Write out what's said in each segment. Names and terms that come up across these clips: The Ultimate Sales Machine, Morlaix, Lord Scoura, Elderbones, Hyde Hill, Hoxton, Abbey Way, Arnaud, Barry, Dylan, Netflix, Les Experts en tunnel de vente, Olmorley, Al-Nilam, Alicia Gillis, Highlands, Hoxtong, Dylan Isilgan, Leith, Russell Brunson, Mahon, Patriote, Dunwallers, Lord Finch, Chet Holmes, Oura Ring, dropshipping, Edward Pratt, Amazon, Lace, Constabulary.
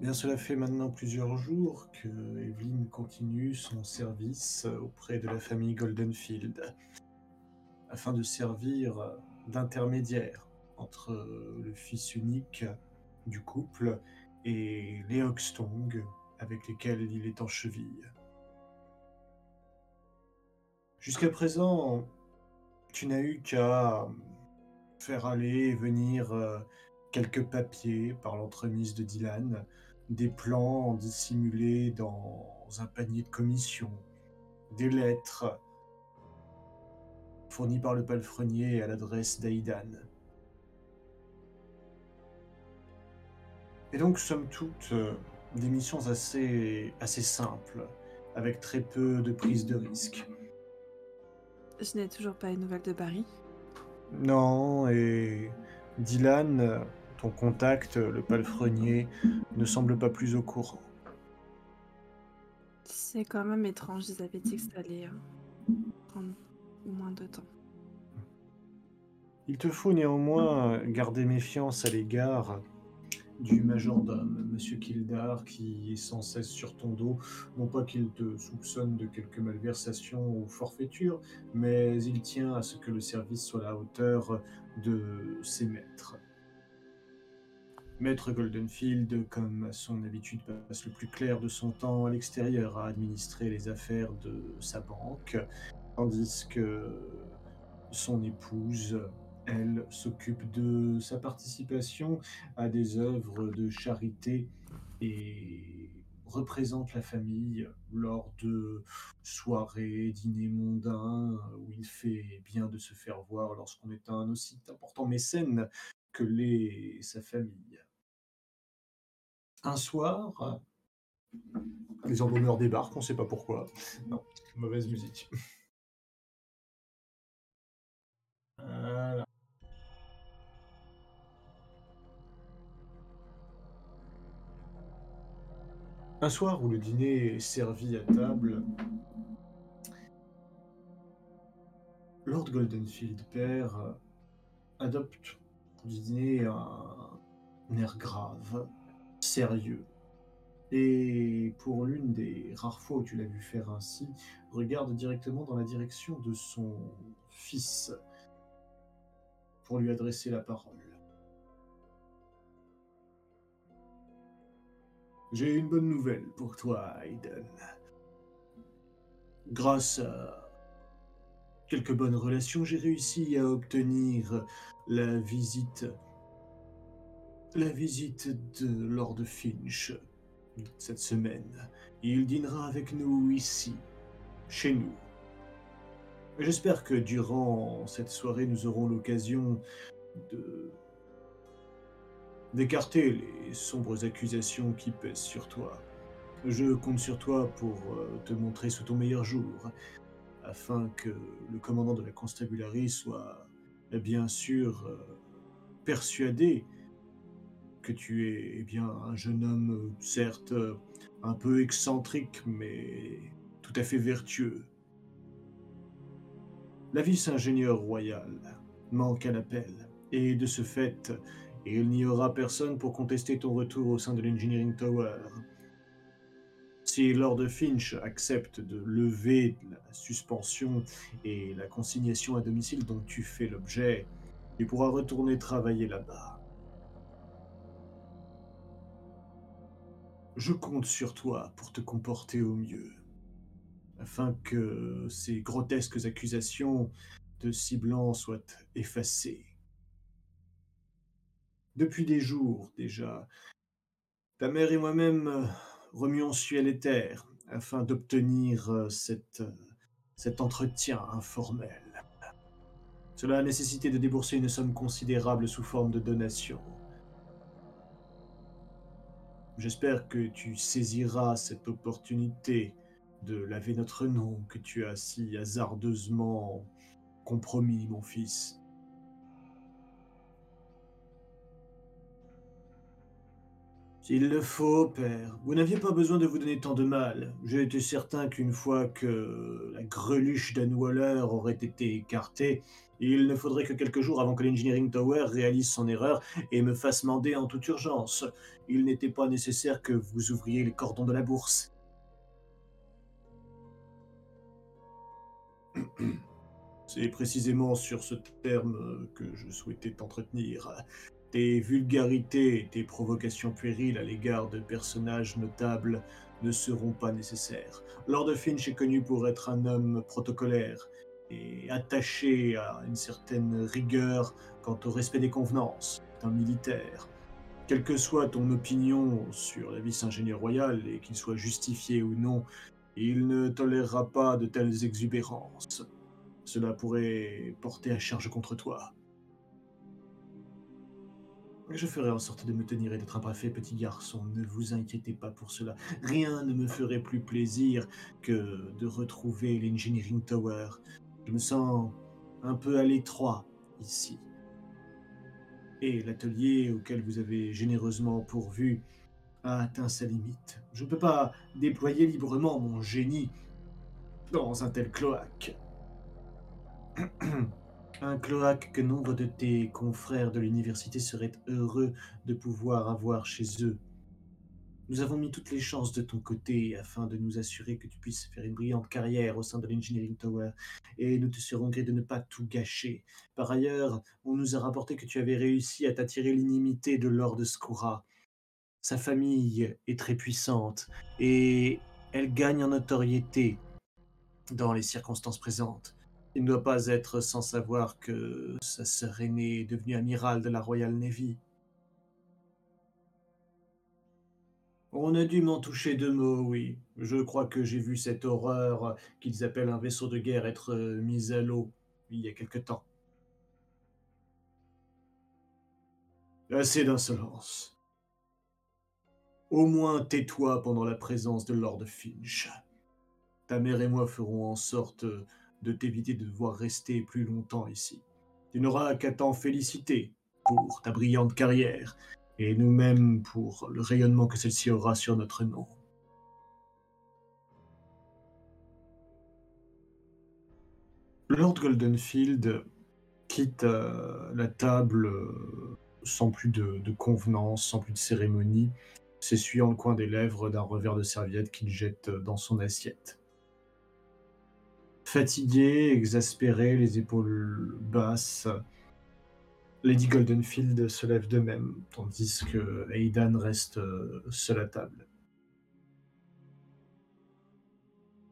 Bien, cela fait maintenant plusieurs jours que Evelyne continue son service auprès de la famille Goldenfield, afin de servir d'intermédiaire entre le fils unique du couple et les Hoxtong avec lesquels il est en cheville. Jusqu'à présent, tu n'as eu qu'à faire aller et venir quelques papiers par l'entremise de Dylan, des plans dissimulés dans un panier de commission, des lettres fournies par le palefrenier à l'adresse d'Aidan. Et donc, somme toute, des missions assez simples, avec très peu de prise de risque. Je n'ai toujours pas une nouvelle de Barry. Non, et Dylan, ton contact, le palefrenier, ne semble pas plus au courant. C'est quand même étrange, ils avaient dit que ça allait prendre moins de temps. Il te faut néanmoins garder méfiance à l'égard du majordome, Monsieur Kildar, qui est sans cesse sur ton dos, non pas qu'il te soupçonne de quelques malversations ou forfaitures, mais il tient à ce que le service soit à la hauteur de ses maîtres. Maître Goldenfield, comme à son habitude, passe le plus clair de son temps à l'extérieur à administrer les affaires de sa banque, tandis que son épouse, elle, s'occupe de sa participation à des œuvres de charité et représente la famille lors de soirées, dîners mondains, où il fait bien de se faire voir lorsqu'on est un aussi important mécène que l'est sa famille. Un soir, les embaumeurs débarquent, on ne sait pas pourquoi. Non, mauvaise musique. Voilà. Un soir où le dîner est servi à table, Lord Goldenfield père adopte pour dîner un air grave, sérieux, et pour l'une des rares fois où tu l'as vu faire ainsi, regarde directement dans la direction de son fils pour lui adresser la parole. J'ai une bonne nouvelle pour toi, Aidan. Grâce à quelques bonnes relations, j'ai réussi à obtenir la visite de Lord Finch cette semaine. Il dînera avec nous ici, chez nous. J'espère que durant cette soirée, nous aurons l'occasion d'écarter les sombres accusations qui pèsent sur toi. Je compte sur toi pour te montrer sous ton meilleur jour, afin que le commandant de la Constabulary soit bien sûr persuadé que tu es bien un jeune homme, certes un peu excentrique, mais tout à fait vertueux. La vice-ingénieure royale manque à l'appel, et de ce fait, et il n'y aura personne pour contester ton retour au sein de l'Engineering Tower. Si Lord Finch accepte de lever la suspension et la consignation à domicile dont tu fais l'objet, tu pourras retourner travailler là-bas. Je compte sur toi pour te comporter au mieux, afin que ces grotesques accusations de ciblant soient effacées. Depuis des jours déjà, ta mère et moi-même remuons ciel et terre afin d'obtenir cet entretien informel. Cela a nécessité de débourser une somme considérable sous forme de donation. J'espère que tu saisiras cette opportunité de laver notre nom que tu as si hasardeusement compromis, mon fils. S'il le faut, père, vous n'aviez pas besoin de vous donner tant de mal. J'ai été certain qu'une fois que la greluche d'Anwaller aurait été écartée, il ne faudrait que quelques jours avant que l'Engineering Tower réalise son erreur et me fasse mander en toute urgence. Il n'était pas nécessaire que vous ouvriez les cordons de la bourse. C'est précisément sur ce terme que je souhaitais t'entretenir. Tes vulgarités et tes provocations puériles à l'égard de personnages notables ne seront pas nécessaires. Lord Finch est connu pour être un homme protocolaire et attaché à une certaine rigueur quant au respect des convenances d'un militaire. Quelle que soit ton opinion sur la vice-ingénieur royale, et qu'il soit justifié ou non, il ne tolérera pas de telles exubérances. Cela pourrait porter à charge contre toi. Je ferai en sorte de me tenir et d'être un parfait petit garçon, ne vous inquiétez pas pour cela. Rien ne me ferait plus plaisir que de retrouver l'Engineering Tower. Je me sens un peu à l'étroit ici. Et l'atelier auquel vous avez généreusement pourvu a atteint sa limite. Je ne peux pas déployer librement mon génie dans un tel cloaque. Un cloaque que nombre de tes confrères de l'université seraient heureux de pouvoir avoir chez eux. Nous avons mis toutes les chances de ton côté afin de nous assurer que tu puisses faire une brillante carrière au sein de l'Engineering Tower, et nous te serons gré de ne pas tout gâcher. Par ailleurs, on nous a rapporté que tu avais réussi à t'attirer l'inimitié de Lord Scoura. Sa famille est très puissante et elle gagne en notoriété dans les circonstances présentes. Il ne doit pas être sans savoir que sa sœur aînée est devenue amirale de la Royal Navy. On a dû m'en toucher deux mots, oui. Je crois que j'ai vu cette horreur qu'ils appellent un vaisseau de guerre être mise à l'eau il y a quelque temps. Assez d'insolence. Au moins tais-toi pendant la présence de Lord Finch. Ta mère et moi ferons en sorte de t'éviter de devoir rester plus longtemps ici. Tu n'auras qu'à t'en féliciter pour ta brillante carrière, et nous-mêmes pour le rayonnement que celle-ci aura sur notre nom. Lord Goldenfield quitte la table sans plus de convenance, sans plus de cérémonie, s'essuyant le coin des lèvres d'un revers de serviette qu'il jette dans son assiette. Fatiguée, exaspérée, les épaules basses, Lady Goldenfield se lève de même, tandis que Aidan reste seul à table.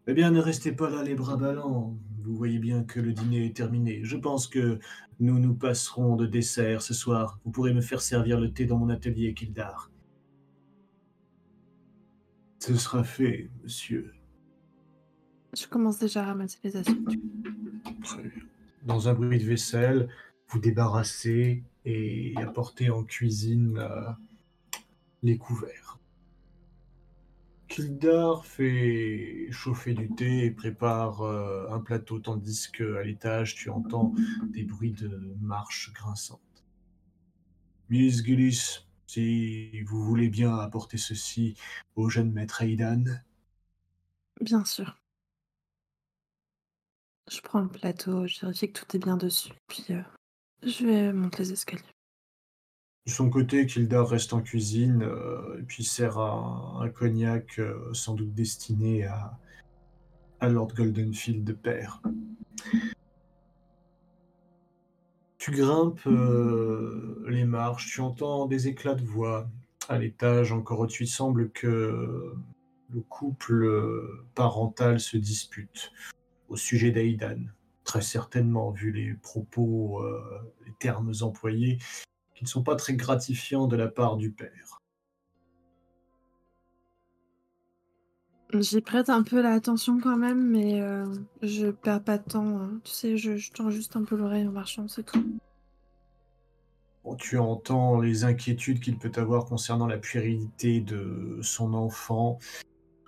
Eh bien, ne restez pas là les bras ballants. Vous voyez bien que le dîner est terminé. Je pense que nous passerons de dessert ce soir. Vous pourrez me faire servir le thé dans mon atelier, Kildar. Ce sera fait, monsieur. Je commence déjà à ramasser les assiettes. Dans un bruit de vaisselle, vous débarrassez et apportez en cuisine les couverts. Kildar fait chauffer du thé et prépare un plateau, tandis qu'à l'étage, tu entends des bruits de marches grinçantes. Miss Gillis, si vous voulez bien apporter ceci au jeune maître Aidan. Bien sûr. Je prends le plateau, je vérifie que tout est bien dessus, puis je vais monter les escaliers. De son côté, Kildar reste en cuisine, et puis sert un cognac sans doute destiné à Lord Goldenfield père. Tu grimpes les marches, tu entends des éclats de voix. À l'étage, encore au-dessus, il semble que le couple parental se dispute. Au sujet d'Aidan, très certainement, vu les propos, les termes employés, qui ne sont pas très gratifiants de la part du père. J'y prête un peu l'attention quand même, mais je perds pas de temps. Hein. Tu sais, je tends juste un peu l'oreille en marchant, c'est tout. Bon, tu entends les inquiétudes qu'il peut avoir concernant la puérilité de son enfant.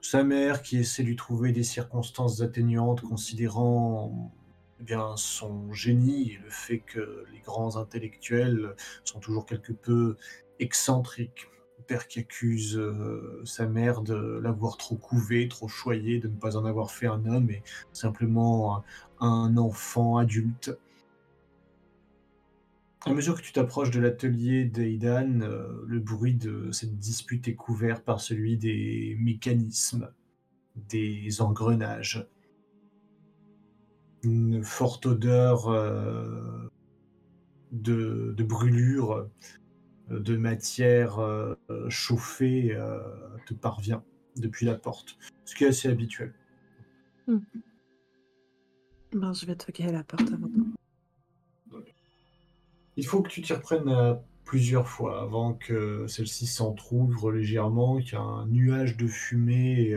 Sa mère qui essaie de lui trouver des circonstances atténuantes, considérant son génie et le fait que les grands intellectuels sont toujours quelque peu excentriques. père qui accuse sa mère de l'avoir trop couvé, trop choyé, de ne pas en avoir fait un homme, et simplement un enfant adulte. À mesure que tu t'approches de l'atelier d'Aidan, le bruit de cette dispute est couvert par celui des mécanismes, des engrenages. Une forte odeur de brûlure, de matière chauffée te parvient depuis la porte, ce qui est assez habituel. Mmh. Ben, je vais toquer à la porte avant. Il faut que tu t'y reprennes plusieurs fois avant que celle-ci s'entrouvre légèrement, qu'un nuage de fumée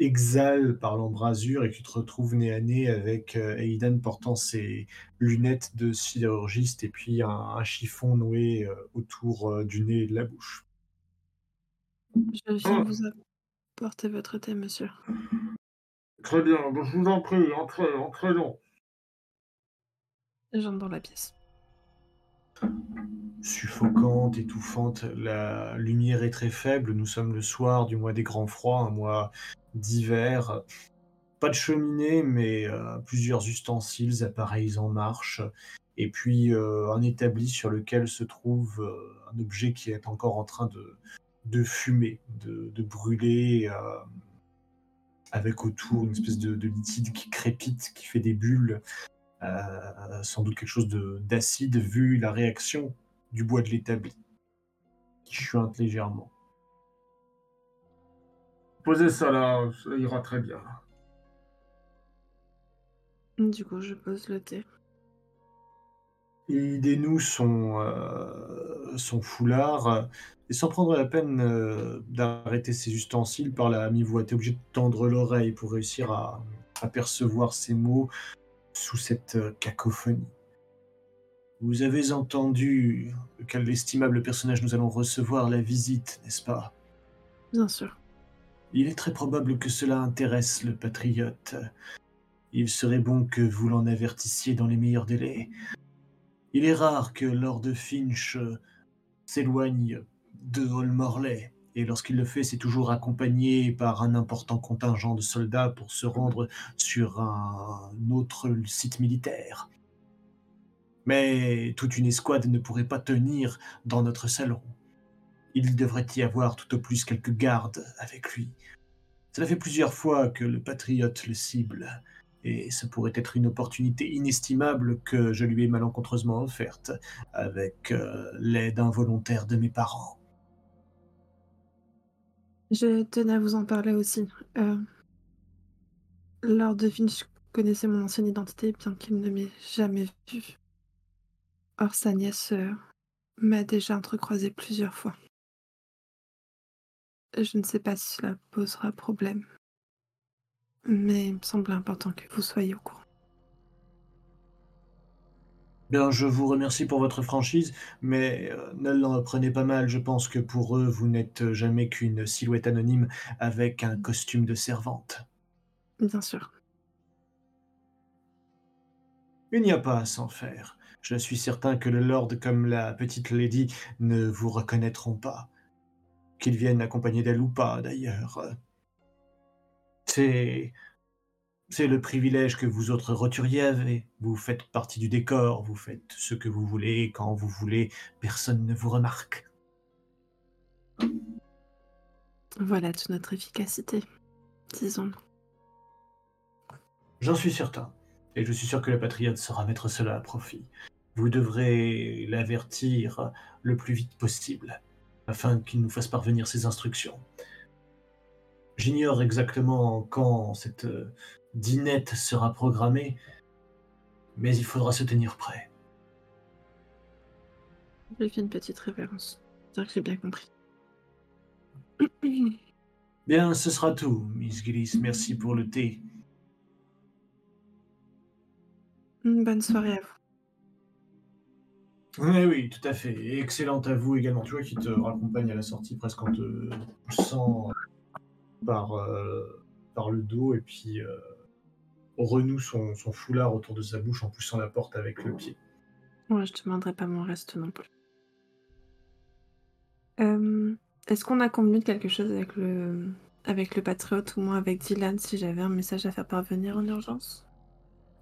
exhale par l'embrasure et que tu te retrouves nez à nez avec Aidan portant ses lunettes de sidérurgiste et puis un chiffon noué autour du nez et de la bouche. Je viens vous apporter votre thé, monsieur. Très bien, je vous en prie, entrez donc. J'entre dans la pièce. Suffocante, étouffante, la lumière est très faible. Nous sommes le soir du mois des grands froids, un mois d'hiver. Pas de cheminée, mais plusieurs ustensiles, appareils en marche, et puis un établi sur lequel se trouve un objet qui est encore en train de fumer, de brûler, avec autour une espèce de liquide qui crépite, qui fait des bulles. Sans doute quelque chose d'acide vu la réaction du bois de l'établi qui chuinte légèrement. Posez ça là, ça ira très bien. Du coup je pose le thé. Il dénoue son foulard et sans prendre la peine d'arrêter ses ustensiles par la mi-voix. T'es obligé de tendre l'oreille pour réussir à percevoir ces mots sous cette cacophonie. Vous avez entendu quel estimable personnage nous allons recevoir la visite, n'est-ce pas ? Bien sûr. Il est très probable que cela intéresse le patriote. Il serait bon que vous l'en avertissiez dans les meilleurs délais. Il est rare que Lord Finch s'éloigne de Olmorley, et lorsqu'il le fait, c'est toujours accompagné par un important contingent de soldats pour se rendre sur un autre site militaire. Mais toute une escouade ne pourrait pas tenir dans notre salon. Il devrait y avoir tout au plus quelques gardes avec lui. Cela fait plusieurs fois que le patriote le cible, et ça pourrait être une opportunité inestimable que je lui ai malencontreusement offerte, avec l'aide involontaire de mes parents. Je tenais à vous en parler aussi. Lord Finch connaissait mon ancienne identité, bien qu'il ne m'ait jamais vue. Or, sa nièce m'a déjà entrecroisée plusieurs fois. Je ne sais pas si cela posera problème, mais il me semble important que vous soyez au courant. Bien, je vous remercie pour votre franchise, mais ne l'en prenez pas mal. Je pense que pour eux, vous n'êtes jamais qu'une silhouette anonyme avec un costume de servante. Bien sûr. Il n'y a pas à s'en faire. Je suis certain que le Lord comme la petite Lady ne vous reconnaîtront pas. Qu'ils viennent accompagnés d'elle ou pas, d'ailleurs. C'est le privilège que vous autres roturiers avez. Vous faites partie du décor, vous faites ce que vous voulez, quand vous voulez, personne ne vous remarque. Voilà toute notre efficacité, disons. J'en suis certain, et je suis sûr que le patriote saura mettre cela à profit. Vous devrez l'avertir le plus vite possible, afin qu'il nous fasse parvenir ses instructions. J'ignore exactement quand cette dînette sera programmée, mais il faudra se tenir prêt. Je fais une petite révérence. C'est-à-dire que j'ai bien compris. Bien, ce sera tout, Miss Gillis. Merci pour le thé. Une bonne soirée à vous. Oui, tout à fait. Excellente à vous également. Tu vois qu'il te raccompagne à la sortie presque en te poussant par le dos et puis renoue son foulard autour de sa bouche en poussant la porte avec le pied. Ouais, je te demanderai pas mon reste non plus. Est-ce qu'on a convenu de quelque chose avec le Patriote, ou moins avec Dylan, si j'avais un message à faire parvenir en urgence?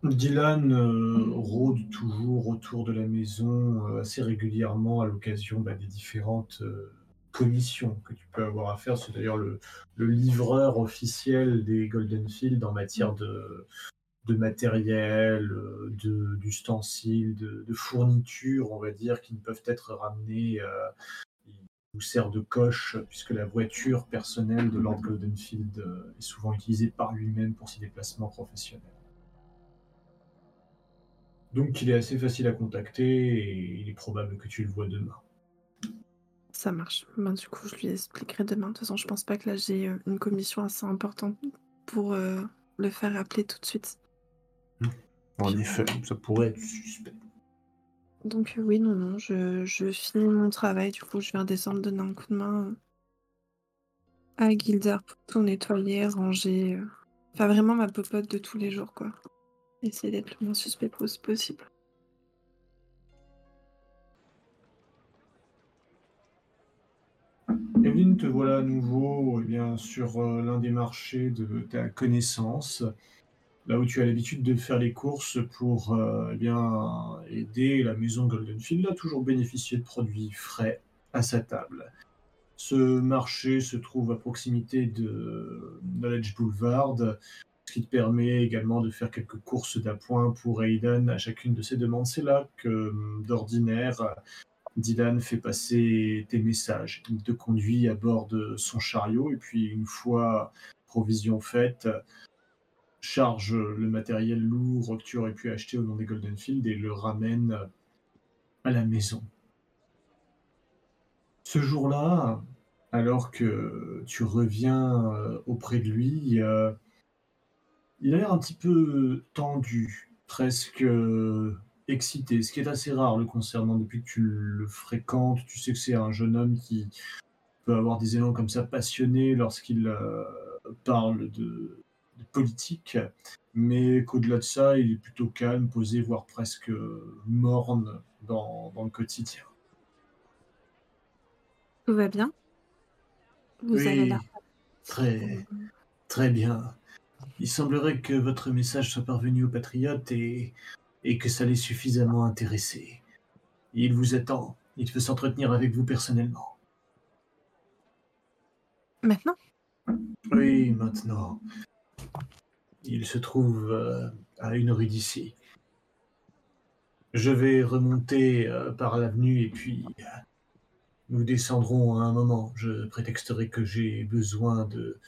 Dylan rôde toujours autour de la maison assez régulièrement à l'occasion des différentes commissions que tu peux avoir à faire. C'est d'ailleurs le livreur officiel des Goldenfield en matière de matériel, d'ustensiles, de fournitures, on va dire, qui ne peuvent être ramenées. Ou sert de coche, puisque la voiture personnelle de Lord Goldenfield est souvent utilisée par lui-même pour ses déplacements professionnels. Donc il est assez facile à contacter et il est probable que tu le vois demain. Ça marche. Ben, du coup, je lui expliquerai demain. De toute façon, je pense pas que là j'ai une commission assez importante pour le faire appeler tout de suite. En effet, ça pourrait être suspect. Donc oui, non, je finis mon travail, du coup je vais en décembre donner un coup de main à Kildar pour tout nettoyer, ranger, enfin vraiment ma popote de tous les jours quoi. Essayer d'être le moins suspect possible. Evelyne, te voilà à nouveau sur l'un des marchés de ta connaissance. Là où tu as l'habitude de faire les courses pour aider la maison Goldenfield a toujours bénéficié de produits frais à sa table. Ce marché se trouve à proximité de Knowledge Boulevard, ce qui te permet également de faire quelques courses d'appoint pour Aidan à chacune de ses demandes. C'est là que, d'ordinaire, Dylan fait passer tes messages. Il te conduit à bord de son chariot et puis une fois provision faite, charge le matériel lourd que tu aurais pu acheter au nom des Goldenfield et le ramène à la maison. Ce jour-là, alors que tu reviens auprès de lui, il a l'air un petit peu tendu, presque excité, ce qui est assez rare le concernant depuis que tu le fréquentes. Tu sais que c'est un jeune homme qui peut avoir des élans comme ça passionnés lorsqu'il parle de politique, mais qu'au-delà de ça, il est plutôt calme, posé, voire presque morne dans le quotidien. Tout va bien? Vous allez là? Très, très bien. Il semblerait que votre message soit parvenu aux Patriotes et que ça l'ait suffisamment intéressé. Il vous attend. Il veut s'entretenir avec vous personnellement. Maintenant? Oui, maintenant. Il se trouve à une rue d'ici. Je vais remonter par l'avenue et puis nous descendrons à un moment. Je prétexterai que j'ai besoin de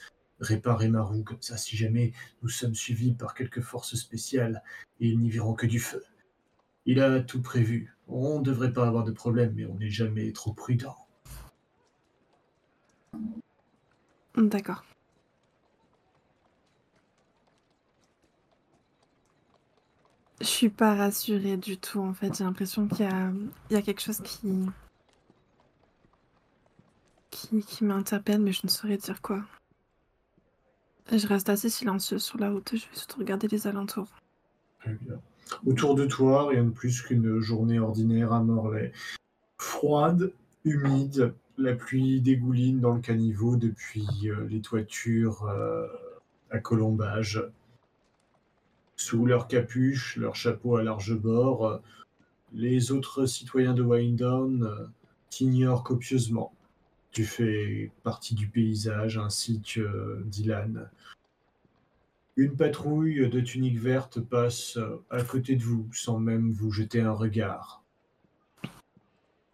réparer ma roue comme ça. Si jamais nous sommes suivis par quelques forces spéciales, ils n'y verront que du feu. Il a tout prévu. On ne devrait pas avoir de problème, mais on n'est jamais trop prudent. D'accord. Je suis pas rassurée du tout, en fait. J'ai l'impression qu'il y a quelque chose qui m'interpelle, mais je ne saurais dire quoi. Je reste assez silencieuse sur la route. Je vais surtout regarder les alentours. Très bien. Autour de toi, rien de plus qu'une journée ordinaire à Morlaix. Froide, humide, la pluie dégouline dans le caniveau depuis les toitures à colombage. Sous leur capuche, leur chapeau à large bord, les autres citoyens de Wyndon t'ignorent copieusement. Tu fais partie du paysage, ainsi que Dylan. Une patrouille de tuniques vertes passe à côté de vous, sans même vous jeter un regard.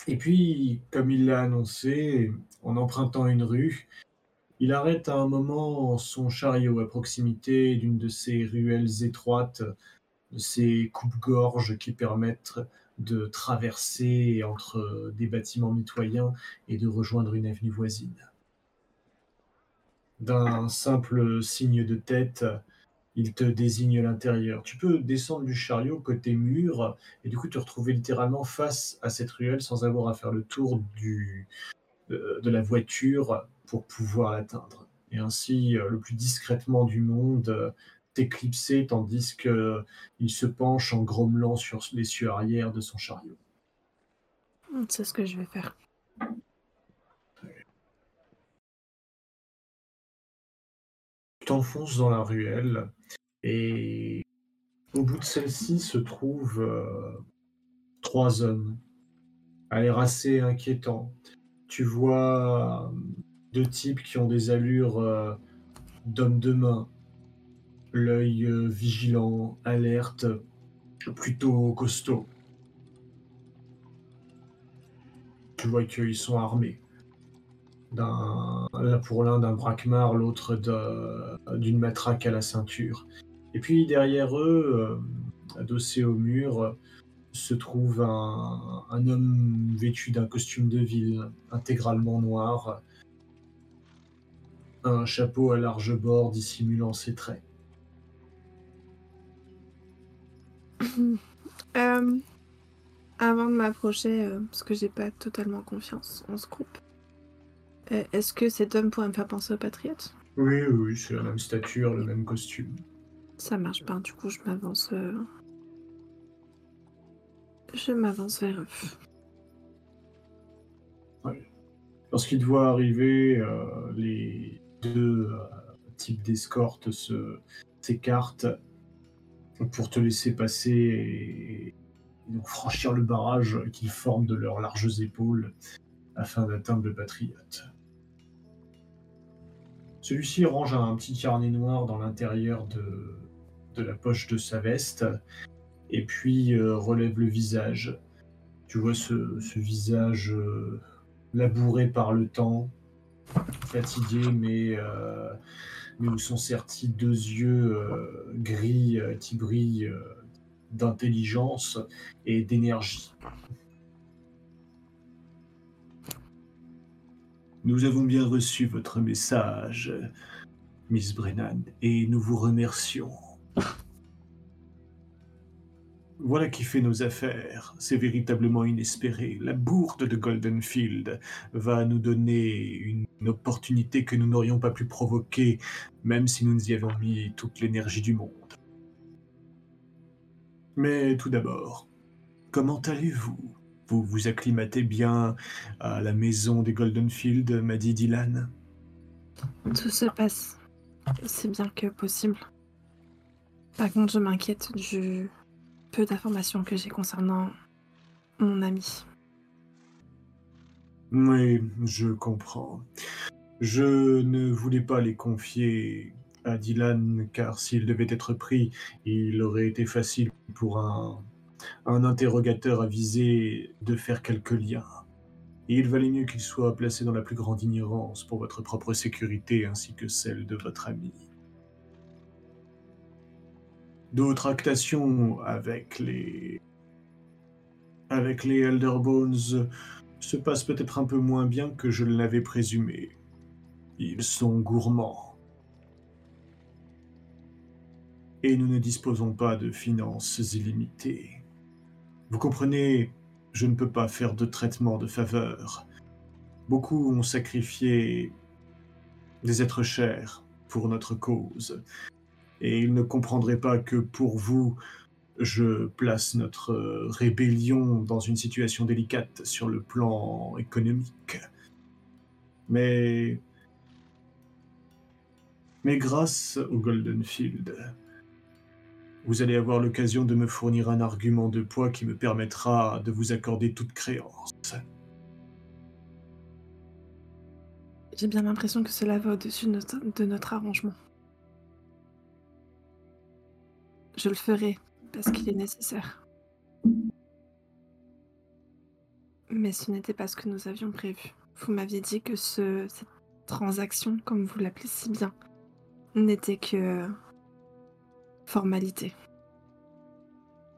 Et puis, comme il l'a annoncé, en empruntant une rue, il arrête à un moment son chariot à proximité d'une de ces ruelles étroites, de ces coupes-gorges qui permettent de traverser entre des bâtiments mitoyens et de rejoindre une avenue voisine. D'un simple signe de tête, il te désigne l'intérieur. Tu peux descendre du chariot côté mur et du coup te retrouver littéralement face à cette ruelle sans avoir à faire le tour de la voiture pour pouvoir l'atteindre. Et ainsi, le plus discrètement du monde, t'éclipser tandis qu'il se penche en grommelant sur l'essieu arrière de son chariot. C'est ce que je vais faire. t'enfonces dans la ruelle et au bout de celle-ci se trouvent trois hommes, à l'air assez inquiétant. Tu vois deux types qui ont des allures d'hommes de main, l'œil vigilant, alerte, plutôt costaud. Tu vois qu'ils sont armés. Pour l'un d'un braquemar, l'autre d'une matraque à la ceinture. Et puis derrière eux, adossé au mur, se trouve un homme vêtu d'un costume de ville intégralement noir, un chapeau à large bord dissimulant ses traits. Avant de m'approcher, parce que j'ai pas totalement confiance en ce groupe, est-ce que cet homme pourrait me faire penser aux Patriotes ? Oui, c'est la même stature, le même costume. Ça marche pas, du coup je m'avance... Je m'avance vers eux. Ouais. Lorsqu'ils te voient arriver, les deux types d'escorte s'écartent pour te laisser passer et donc franchir le barrage qu'ils forment de leurs larges épaules afin d'atteindre le Patriote. Celui-ci range un petit carnet noir dans l'intérieur de la poche de sa veste et puis relève le visage. Tu vois ce visage labouré par le temps, fatigué, mais où sont sertis deux yeux gris qui brillent d'intelligence et d'énergie. Nous avons bien reçu votre message, Miss Brennan, et nous vous remercions. Voilà qui fait nos affaires. C'est véritablement inespéré. La bourde de Goldenfield va nous donner une opportunité que nous n'aurions pas pu provoquer, même si nous y avons mis toute l'énergie du monde. Mais tout d'abord, comment allez-vous ? Vous vous acclimatez bien à la maison des Goldenfield, m'a dit Dylan. Tout se passe aussi bien que possible. Par contre, je m'inquiète du... peu d'informations que j'ai concernant mon ami. Oui, je comprends. Je ne voulais pas les confier à Dylan, car s'il devait être pris, il aurait été facile pour un interrogateur avisé de faire quelques liens. Et il valait mieux qu'il soit placé dans la plus grande ignorance pour votre propre sécurité ainsi que celle de votre ami. D'autres tractations avec les Elderbones se passent peut-être un peu moins bien que je l'avais présumé. Ils sont gourmands. Et nous ne disposons pas de finances illimitées. Vous comprenez, je ne peux pas faire de traitement de faveur. Beaucoup ont sacrifié des êtres chers pour notre cause. Et ils ne comprendraient pas que pour vous, je place notre rébellion dans une situation délicate sur le plan économique. Mais grâce au Goldenfield, vous allez avoir l'occasion de me fournir un argument de poids qui me permettra de vous accorder toute créance. J'ai bien l'impression que cela va au-dessus de notre arrangement. Je le ferai, parce qu'il est nécessaire. Mais ce n'était pas ce que nous avions prévu. Vous m'aviez dit que cette transaction, comme vous l'appelez si bien, n'était que formalité.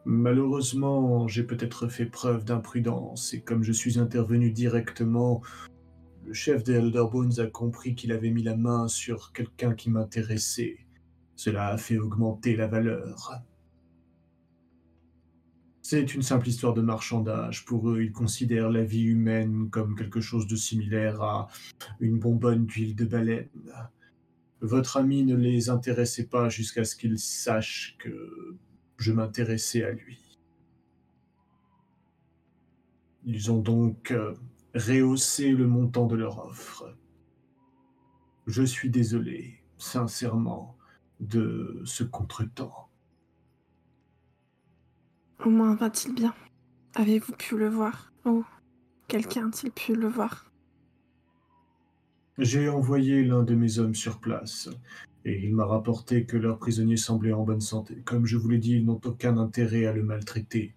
Malheureusement, j'ai peut-être fait preuve d'imprudence, et comme je suis intervenu directement, le chef des Elderbones a compris qu'il avait mis la main sur quelqu'un qui m'intéressait. Cela a fait augmenter la valeur. C'est une simple histoire de marchandage. Pour eux, ils considèrent la vie humaine comme quelque chose de similaire à une bonbonne d'huile de baleine. Votre ami ne les intéressait pas jusqu'à ce qu'ils sachent que je m'intéressais à lui. Ils ont donc rehaussé le montant de leur offre. Je suis désolé. sincèrement de ce contretemps. Au moins va-t-il bien? Avez-vous pu le voir? Oh, quelqu'un a-t-il pu le voir? J'ai envoyé l'un de mes hommes sur place, et il m'a rapporté que leurs prisonniers semblaient en bonne santé. Comme je vous l'ai dit, ils n'ont aucun intérêt à le maltraiter,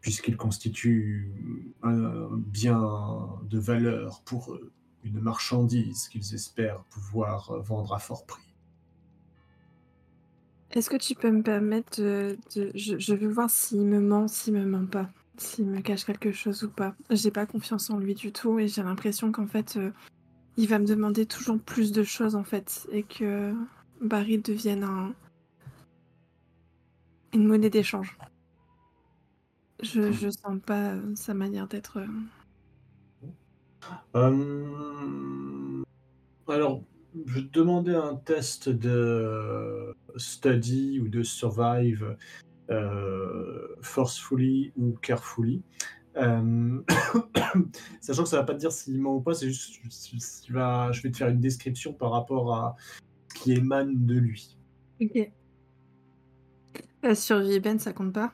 puisqu'il constitue un bien de valeur pour eux, une marchandise qu'ils espèrent pouvoir vendre à fort prix. Est-ce que tu peux me permettre je veux voir s'il me ment, s'il me ment pas, s'il me cache quelque chose ou pas. J'ai pas confiance en lui du tout et j'ai l'impression qu'en fait, il va me demander toujours plus de choses en fait et que Barry devienne une monnaie d'échange. Je sens pas sa manière d'être. Alors, je demandais un test de study ou de survive forcefully ou carefully. Sachant que ça va pas te dire s'il ment ou pas, c'est juste je vais te faire une description par rapport à ce qui émane de lui. Ok. La survie Ben, ça compte pas?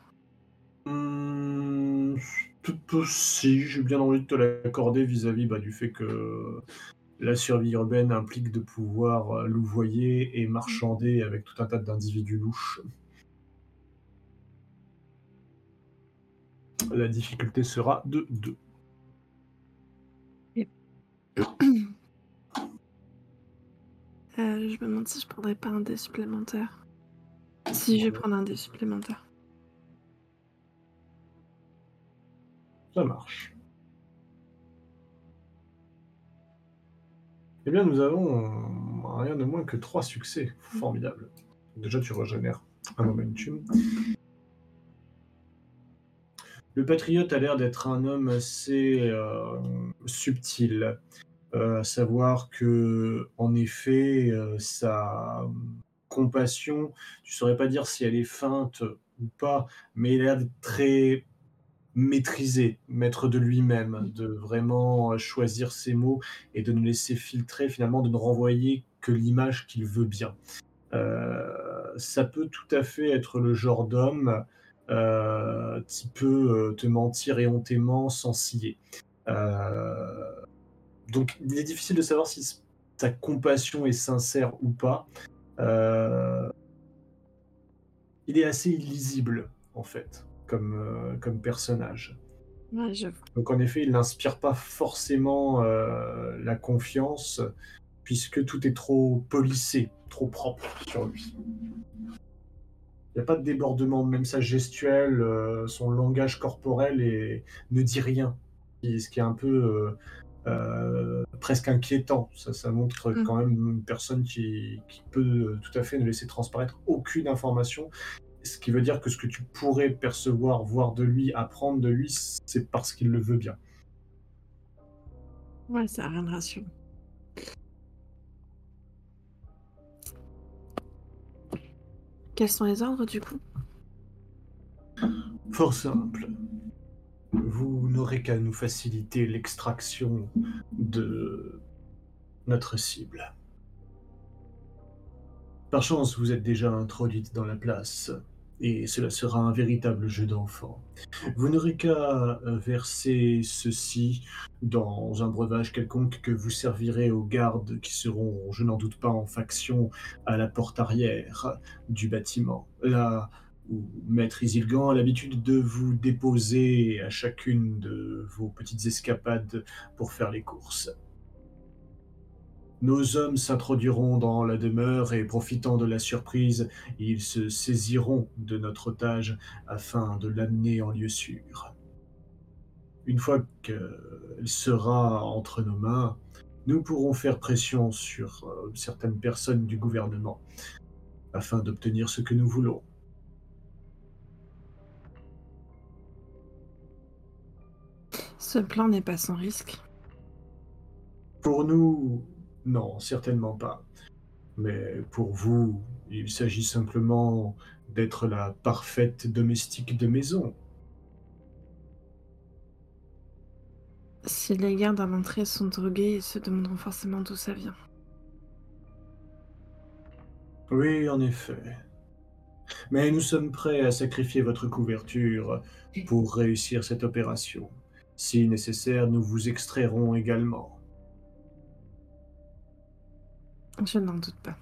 Si, j'ai bien envie de te l'accorder vis-à-vis du fait que la survie urbaine implique de pouvoir louvoyer et marchander avec tout un tas d'individus louches. La difficulté sera de 2. Yep. Je me demande si je prendrais pas un dé supplémentaire. Si je vais prendre un dé supplémentaire. Ça marche. Eh bien, nous avons rien de moins que 3 succès. Formidable. Déjà, tu régénères un momentum. Le patriote a l'air d'être un homme assez subtil. À savoir que, en effet, sa compassion, tu ne saurais pas dire si elle est feinte ou pas, mais il a l'air d'être très maîtrisé, maître de lui-même, de vraiment choisir ses mots et de ne laisser filtrer, finalement, de ne renvoyer que l'image qu'il veut bien. Ça peut tout à fait être le genre d'homme qui peut te mentir éhontément sans ciller. Donc, il est difficile de savoir si ta compassion est sincère ou pas. Il est assez illisible, en fait. Comme personnage. Ouais, donc en effet, il n'inspire pas forcément la confiance, puisque tout est trop polissé, trop propre sur lui. Il n'y a pas de débordement, même sa gestuelle, son langage corporel ne dit rien, ce qui est un peu presque inquiétant. Ça montre quand même une personne qui peut tout à fait ne laisser transparaître aucune information. Ce qui veut dire que ce que tu pourrais percevoir, voir de lui, apprendre de lui, c'est parce qu'il le veut bien. Ouais, ça n'a rien de rassurant. Quels sont les ordres, du coup? Fort simple. Vous n'aurez qu'à nous faciliter l'extraction de notre cible. Par chance, vous êtes déjà introduite dans la place. Et cela sera un véritable jeu d'enfant. Vous n'aurez qu'à verser ceci dans un breuvage quelconque que vous servirez aux gardes qui seront, je n'en doute pas, en faction à la porte arrière du bâtiment. Là où Maître Isilgan a l'habitude de vous déposer à chacune de vos petites escapades pour faire les courses. Nos hommes s'introduiront dans la demeure et, profitant de la surprise, ils se saisiront de notre otage afin de l'amener en lieu sûr. Une fois qu'elle sera entre nos mains, nous pourrons faire pression sur certaines personnes du gouvernement afin d'obtenir ce que nous voulons. Ce plan n'est pas sans risque. Pour nous... non, certainement pas. Mais pour vous, il s'agit simplement d'être la parfaite domestique de maison. Si les gardes à l'entrée sont drogués, ils se demanderont forcément d'où ça vient. Oui, en effet. Mais nous sommes prêts à sacrifier votre couverture pour réussir cette opération. Si nécessaire, nous vous extrairons également. Je n'en doute pas.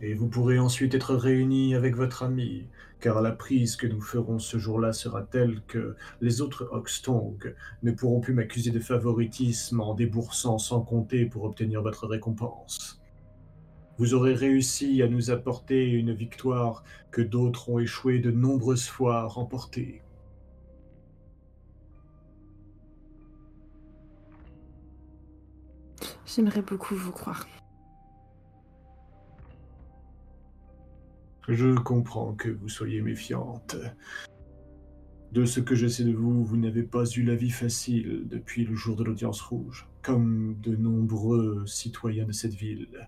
Et vous pourrez ensuite être réunis avec votre ami, car la prise que nous ferons ce jour-là sera telle que les autres Hoxtong ne pourront plus m'accuser de favoritisme en déboursant sans compter pour obtenir votre récompense. Vous aurez réussi à nous apporter une victoire que d'autres ont échoué de nombreuses fois à remporter. J'aimerais beaucoup vous croire. Je comprends que vous soyez méfiante. De ce que je sais de vous, vous n'avez pas eu la vie facile depuis le jour de l'Audience Rouge, comme de nombreux citoyens de cette ville.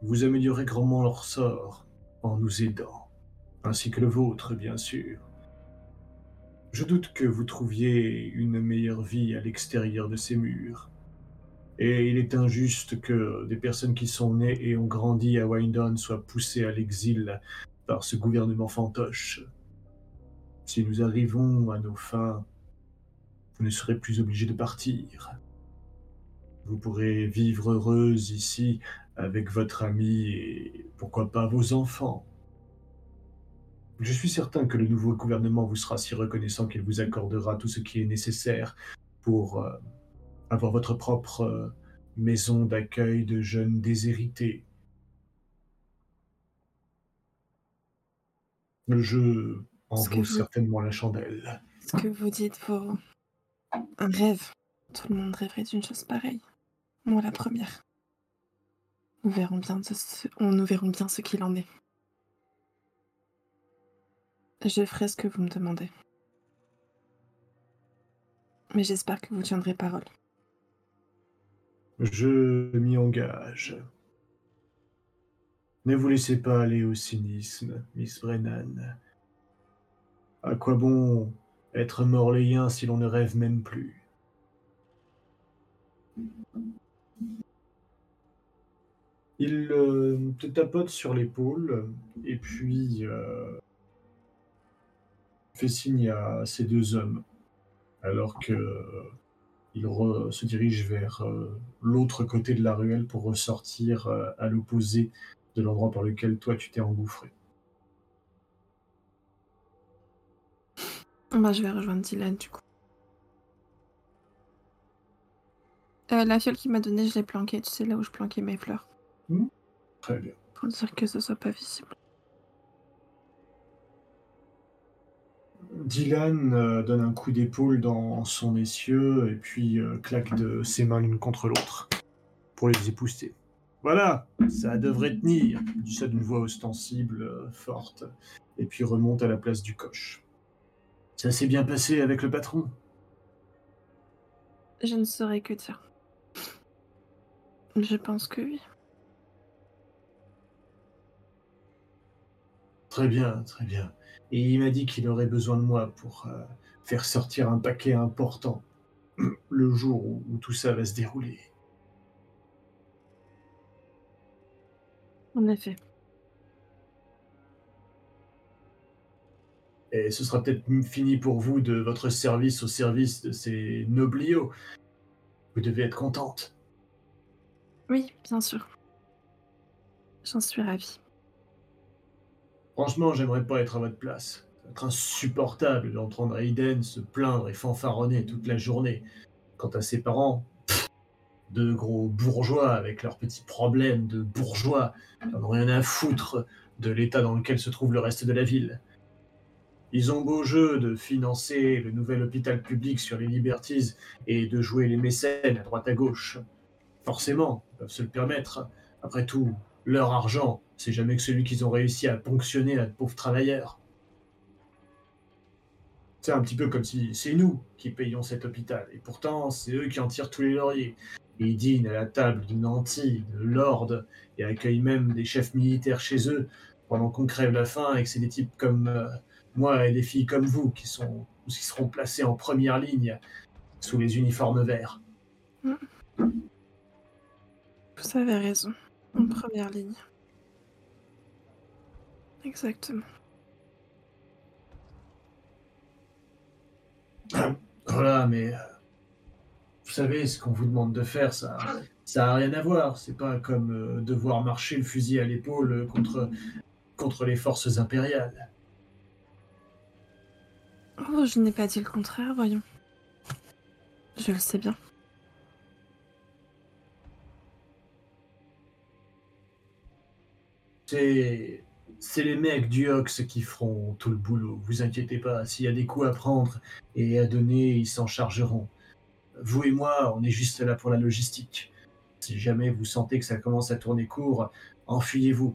Vous améliorez grandement leur sort en nous aidant, ainsi que le vôtre, bien sûr. Je doute que vous trouviez une meilleure vie à l'extérieur de ces murs. Et il est injuste que des personnes qui sont nées et ont grandi à Wyndon soient poussées à l'exil par ce gouvernement fantoche. Si nous arrivons à nos fins, vous ne serez plus obligés de partir. Vous pourrez vivre heureuse ici avec votre ami et pourquoi pas vos enfants. Je suis certain que le nouveau gouvernement vous sera si reconnaissant qu'il vous accordera tout ce qui est nécessaire pour avoir votre propre maison d'accueil de jeunes déshérités. Le jeu en vaut certainement la chandelle. Ce que vous dites pour un rêve. Tout le monde rêverait d'une chose pareille. Moi la première. Nous verrons bien ce qu'il en est. Je ferai ce que vous me demandez. Mais j'espère que vous tiendrez parole. Je m'y engage. Ne vous laissez pas aller au cynisme, Miss Brennan. À quoi bon être morléen si l'on ne rêve même plus? Il te tapote sur l'épaule et puis fait signe à ces deux hommes alors qu'ils se dirigent vers l'autre côté de la ruelle pour ressortir à l'opposé de l'endroit par lequel toi tu t'es engouffré. Bah, je vais rejoindre Dylan du coup. La fiole qu'il m'a donnée, je l'ai planquée, tu sais, là où je planquais mes fleurs. Très bien. Pour dire que ce soit pas visible. Dylan donne un coup d'épaule dans son essieu et puis claque de ses mains l'une contre l'autre pour les épousseter. Voilà, ça devrait tenir, dit ça d'une voix ostensible, forte, et puis remonte à la place du coche. Ça s'est bien passé avec le patron? Je ne saurais que dire. Je pense que oui. Très bien, très bien. Et il m'a dit qu'il aurait besoin de moi pour faire sortir un paquet important le jour où tout ça va se dérouler. En effet. Et ce sera peut-être fini pour vous de votre service au service de ces nobliaux. Vous devez être contente. Oui, bien sûr. J'en suis ravie. Franchement, j'aimerais pas être à votre place. Ça va être insupportable d'entendre Aidan se plaindre et fanfaronner toute la journée. Quant à ses parents, deux gros bourgeois avec leurs petits problèmes de bourgeois, ils n'ont rien à foutre de l'état dans lequel se trouve le reste de la ville. Ils ont beau jeu de financer le nouvel hôpital public sur les liberties et de jouer les mécènes à droite à gauche. Forcément, ils peuvent se le permettre. Après tout, leur argent, c'est jamais que celui qu'ils ont réussi à ponctionner à de pauvres travailleurs. C'est un petit peu comme si c'est nous qui payons cet hôpital, et pourtant c'est eux qui en tirent tous les lauriers. Ils dînent à la table de nantis, de lords, et accueillent même des chefs militaires chez eux pendant qu'on crève la faim et que c'est des types comme moi et des filles comme vous qui seront placés en première ligne sous les uniformes verts. Vous avez raison, en première ligne. Exactement. Voilà, mais vous savez, ce qu'on vous demande de faire, ça n'a rien à voir. C'est pas comme devoir marcher le fusil à l'épaule contre les forces impériales. Oh, je n'ai pas dit le contraire, voyons. Je le sais bien. C'est les mecs du Hox qui feront tout le boulot, vous inquiétez pas, s'il y a des coups à prendre et à donner, ils s'en chargeront. Vous et moi, on est juste là pour la logistique. Si jamais vous sentez que ça commence à tourner court, enfuyez-vous.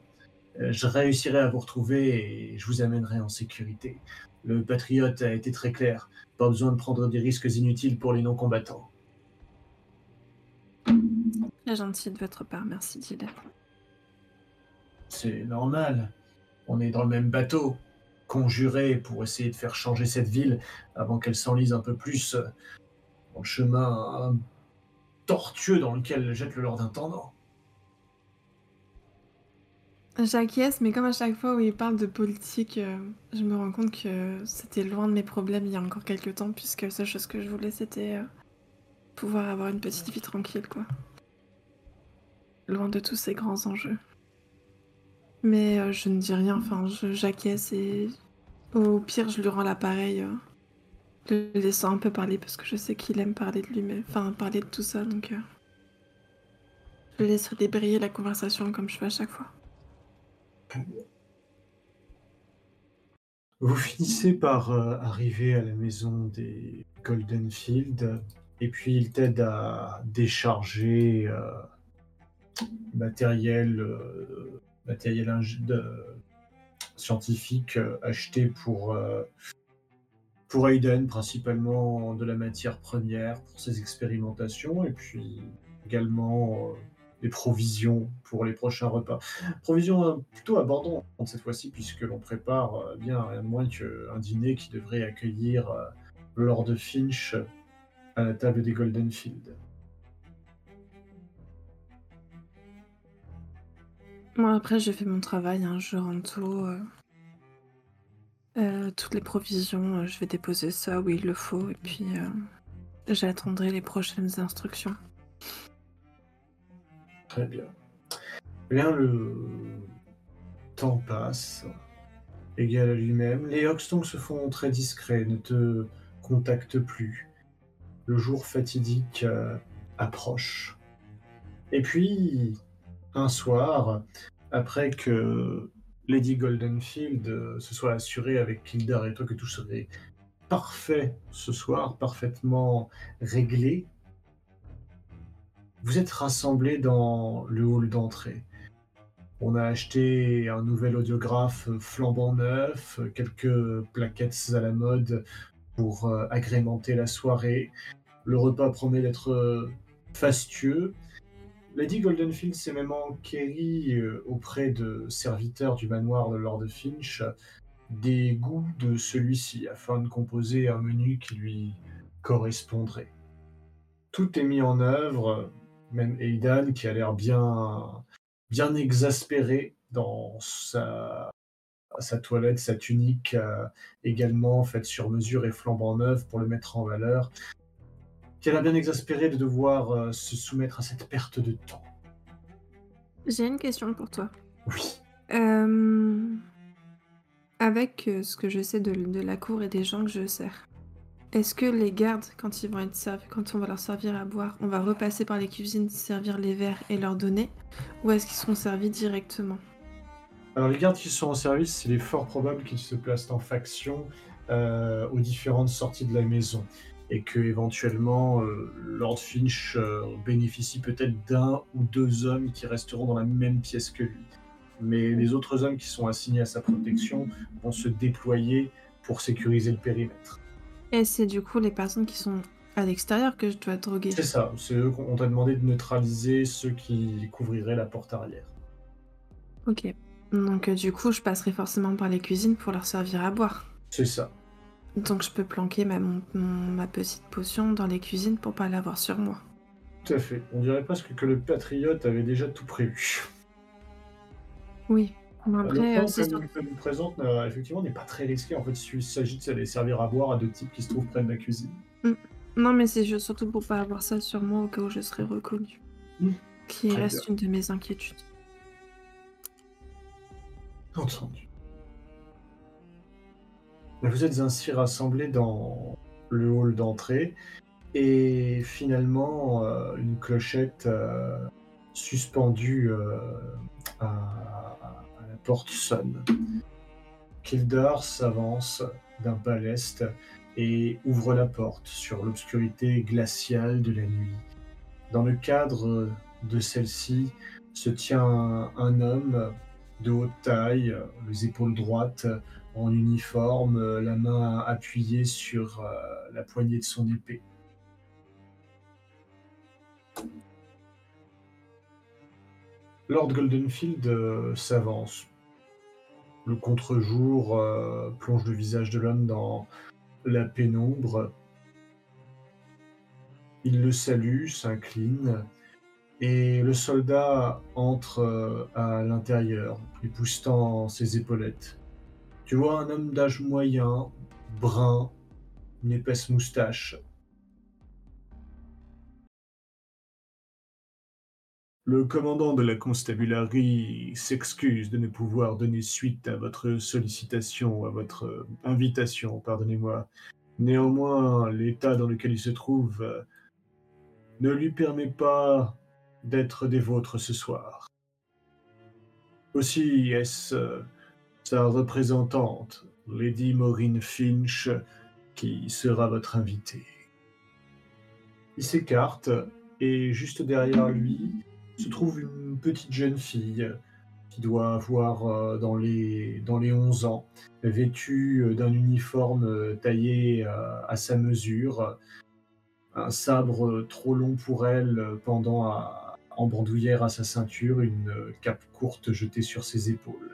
Je réussirai à vous retrouver et je vous amènerai en sécurité. Le Patriote a été très clair, pas besoin de prendre des risques inutiles pour les non-combattants. Très gentil de votre part, merci Dylan. C'est normal, on est dans le même bateau, conjuré pour essayer de faire changer cette ville avant qu'elle s'enlise un peu plus dans le chemin tortueux dans lequel le jette le Lord Intendant. J'acquiesce, mais comme à chaque fois où il parle de politique, je me rends compte que c'était loin de mes problèmes il y a encore quelques temps, puisque la seule chose que je voulais, c'était pouvoir avoir une petite vie tranquille, quoi. Loin de tous ces grands enjeux. Mais je ne dis rien, enfin, j'acquiesce et au pire, je lui rends l'appareil, le laissant un peu parler parce que je sais qu'il aime parler de lui, mais enfin, parler de tout ça, donc je laisse débrayer la conversation comme je fais à chaque fois. Vous finissez par arriver à la maison des Goldenfield et puis il t'aide à décharger matériel scientifique acheté pour Aidan, principalement de la matière première pour ses expérimentations, et puis également des provisions pour les prochains repas. Provisions plutôt abondantes cette fois-ci, puisque l'on prépare rien de moins qu'un dîner qui devrait accueillir Lord Finch à la table des Goldenfield. Moi, après, j'ai fait mon travail, hein, je rentre tôt. Toutes les provisions, je vais déposer ça où il le faut, et puis j'attendrai les prochaines instructions. Très bien. Bien, le temps passe, égal à lui-même. Les Hoxtons se font très discrets, ne te contactent plus. Le jour fatidique approche. Et puis... un soir, après que Lady Goldenfield se soit assurée avec Kildar et toi que tout serait parfait ce soir, parfaitement réglé, vous êtes rassemblés dans le hall d'entrée. On a acheté un nouvel audiographe flambant neuf, quelques plaquettes à la mode pour agrémenter la soirée. Le repas promet d'être fastueux. Lady Goldenfield s'est même enquérie auprès de serviteurs du manoir de Lord Finch des goûts de celui-ci afin de composer un menu qui lui correspondrait. Tout est mis en œuvre, même Aidan qui a l'air bien exaspéré dans sa toilette, sa tunique également faite sur mesure et flambant neuve pour le mettre en valeur. Qu'elle a bien exaspéré de devoir se soumettre à cette perte de temps. J'ai une question pour toi. Oui. Avec ce que je sais de la cour et des gens que je sers, est-ce que les gardes, quand ils vont être servis, quand on va leur servir à boire, on va repasser par les cuisines, servir les verres et leur donner, ou est-ce qu'ils seront servis directement? Alors les gardes qui sont en service, il est fort probable qu'ils se placent en faction aux différentes sorties de la maison. Et que éventuellement Lord Finch bénéficie peut-être d'un ou deux hommes qui resteront dans la même pièce que lui. Mais les autres hommes qui sont assignés à sa protection vont se déployer pour sécuriser le périmètre. Et c'est du coup les personnes qui sont à l'extérieur que je dois droguer. C'est ça, c'est eux qu'on t'a demandé de neutraliser ceux qui couvriraient la porte arrière. Ok, donc du coup je passerai forcément par les cuisines pour leur servir à boire. C'est ça. Donc je peux planquer ma petite potion dans les cuisines pour pas l'avoir sur moi. Tout à fait. On dirait presque que le Patriote avait déjà tout prévu. Oui. Après, le plan que nous présente, effectivement, n'est pas très risqué. En fait, il s'agit de servir à boire à deux types qui se trouvent près de la cuisine. Non, mais c'est surtout pour pas avoir ça sur moi au cas où je serais reconnue. Qui reste une de mes inquiétudes. Entendu. Vous êtes ainsi rassemblés dans le hall d'entrée et finalement une clochette suspendue à la porte sonne. Kildar s'avance d'un pas leste et ouvre la porte sur l'obscurité glaciale de la nuit. Dans le cadre de celle-ci se tient un homme de haute taille, les épaules droites, en uniforme, la main appuyée sur la poignée de son épée. Lord Goldenfield s'avance. Le contre-jour plonge le visage de l'homme dans la pénombre. Il le salue, s'incline, et le soldat entre à l'intérieur, époussetant ses épaulettes. Tu vois un homme d'âge moyen, brun, une épaisse moustache. Le commandant de la Constabulary s'excuse de ne pouvoir donner suite à votre sollicitation, à votre invitation, pardonnez-moi. Néanmoins, l'état dans lequel il se trouve ne lui permet pas d'être des vôtres ce soir. Aussi est-ce sa représentante, Lady Maureen Finch, qui sera votre invitée. Il s'écarte, et juste derrière lui se trouve une petite jeune fille qui doit avoir dans les 11 ans, vêtue d'un uniforme taillé à sa mesure, un sabre trop long pour elle pendant en bandoulière à sa ceinture, une cape courte jetée sur ses épaules.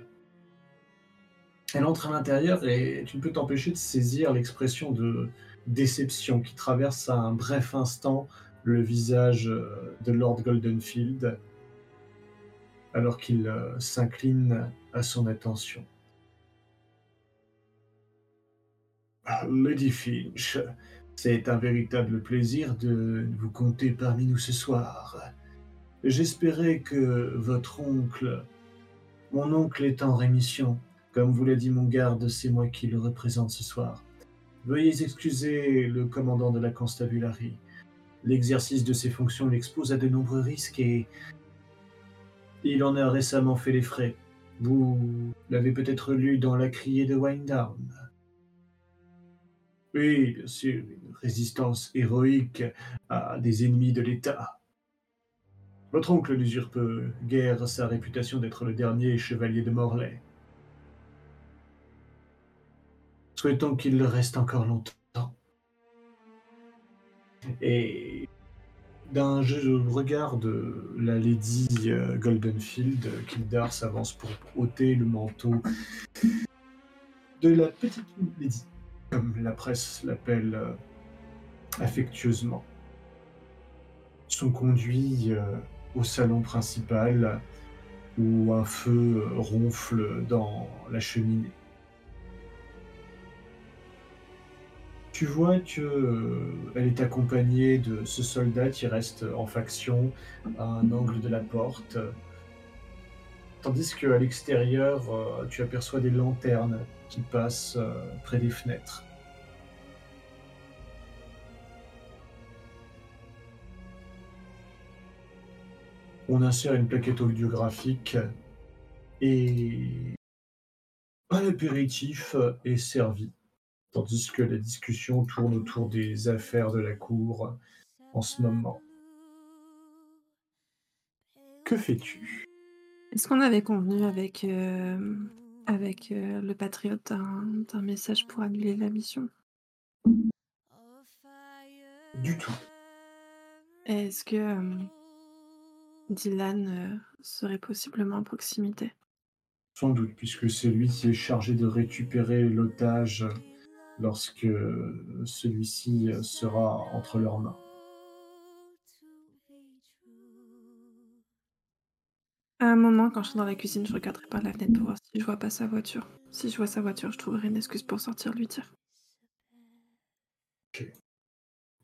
Elle entre à l'intérieur et tu ne peux t'empêcher de saisir l'expression de déception qui traverse à un bref instant le visage de Lord Goldenfield alors qu'il s'incline à son attention. Lady Finch, c'est un véritable plaisir de vous compter parmi nous ce soir. J'espérais que votre oncle... Mon oncle est en rémission. Comme vous l'a dit mon garde, c'est moi qui le représente ce soir. Veuillez excuser le commandant de la Constabulary. L'exercice de ses fonctions l'expose à de nombreux risques et il en a récemment fait les frais. Vous l'avez peut-être lu dans la criée de Wyndon. Oui, bien sûr, une résistance héroïque à des ennemis de l'État. Votre oncle n'usurpe guère sa réputation d'être le dernier chevalier de Morlaix. Souhaitons qu'il le reste encore longtemps. Et d'un regard de la Lady Goldenfield, Kildar s'avance pour ôter le manteau de la petite Lady, comme la presse l'appelle affectueusement. Sont conduits au salon principal où un feu ronfle dans la cheminée. Tu vois qu'elle est accompagnée de ce soldat qui reste en faction à un angle de la porte, tandis qu'à l'extérieur, tu aperçois des lanternes qui passent près des fenêtres. On insère une plaquette audiographique et un apéritif est servi. Tandis que la discussion tourne autour des affaires de la cour en ce moment. Que fais-tu? Est-ce qu'on avait convenu avec le Patriote un message pour annuler la mission? Du tout. Est-ce que Dylan serait possiblement à proximité? Sans doute, puisque c'est lui qui est chargé de récupérer l'otage... lorsque celui-ci sera entre leurs mains. moment, quand je suis dans la cuisine, je regarderai par la fenêtre pour voir si je vois pas sa voiture. Si je vois sa voiture, je trouverai une excuse pour sortir lui dire. Ok.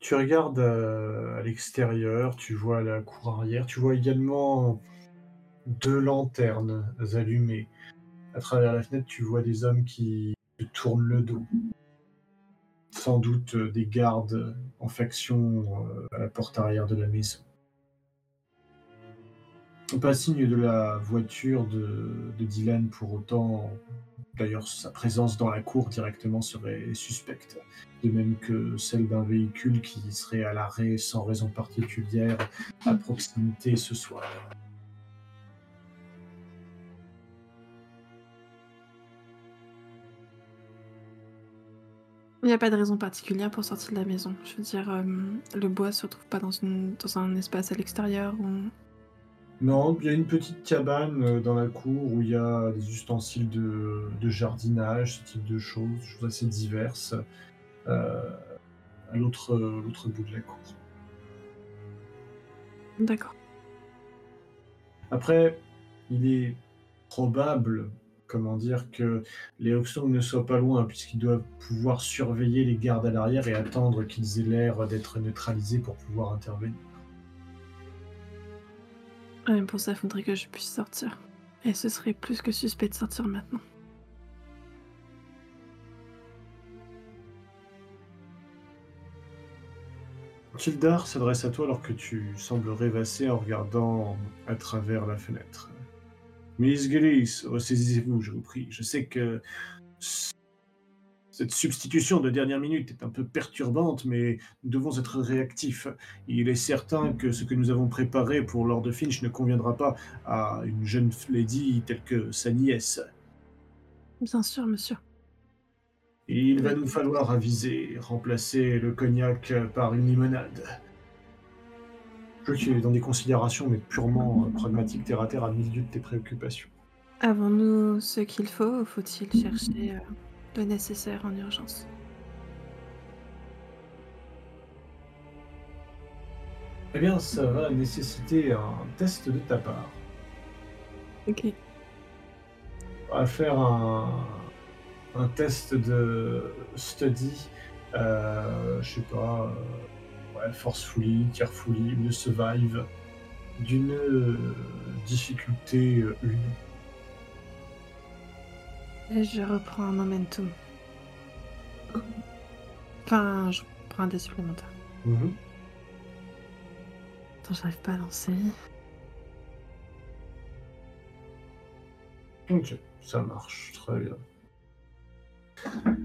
Tu regardes à l'extérieur, tu vois la cour arrière, tu vois également deux lanternes allumées. À travers la fenêtre, tu vois des hommes qui te tournent le dos. Sans doute des gardes en faction à la porte arrière de la maison. Pas signe de la voiture de Dylan pour autant. D'ailleurs, sa présence dans la cour directement serait suspecte. De même que celle d'un véhicule qui serait à l'arrêt sans raison particulière à proximité ce soir. Il n'y a pas de raison particulière pour sortir de la maison. Je veux dire, le bois ne se retrouve pas dans un espace à l'extérieur où... Non, il y a une petite cabane dans la cour où il y a des ustensiles de jardinage, ce type de choses assez diverses, à l'autre bout de la cour. D'accord. Après, il est probable, comment dire, que les Hoxton ne soient pas loin, puisqu'ils doivent pouvoir surveiller les gardes à l'arrière et attendre qu'ils aient l'air d'être neutralisés pour pouvoir intervenir. Pour ça, il faudrait que je puisse sortir. Et ce serait plus que suspect de sortir maintenant. Kildar s'adresse à toi alors que tu sembles rêvasser en regardant à travers la fenêtre. « Miss Gillis, ressaisissez-vous, je vous prie. Je sais que cette substitution de dernière minute est un peu perturbante, mais nous devons être réactifs. Il est certain que ce que nous avons préparé pour Lord Finch ne conviendra pas à une jeune lady telle que sa nièce. » « Bien sûr, monsieur. » « Il va nous falloir aviser, remplacer le cognac par une limonade. » Je crois qu'il est dans des considérations, mais purement pragmatiques, terre à terre, à milieu de tes préoccupations. Avons-nous ce qu'il faut, ou faut-il chercher le nécessaire en urgence? Eh bien, ça va nécessiter un test de ta part. Ok. On va faire un test de study, je sais pas... Forcefully, carefully, une survive d'une difficulté 1. Et je reprends un momentum. Enfin, je prends un dé supplémentaire. Attends, j'arrive pas à lancer. Ok, ça marche, très bien.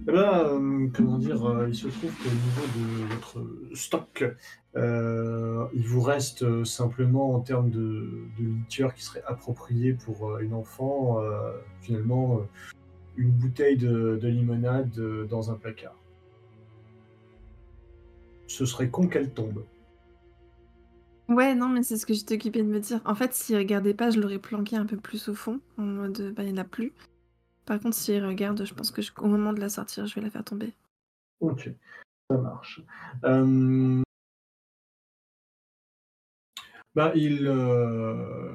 Là, comment dire, il se trouve qu'au niveau de votre stock, il vous reste simplement en termes de liqueur qui serait appropriée pour une enfant, finalement, une bouteille de limonade dans un placard. Ce serait con qu'elle tombe. Ouais, non, mais c'est ce que j'étais occupée de me dire. En fait, s'il regardait pas, je l'aurais planqué un peu plus au fond, en mode, bah, il n'y en a plus. Par contre, si elle regarde, je pense que au moment de la sortir, je vais la faire tomber. Ok, ça marche. Bah,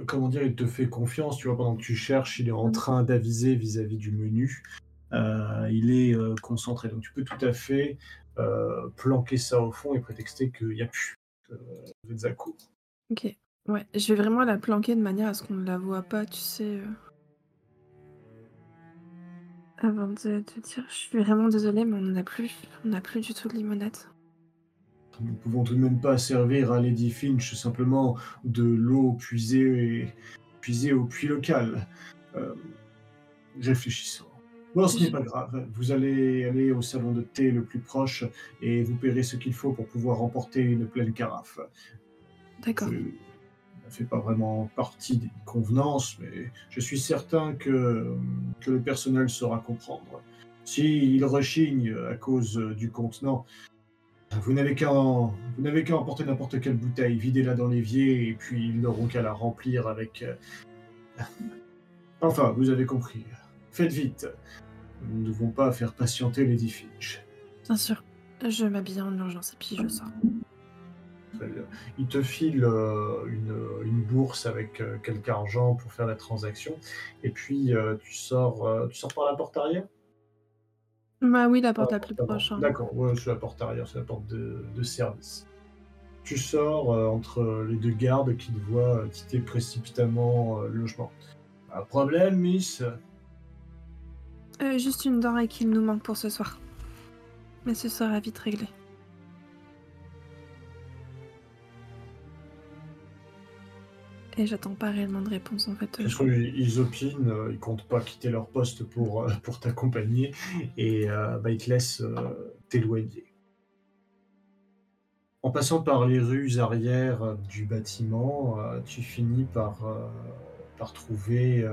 comment dire, il te fait confiance, tu vois, pendant que tu cherches, il est en train d'aviser vis-à-vis du menu. Il est concentré, donc tu peux tout à fait planquer ça au fond et prétexter qu'il n'y a plus de cours. Ok, ouais, je vais vraiment la planquer de manière à ce qu'on ne la voit pas, tu sais... Avant de te dire, je suis vraiment désolée, mais on n'a plus du tout de limonade. Nous ne pouvons tout de même pas servir à Lady Finch simplement de l'eau puisée au puits local. Réfléchissons. Bon, ce n'est pas grave. Vous allez aller au salon de thé le plus proche et vous paierez ce qu'il faut pour pouvoir emporter une pleine carafe. D'accord. Ça fait pas vraiment partie des convenances, mais je suis certain que le personnel saura comprendre. S'il rechigne à cause du contenant, vous n'avez qu'à emporter n'importe quelle bouteille, videz-la dans l'évier, et puis ils n'auront qu'à la remplir avec... Enfin, vous avez compris. Faites vite. Nous ne devons pas faire patienter Lady Finch. Bien sûr. Je m'habille en urgence et puis je sors. Très bien. Il te file une bourse avec quelque argent pour faire la transaction. Et puis, tu sors par la porte arrière ? Bah oui, la porte la plus proche. Hein. D'accord, ouais, c'est la porte arrière, c'est la porte de service. Tu sors entre les deux gardes qui te voient quitter précipitamment le logement. Pas de problème, miss ? Juste une denrée qu'il nous manque pour ce soir. Mais ce sera vite réglé. Et j'attends pas réellement de réponse en fait. Ils opinent, ils comptent pas quitter leur poste pour t'accompagner et ils te laissent t'éloigner. En passant par les rues arrière du bâtiment, tu finis par trouver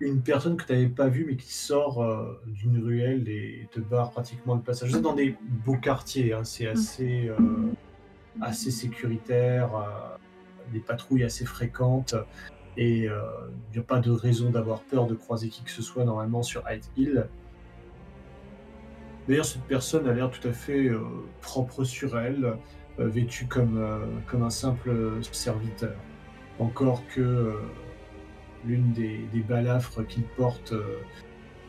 une personne que tu n'avais pas vue mais qui sort d'une ruelle et te barre pratiquement le passage. C'est dans des beaux quartiers, hein, c'est assez sécuritaire. Des patrouilles assez fréquentes et il n'y a pas de raison d'avoir peur de croiser qui que ce soit normalement sur Hyde Hill. D'ailleurs, cette personne a l'air tout à fait propre sur elle, vêtue comme un simple serviteur. Encore que l'une des balafres qu'il porte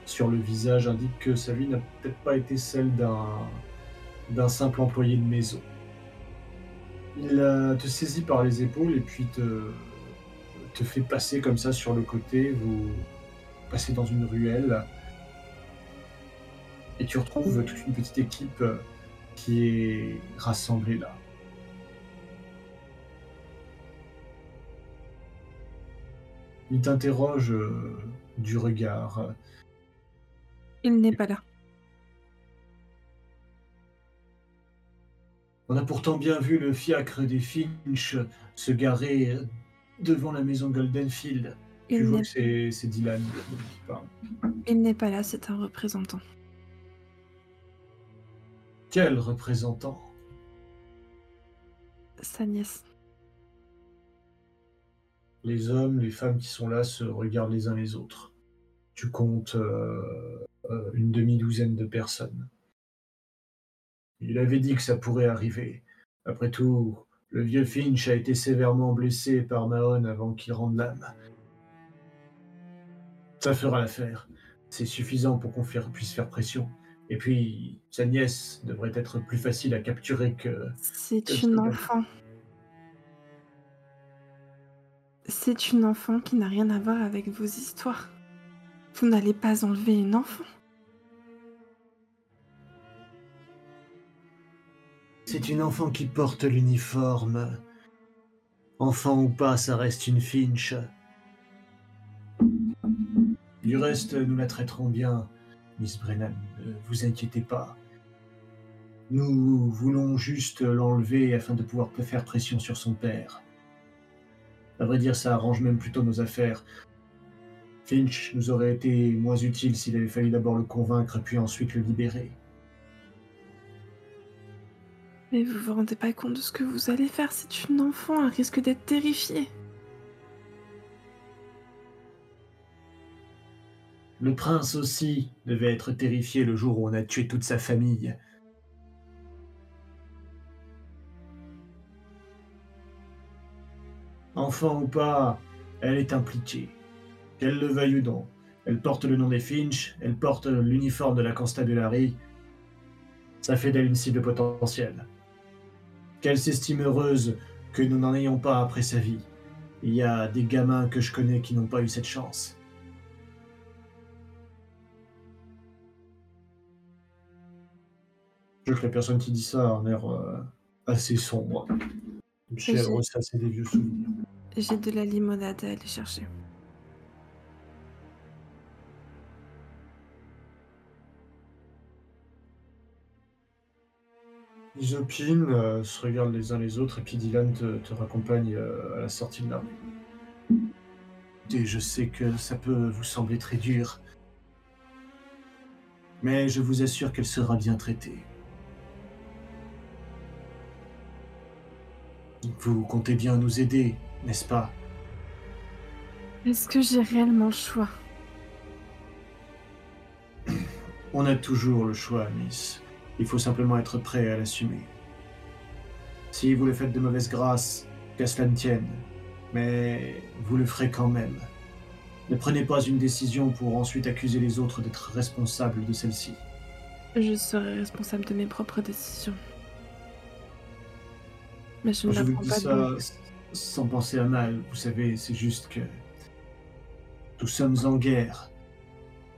sur le visage indique que sa vie n'a peut-être pas été celle d'un simple employé de maison. Il te saisit par les épaules et puis te fait passer comme ça sur le côté, vous passez dans une ruelle et tu retrouves toute une petite équipe qui est rassemblée là. Il t'interroge du regard. Il n'est pas là. On a pourtant bien vu le fiacre des Finch se garer devant la maison Goldenfield. Tu vois que c'est Dylan qui parle. Il n'est pas là, c'est un représentant. Quel représentant ? Sa nièce. Les hommes, les femmes qui sont là se regardent les uns les autres. Tu comptes une demi-douzaine de personnes. Il avait dit que ça pourrait arriver. Après tout, le vieux Finch a été sévèrement blessé par Mahon avant qu'il rende l'âme. Ça fera l'affaire. C'est suffisant pour qu'on puisse faire pression. Et puis, sa nièce devrait être plus facile à capturer que... C'est une enfant. C'est une enfant qui n'a rien à voir avec vos histoires. Vous n'allez pas enlever une enfant. C'est une enfant qui porte l'uniforme. Enfant ou pas, ça reste une Finch. Du reste, nous la traiterons bien, Miss Brennan. Ne vous inquiétez pas. Nous voulons juste l'enlever afin de pouvoir faire pression sur son père. À vrai dire, ça arrange même plutôt nos affaires. Finch nous aurait été moins utile s'il avait fallu d'abord le convaincre, puis ensuite le libérer. Mais vous vous rendez pas compte de ce que vous allez faire, c'est une enfant, elle risque d'être terrifiée. Le prince aussi devait être terrifié le jour où on a tué toute sa famille. Enfant ou pas, elle est impliquée. Qu'elle le veuille ou non, elle porte le nom des Finch, elle porte l'uniforme de la Constabulary. Ça fait d'elle une cible potentielle. Qu'elle s'estime heureuse que nous n'en ayons pas après sa vie. Il y a des gamins que je connais qui n'ont pas eu cette chance. Je crois que la personne qui dit ça a un air assez sombre. Une chèvre ressasse des vieux souvenirs. J'ai de la limonade à aller chercher. Ils opinent, se regardent les uns les autres, et puis Dylan te raccompagne à la sortie de l'armée. Et je sais que ça peut vous sembler très dur, mais je vous assure qu'elle sera bien traitée. Vous comptez bien nous aider, n'est-ce pas? Est-ce que j'ai réellement le choix? On a toujours le choix, Miss. Il faut simplement être prêt à l'assumer. Si vous le faites de mauvaise grâce, qu'à cela ne tienne, mais vous le ferez quand même. Ne prenez pas une décision pour ensuite accuser les autres d'être responsables de celle-ci. Je serai responsable de mes propres décisions. Mais je ne la prends pas ça sans penser à mal, vous savez, c'est juste que nous sommes en guerre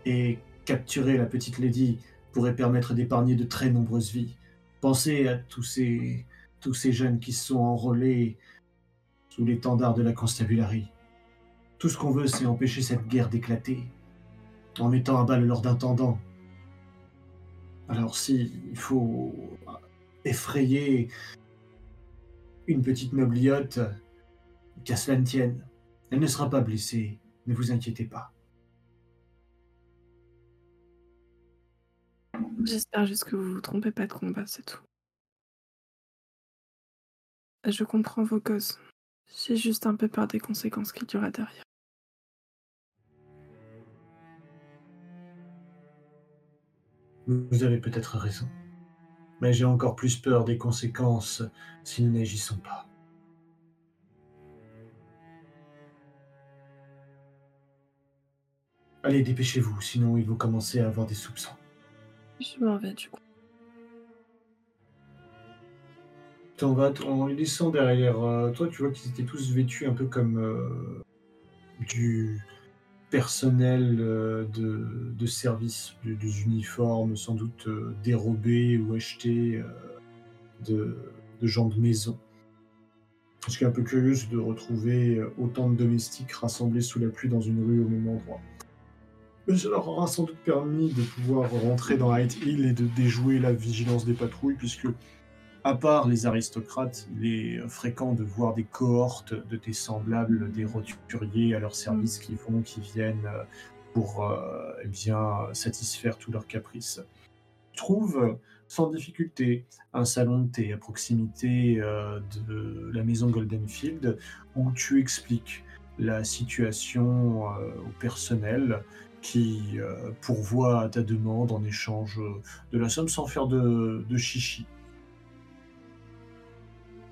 et capturer la petite lady pourrait permettre d'épargner de très nombreuses vies. Pensez à tous ces jeunes qui se sont enrôlés sous l'étendard de la Constabulary. Tout ce qu'on veut, c'est empêcher cette guerre d'éclater en mettant à bas le Lord Intendant. Alors si il faut effrayer une petite nobliote, qu'à cela ne tienne. Elle ne sera pas blessée, ne vous inquiétez pas. J'espère juste que vous vous trompez pas de combat, c'est tout. Je comprends vos causes. J'ai juste un peu peur des conséquences qu'il y aura derrière. Vous avez peut-être raison. Mais j'ai encore plus peur des conséquences si nous n'agissons pas. Allez, dépêchez-vous, sinon ils vont commencer à avoir des soupçons. Je m'en vais, du coup. On les descend derrière toi, tu vois qu'ils étaient tous vêtus un peu comme du personnel de service, des uniformes sans doute dérobés ou achetés de gens de maison. Je suis un peu curieuse de retrouver autant de domestiques rassemblés sous la pluie dans une rue au même endroit. Mais ça leur aura sans doute permis de pouvoir rentrer dans Hyde Hill et de déjouer la vigilance des patrouilles, puisque à part les aristocrates, il est fréquent de voir des cohortes de tes semblables, des roturiers à leur service qui vont, qui viennent pour eh bien, satisfaire tous leurs caprices. Tu trouves sans difficulté un salon de thé à proximité de la maison Goldenfield où tu expliques la situation au personnel qui pourvoit à ta demande en échange de la somme sans faire de chichi.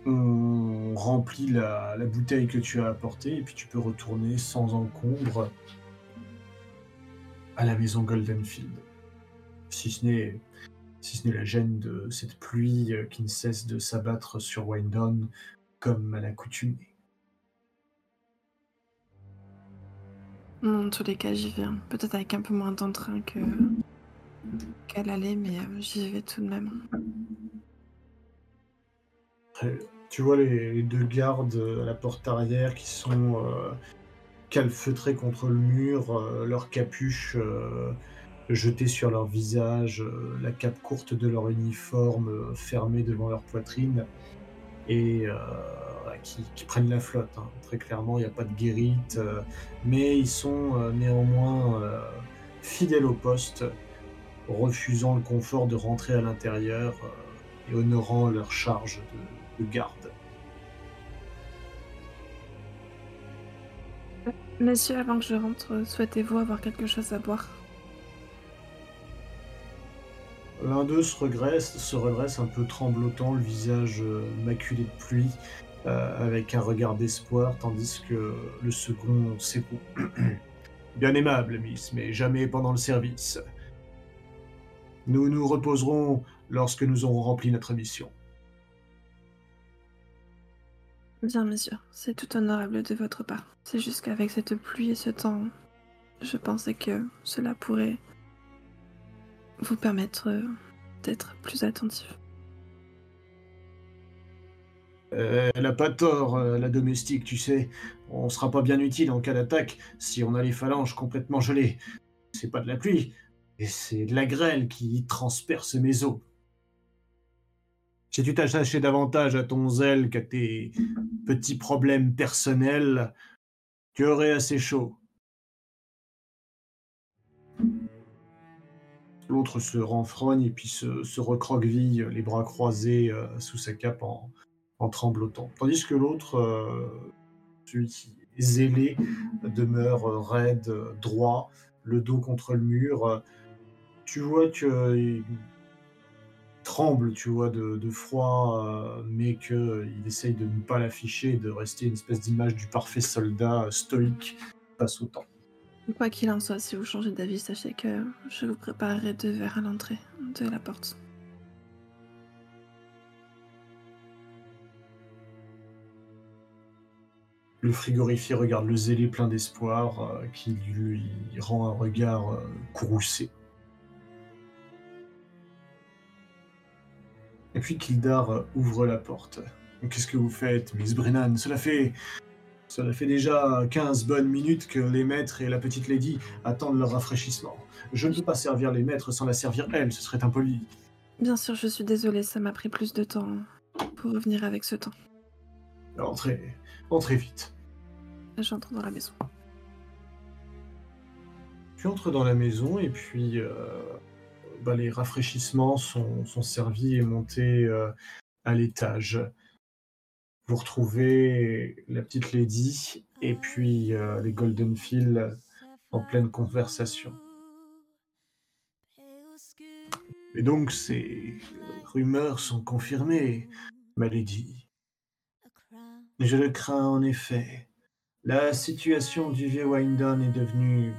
On remplit la bouteille que tu as apportée et puis tu peux retourner sans encombre à la maison Goldenfield. Si ce n'est la gêne de cette pluie qui ne cesse de s'abattre sur Wyndon comme à l'accoutumée. En tous les cas, j'y vais. Peut-être avec un peu moins d'entrain qu'à l'aller, mais j'y vais tout de même. Tu vois les deux gardes à la porte arrière qui sont calfeutrés contre le mur, leurs capuches jetées sur leur visage, la cape courte de leur uniforme fermée devant leur poitrine, et qui prennent la flotte. Hein. Très clairement, il n'y a pas de guérite, mais ils sont néanmoins fidèles au poste, refusant le confort de rentrer à l'intérieur et honorant leur charge de garde. Monsieur, avant que je rentre, souhaitez-vous avoir quelque chose à boire? L'un d'eux se redresse un peu tremblotant, le visage maculé de pluie, avec un regard d'espoir, tandis que le second s'époux. Bien aimable, miss, mais jamais pendant le service. Nous nous reposerons lorsque nous aurons rempli notre mission. Bien, monsieur, c'est tout honorable de votre part. C'est juste qu'avec cette pluie et ce temps, je pensais que cela pourrait vous permettre d'être plus attentif. Elle n'a pas tort, la domestique, tu sais. On ne sera pas bien utile en cas d'attaque si on a les phalanges complètement gelées. C'est pas de la pluie, et c'est de la grêle qui transperce mes os. Si tu t'attachais davantage à ton zèle qu'à tes petits problèmes personnels, tu aurais assez chaud. L'autre se renfrogne et puis se recroqueville, les bras croisés sous sa cape en tremblotant. Tandis que l'autre, celui qui est zélé, demeure raide, droit, le dos contre le mur. Tu vois que... tremble, tu vois, de froid, mais qu'il essaye de ne pas l'afficher et de rester une espèce d'image du parfait soldat stoïque face au temps. Quoi qu'il en soit, si vous changez d'avis, sachez que je vous préparerai 2 verres à l'entrée de la porte. Le frigorifié regarde le zélé plein d'espoir, qui lui rend un regard courroucé. Et puis Kildar ouvre la porte. « Qu'est-ce que vous faites, Miss Brennan? Cela fait déjà 15 bonnes minutes que les maîtres et la petite lady attendent leur rafraîchissement. Je ne peux pas servir les maîtres sans la servir elle, ce serait impoli. » « Bien sûr, je suis désolée, ça m'a pris plus de temps pour revenir avec ce temps. » « Entrez vite. » J'entre dans la maison. Tu entres dans la maison et puis les rafraîchissements sont servis et montés à l'étage. Vous retrouvez la petite lady et puis les Goldenfield en pleine conversation. Et donc ces rumeurs sont confirmées, ma lady. Je le crains en effet. La situation du vieux Wyndon est devenue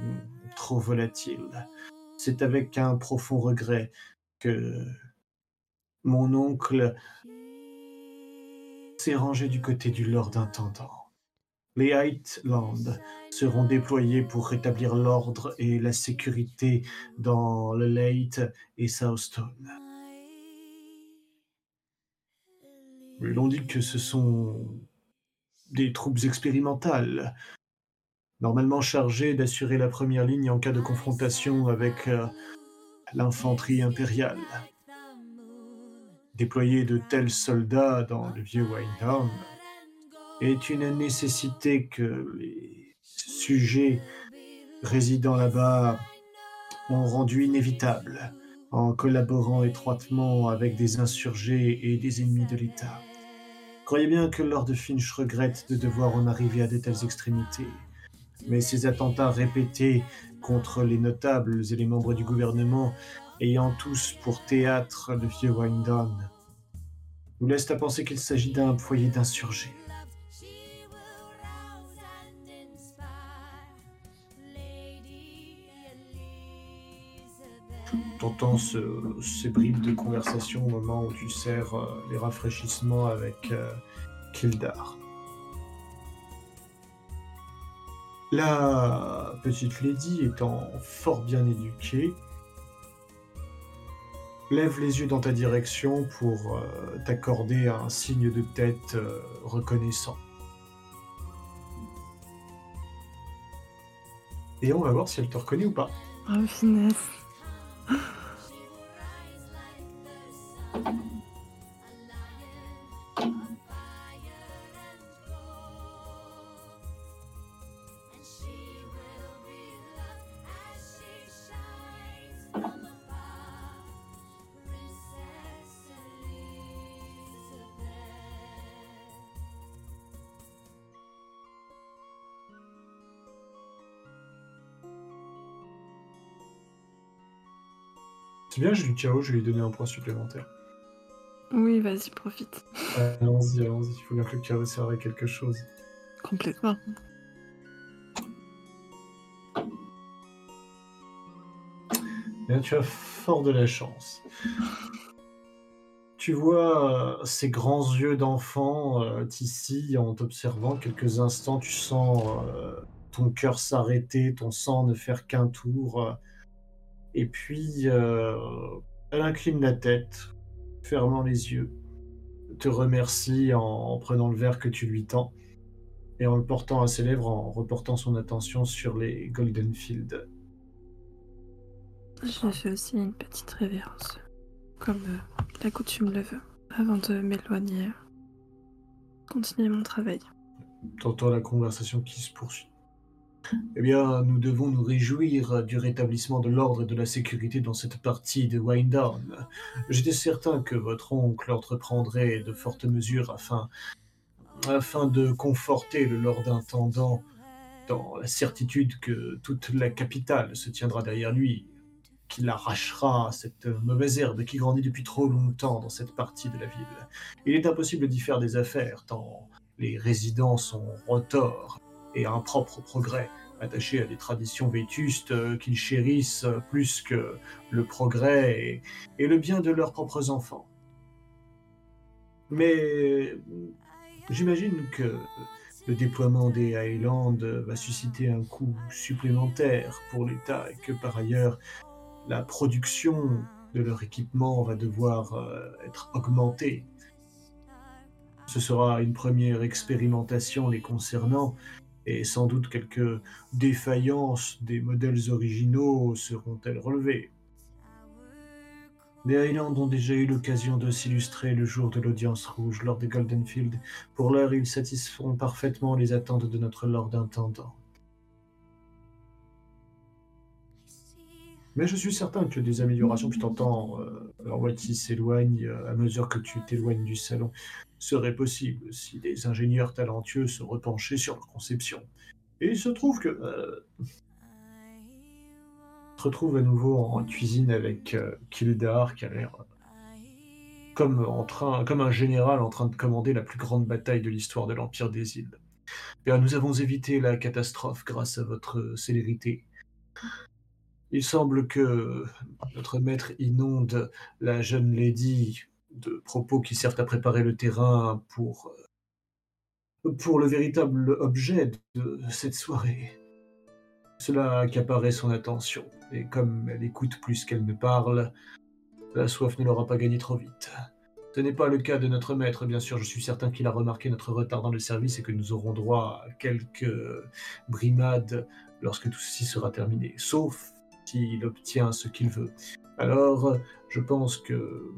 trop volatile. C'est avec un profond regret que mon oncle s'est rangé du côté du Lord Intendant. Les Highlands seront déployés pour rétablir l'ordre et la sécurité dans le Leith et Southstone. L'on dit que ce sont des troupes expérimentales, normalement chargées d'assurer la première ligne en cas de confrontation avec l'infanterie impériale. Déployer de tels soldats dans le vieux Wyndon est une nécessité que les sujets résidant là-bas ont rendu inévitable en collaborant étroitement avec des insurgés et des ennemis de l'État. Croyez bien que Lord Finch regrette de devoir en arriver à de telles extrémités, mais ces attentats répétés contre les notables et les membres du gouvernement ayant tous pour théâtre le vieux Wyndon nous laisse à penser qu'il s'agit d'un foyer d'insurgés. T'entends ces bribes de conversation au moment où tu sers les rafraîchissements avec Kildar. La petite lady, étant fort bien éduquée, lève les yeux dans ta direction pour t'accorder un signe de tête reconnaissant. Et on va voir si elle te reconnaît ou pas. Oh, finesse. C'est bien, j'ai du chaos, je vais lui donner un point supplémentaire. Oui, vas-y, profite. Allons-y, il faut bien que le chaos serve à quelque chose. Complètement. Là, tu as fort de la chance. Tu vois ces grands yeux d'enfant t'ici en t'observant quelques instants, tu sens ton cœur s'arrêter, ton sang ne faire qu'un tour... Et puis, elle incline la tête, fermant les yeux, te remercie en prenant le verre que tu lui tends et en le portant à ses lèvres, en reportant son attention sur les Goldenfield. Je lui fais aussi une petite révérence, comme la coutume le veut, avant de m'éloigner, continuer mon travail. T'entends la conversation qui se poursuit. Eh bien, nous devons nous réjouir du rétablissement de l'ordre et de la sécurité dans cette partie de Wyndon. J'étais certain que votre oncle entreprendrait de fortes mesures afin de conforter le Lord Intendant dans la certitude que toute la capitale se tiendra derrière lui. qu'il arrachera à cette mauvaise herbe qui grandit depuis trop longtemps dans cette partie de la ville. Il est impossible d'y faire des affaires, tant les résidents sont retors et impropres au progrès, attachés à des traditions vétustes qu'ils chérissent plus que le progrès et le bien de leurs propres enfants. Mais j'imagine que le déploiement des Highlands va susciter un coût supplémentaire pour l'État et que par ailleurs, la production de leur équipement va devoir être augmentée. Ce sera une première expérimentation les concernant et sans doute quelques défaillances des modèles originaux seront-elles relevées. Les Highlands ont déjà eu l'occasion de s'illustrer le jour de l'audience rouge lors des Goldenfield. Pour l'heure, ils satisfont parfaitement les attentes de notre Lord Intendant. Mais je suis certain que des améliorations, puis t'entends, en fait, qui s'éloignent à mesure que tu t'éloignes du salon, seraient possibles si des ingénieurs talentueux se repenchaient sur leur conception. Et il se trouve que... se retrouve à nouveau en cuisine avec Kildar qui a l'air comme un général en train de commander la plus grande bataille de l'histoire de l'Empire des îles. Et, nous avons évité la catastrophe grâce à votre célérité. Il semble que notre maître inonde la jeune lady de propos qui servent à préparer le terrain pour le véritable objet de cette soirée. Cela accaparait son attention, et comme elle écoute plus qu'elle ne parle, la soif ne l'aura pas gagnée trop vite. Ce n'est pas le cas de notre maître, bien sûr, je suis certain qu'il a remarqué notre retard dans le service et que nous aurons droit à quelques brimades lorsque tout ceci sera terminé, sauf s'il obtient ce qu'il veut. Alors, je pense que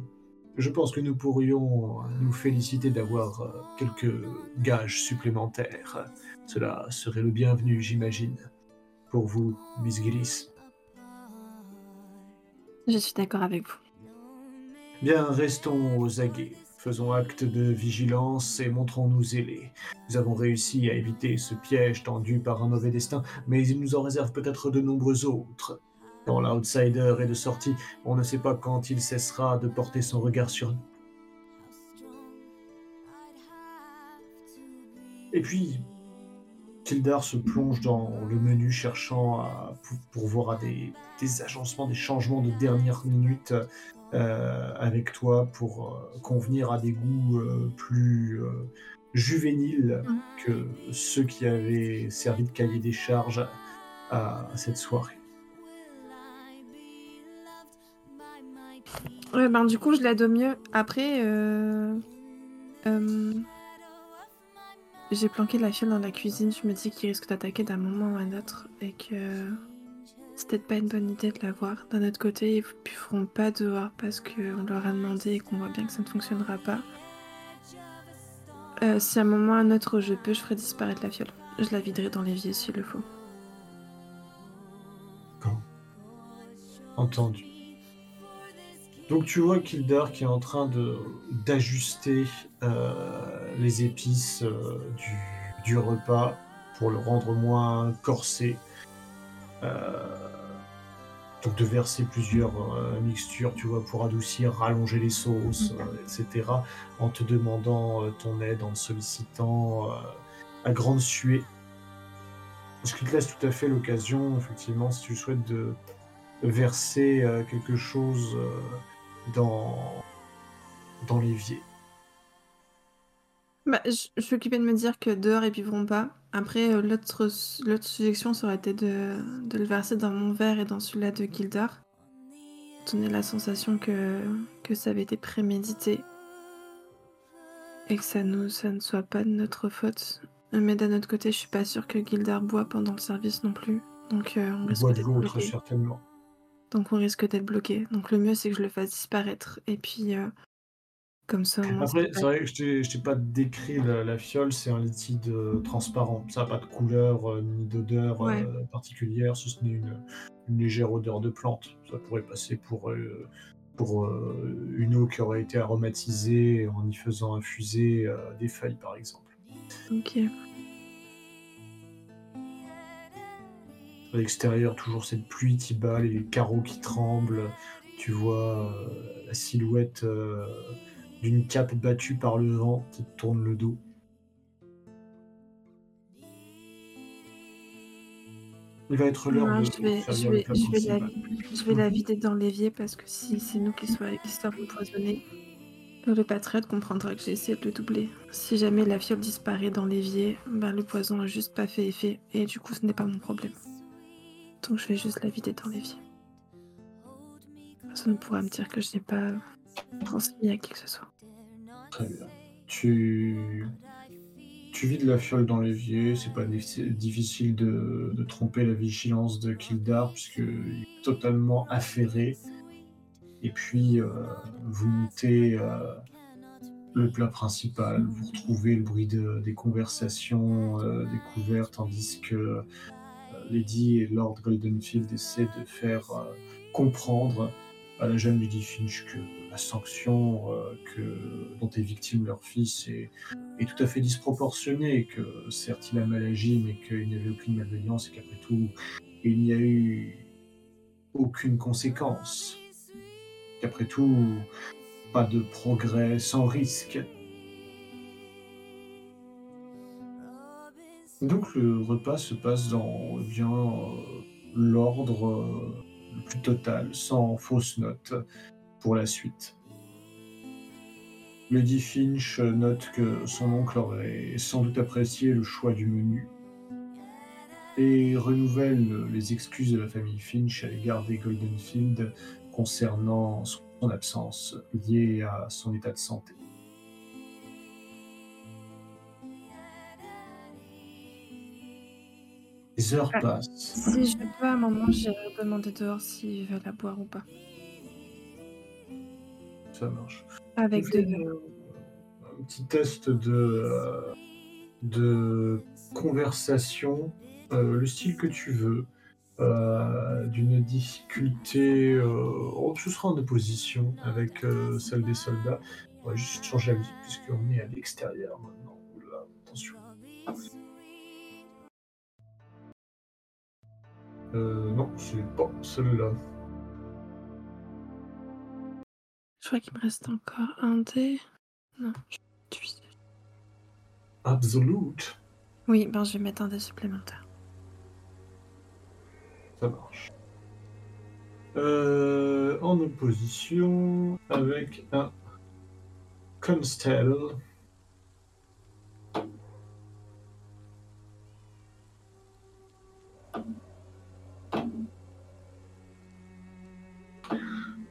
nous pourrions nous féliciter d'avoir quelques gages supplémentaires. Cela serait le bienvenu, j'imagine. Pour vous, Miss Gillis. Je suis d'accord avec vous. Bien, restons aux aguets. Faisons acte de vigilance et montrons-nous zélés. Nous avons réussi à éviter ce piège tendu par un mauvais destin, mais il nous en réserve peut-être de nombreux autres. Quand l'outsider est de sortie, on ne sait pas quand il cessera de porter son regard sur nous. Et puis... Kildar se plonge dans le menu cherchant pour voir à des agencements, des changements de dernière minute avec toi pour convenir à des goûts plus juvéniles que ceux qui avaient servi de cahier des charges à cette soirée. Du coup, je la donne mieux. Après... J'ai planqué la fiole dans la cuisine, je me dis qu'il risque d'attaquer d'un moment à un autre et que c'est peut-être pas une bonne idée de l'avoir. D'un autre côté, ils ne feront pas dehors parce qu'on leur a demandé et qu'on voit bien que ça ne fonctionnera pas. Si à un moment ou à un autre je peux, je ferai disparaître la fiole. Je la viderai dans l'évier s'il le faut. Quand ? Entendu. Donc tu vois Kildar qui est en train d'ajuster les épices du repas pour le rendre moins corsé. Donc de verser plusieurs mixtures, tu vois, pour adoucir, rallonger les sauces, etc. En te demandant ton aide, en te sollicitant à grande suée. Ce qui te laisse tout à fait l'occasion, effectivement, si tu souhaites de verser quelque chose... Dans l'évier. Je suis occupée de me dire que dehors ils piveront pas. Après, l'autre suggestion serait été de le verser dans mon verre et dans celui-là de Kildar. Donner la sensation que ça avait été prémédité et que ça ne soit pas de notre faute. Mais d'un autre côté, je suis pas sûre que Kildar boit pendant le service non plus. Donc on risque d'être bloqué. Certainement. Donc on risque d'être bloqué. Donc le mieux, c'est que je le fasse disparaître. Et puis, comme ça... Après, c'est vrai que je t'ai pas décrit la fiole. C'est un liquide transparent. Ça n'a pas de couleur ni d'odeur particulière, si ce n'est une légère odeur de plante. Ça pourrait passer pour une eau qui aurait été aromatisée en y faisant infuser des feuilles, par exemple. Ok. À l'extérieur, toujours cette pluie qui bat, les carreaux qui tremblent. Tu vois la silhouette d'une cape battue par le vent qui te tourne le dos. Il va être l'heure de faire je vais la vider dans l'évier parce que si c'est nous qui sommes empoisonnés, le patriote comprendra que j'ai essayé de le doubler. Si jamais la fiole disparaît dans l'évier, ben le poison n'a juste pas fait effet et du coup ce n'est pas mon problème. Donc je vais juste la vider dans l'évier. Personne ne pourra me dire que je n'ai pas transmis à qui que ce soit. Très bien. Tu vides la fiole dans l'évier, c'est pas difficile de tromper la vigilance de Kildar puisqu'il est totalement affairé. Et puis vous montez le plat principal, vous retrouvez le bruit des conversations découvertes tandis que Lady et Lord Goldenfield essaient de faire comprendre à la jeune Lady Finch que la sanction dont est victime leur fils est tout à fait disproportionnée, et que certes il a mal agi, mais qu'il n'y avait aucune malveillance et qu'après tout il n'y a eu aucune conséquence. Qu'après tout, pas de progrès sans risque. Donc le repas se passe dans bien l'ordre le plus total, sans fausse note. Pour la suite, Lady Finch note que son oncle aurait sans doute apprécié le choix du menu et renouvelle les excuses de la famille Finch à l'égard des Goldenfield concernant son absence liée à son état de santé. Les heures passent. Si je peux, à un moment, j'irai demander dehors s'ils veulent la boire ou pas. Ça marche. Avec deux verres. Un petit test de conversation, le style que tu veux, d'une difficulté. Ce sera en opposition avec celle des soldats. On va juste changer la musique puisqu'on est à l'extérieur maintenant. Oula, attention. Non, c'est pas celle-là. Je crois qu'il me reste encore un dé. Non, tu sais. Absolute. Oui, ben je vais mettre un dé supplémentaire. Ça marche. En opposition avec un Constel.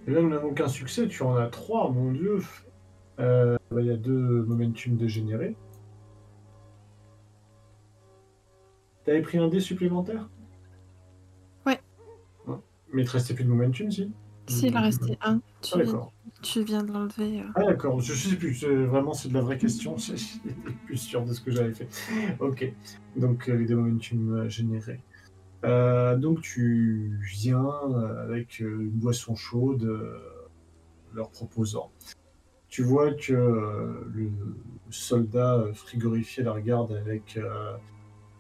Et là, nous n'avons qu'un succès, tu en as 3, mon dieu. Il y a 2 momentum dégénérés. T'avais pris un dé supplémentaire ? Ouais. Mais il te restait plus de momentum, si ? Si, il en restait un. Tu viens de l'enlever. Ah d'accord, je sais plus. Vraiment, c'est de la vraie question. Je suis plus sûr de ce que j'avais fait. Ok, donc les 2 momentum générés. Donc tu viens avec une boisson chaude leur proposant. Tu vois que le soldat frigorifié la regarde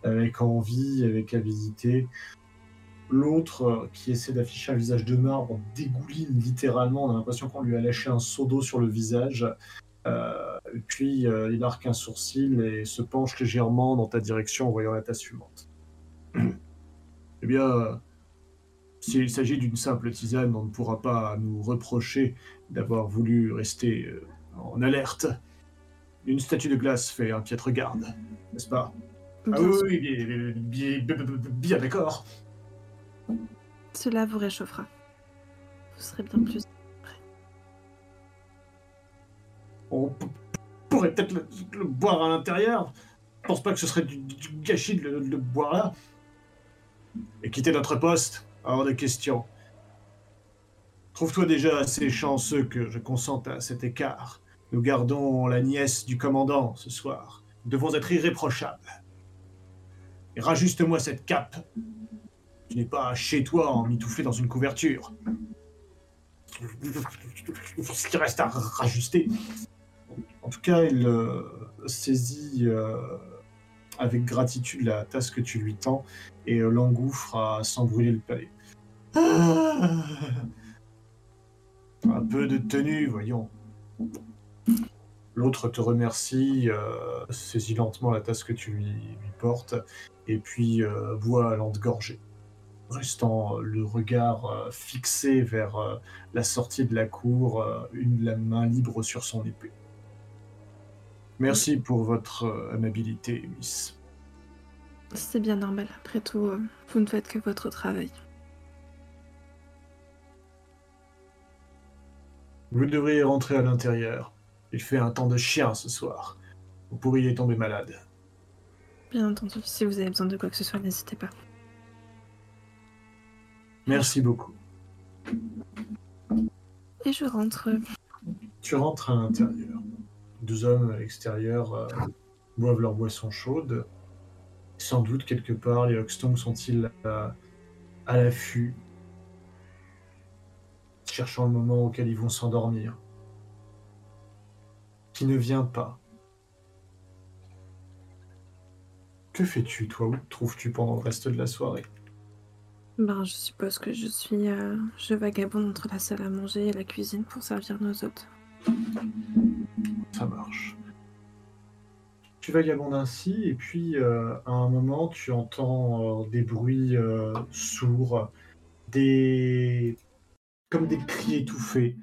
avec envie, avec avidité. L'autre qui essaie d'afficher un visage de marbre dégouline littéralement. On a l'impression qu'on lui a lâché un seau d'eau sur le visage. Puis il arque un sourcil et se penche légèrement dans ta direction en voyant la tasse suivante. Eh bien, s'il s'agit d'une simple tisane, on ne pourra pas nous reprocher d'avoir voulu rester en alerte. Une statue de glace fait un piètre garde, n'est-ce pas ? Bien bien d'accord. Cela vous réchauffera. Vous serez bien plus prêt. On pourrait peut-être le boire à l'intérieur. Je pense pas que ce serait du gâchis de le boire là. Et quitter notre poste, hors de question. Trouve-toi déjà assez chanceux que je consente à cet écart. Nous gardons la nièce du commandant ce soir. Nous devons être irréprochables. Et rajuste-moi cette cape. Tu n'es pas chez toi en mitouflé dans une couverture. Ce qui reste à rajuster. En tout cas, il saisit avec gratitude la tasse que tu lui tends et l'engouffre à s'en brûler le palais. Ah, un peu de tenue, voyons. L'autre te remercie, saisit lentement la tasse que tu lui portes et puis boit à lente gorgée, restant le regard fixé vers la sortie de la cour, la main libre sur son épée. Merci pour votre amabilité, Miss. C'est bien normal. Après tout, vous ne faites que votre travail. Vous devriez rentrer à l'intérieur. Il fait un temps de chien ce soir. Vous pourriez tomber malade. Bien entendu. Si vous avez besoin de quoi que ce soit, n'hésitez pas. Merci beaucoup. Et je rentre. Tu rentres à l'intérieur. Deux hommes à l'extérieur boivent leur boisson chaude. Sans doute, quelque part, les Hoxton sont-ils à l'affût, cherchant le moment auquel ils vont s'endormir. Qui ne vient pas. Que fais-tu, toi? Où te trouves-tu pendant le reste de la soirée? Ben, je suppose que je suis... je vagabonde entre la salle à manger et la cuisine pour servir nos hôtes. Ça marche. Tu vagabondes ainsi, et puis à un moment, tu entends des bruits sourds, comme des cris étouffés,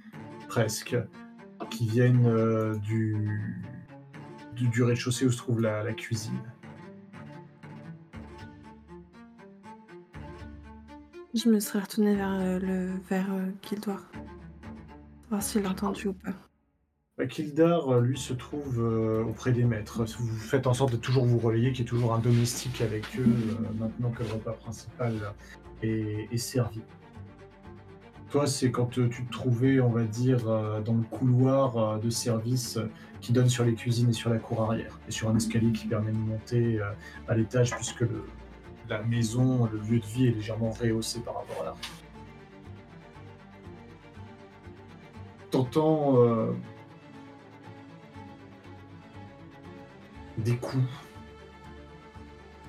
presque, qui viennent du rez-de-chaussée où se trouve la cuisine. Je me serais retournée vers Kildar, voir s'il l'a entendu ou pas. Kildar, lui, se trouve auprès des maîtres. Vous faites en sorte de toujours vous relayer, qu'il y ait toujours un domestique avec eux, maintenant que le repas principal est servi. Toi, c'est quand tu te trouvais, on va dire, dans le couloir de service qui donne sur les cuisines et sur la cour arrière, et sur un escalier qui permet de monter à l'étage, puisque la maison, le lieu de vie est légèrement rehaussé par rapport à là. T'entends... des coups,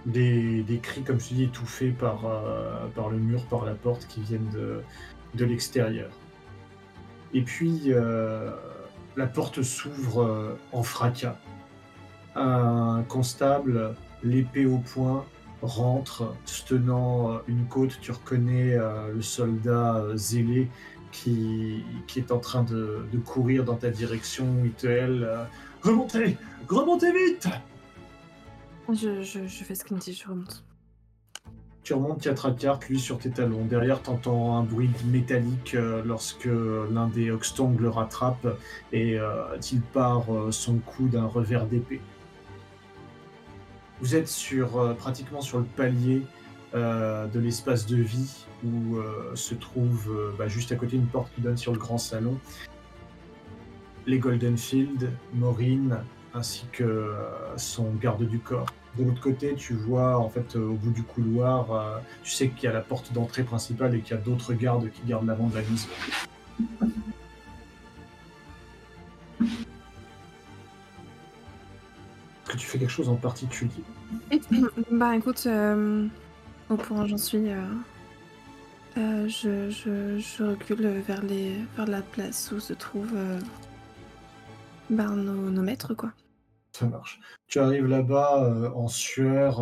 des cris, comme je dis, étouffés par le mur, par la porte, qui viennent de l'extérieur. Et puis, la porte s'ouvre en fracas. Un constable, l'épée au poing, rentre, se tenant une côte. Tu reconnais le soldat zélé qui est en train de courir dans ta direction. Il te hèle. Remontez! Remontez vite! Je fais ce qu'il me dit, je remonte. Tu remontes 4 à 4, lui sur tes talons. Derrière, t'entends un bruit métallique lorsque l'un des Hoxton le rattrape et il part son coup d'un revers d'épée. Vous êtes pratiquement sur le palier de l'espace de vie où se trouve juste à côté une porte qui donne sur le grand salon. Les Goldenfield, Maureen, ainsi que son garde du corps. De l'autre côté, tu vois, en fait, au bout du couloir, tu sais qu'il y a la porte d'entrée principale et qu'il y a d'autres gardes qui gardent l'avant de la maison. Est-ce que tu fais quelque chose en particulier? Bah écoute, au point où j'en suis, je recule vers la place où se trouve... nos maîtres, quoi. Ça marche. Tu arrives là-bas en sueur,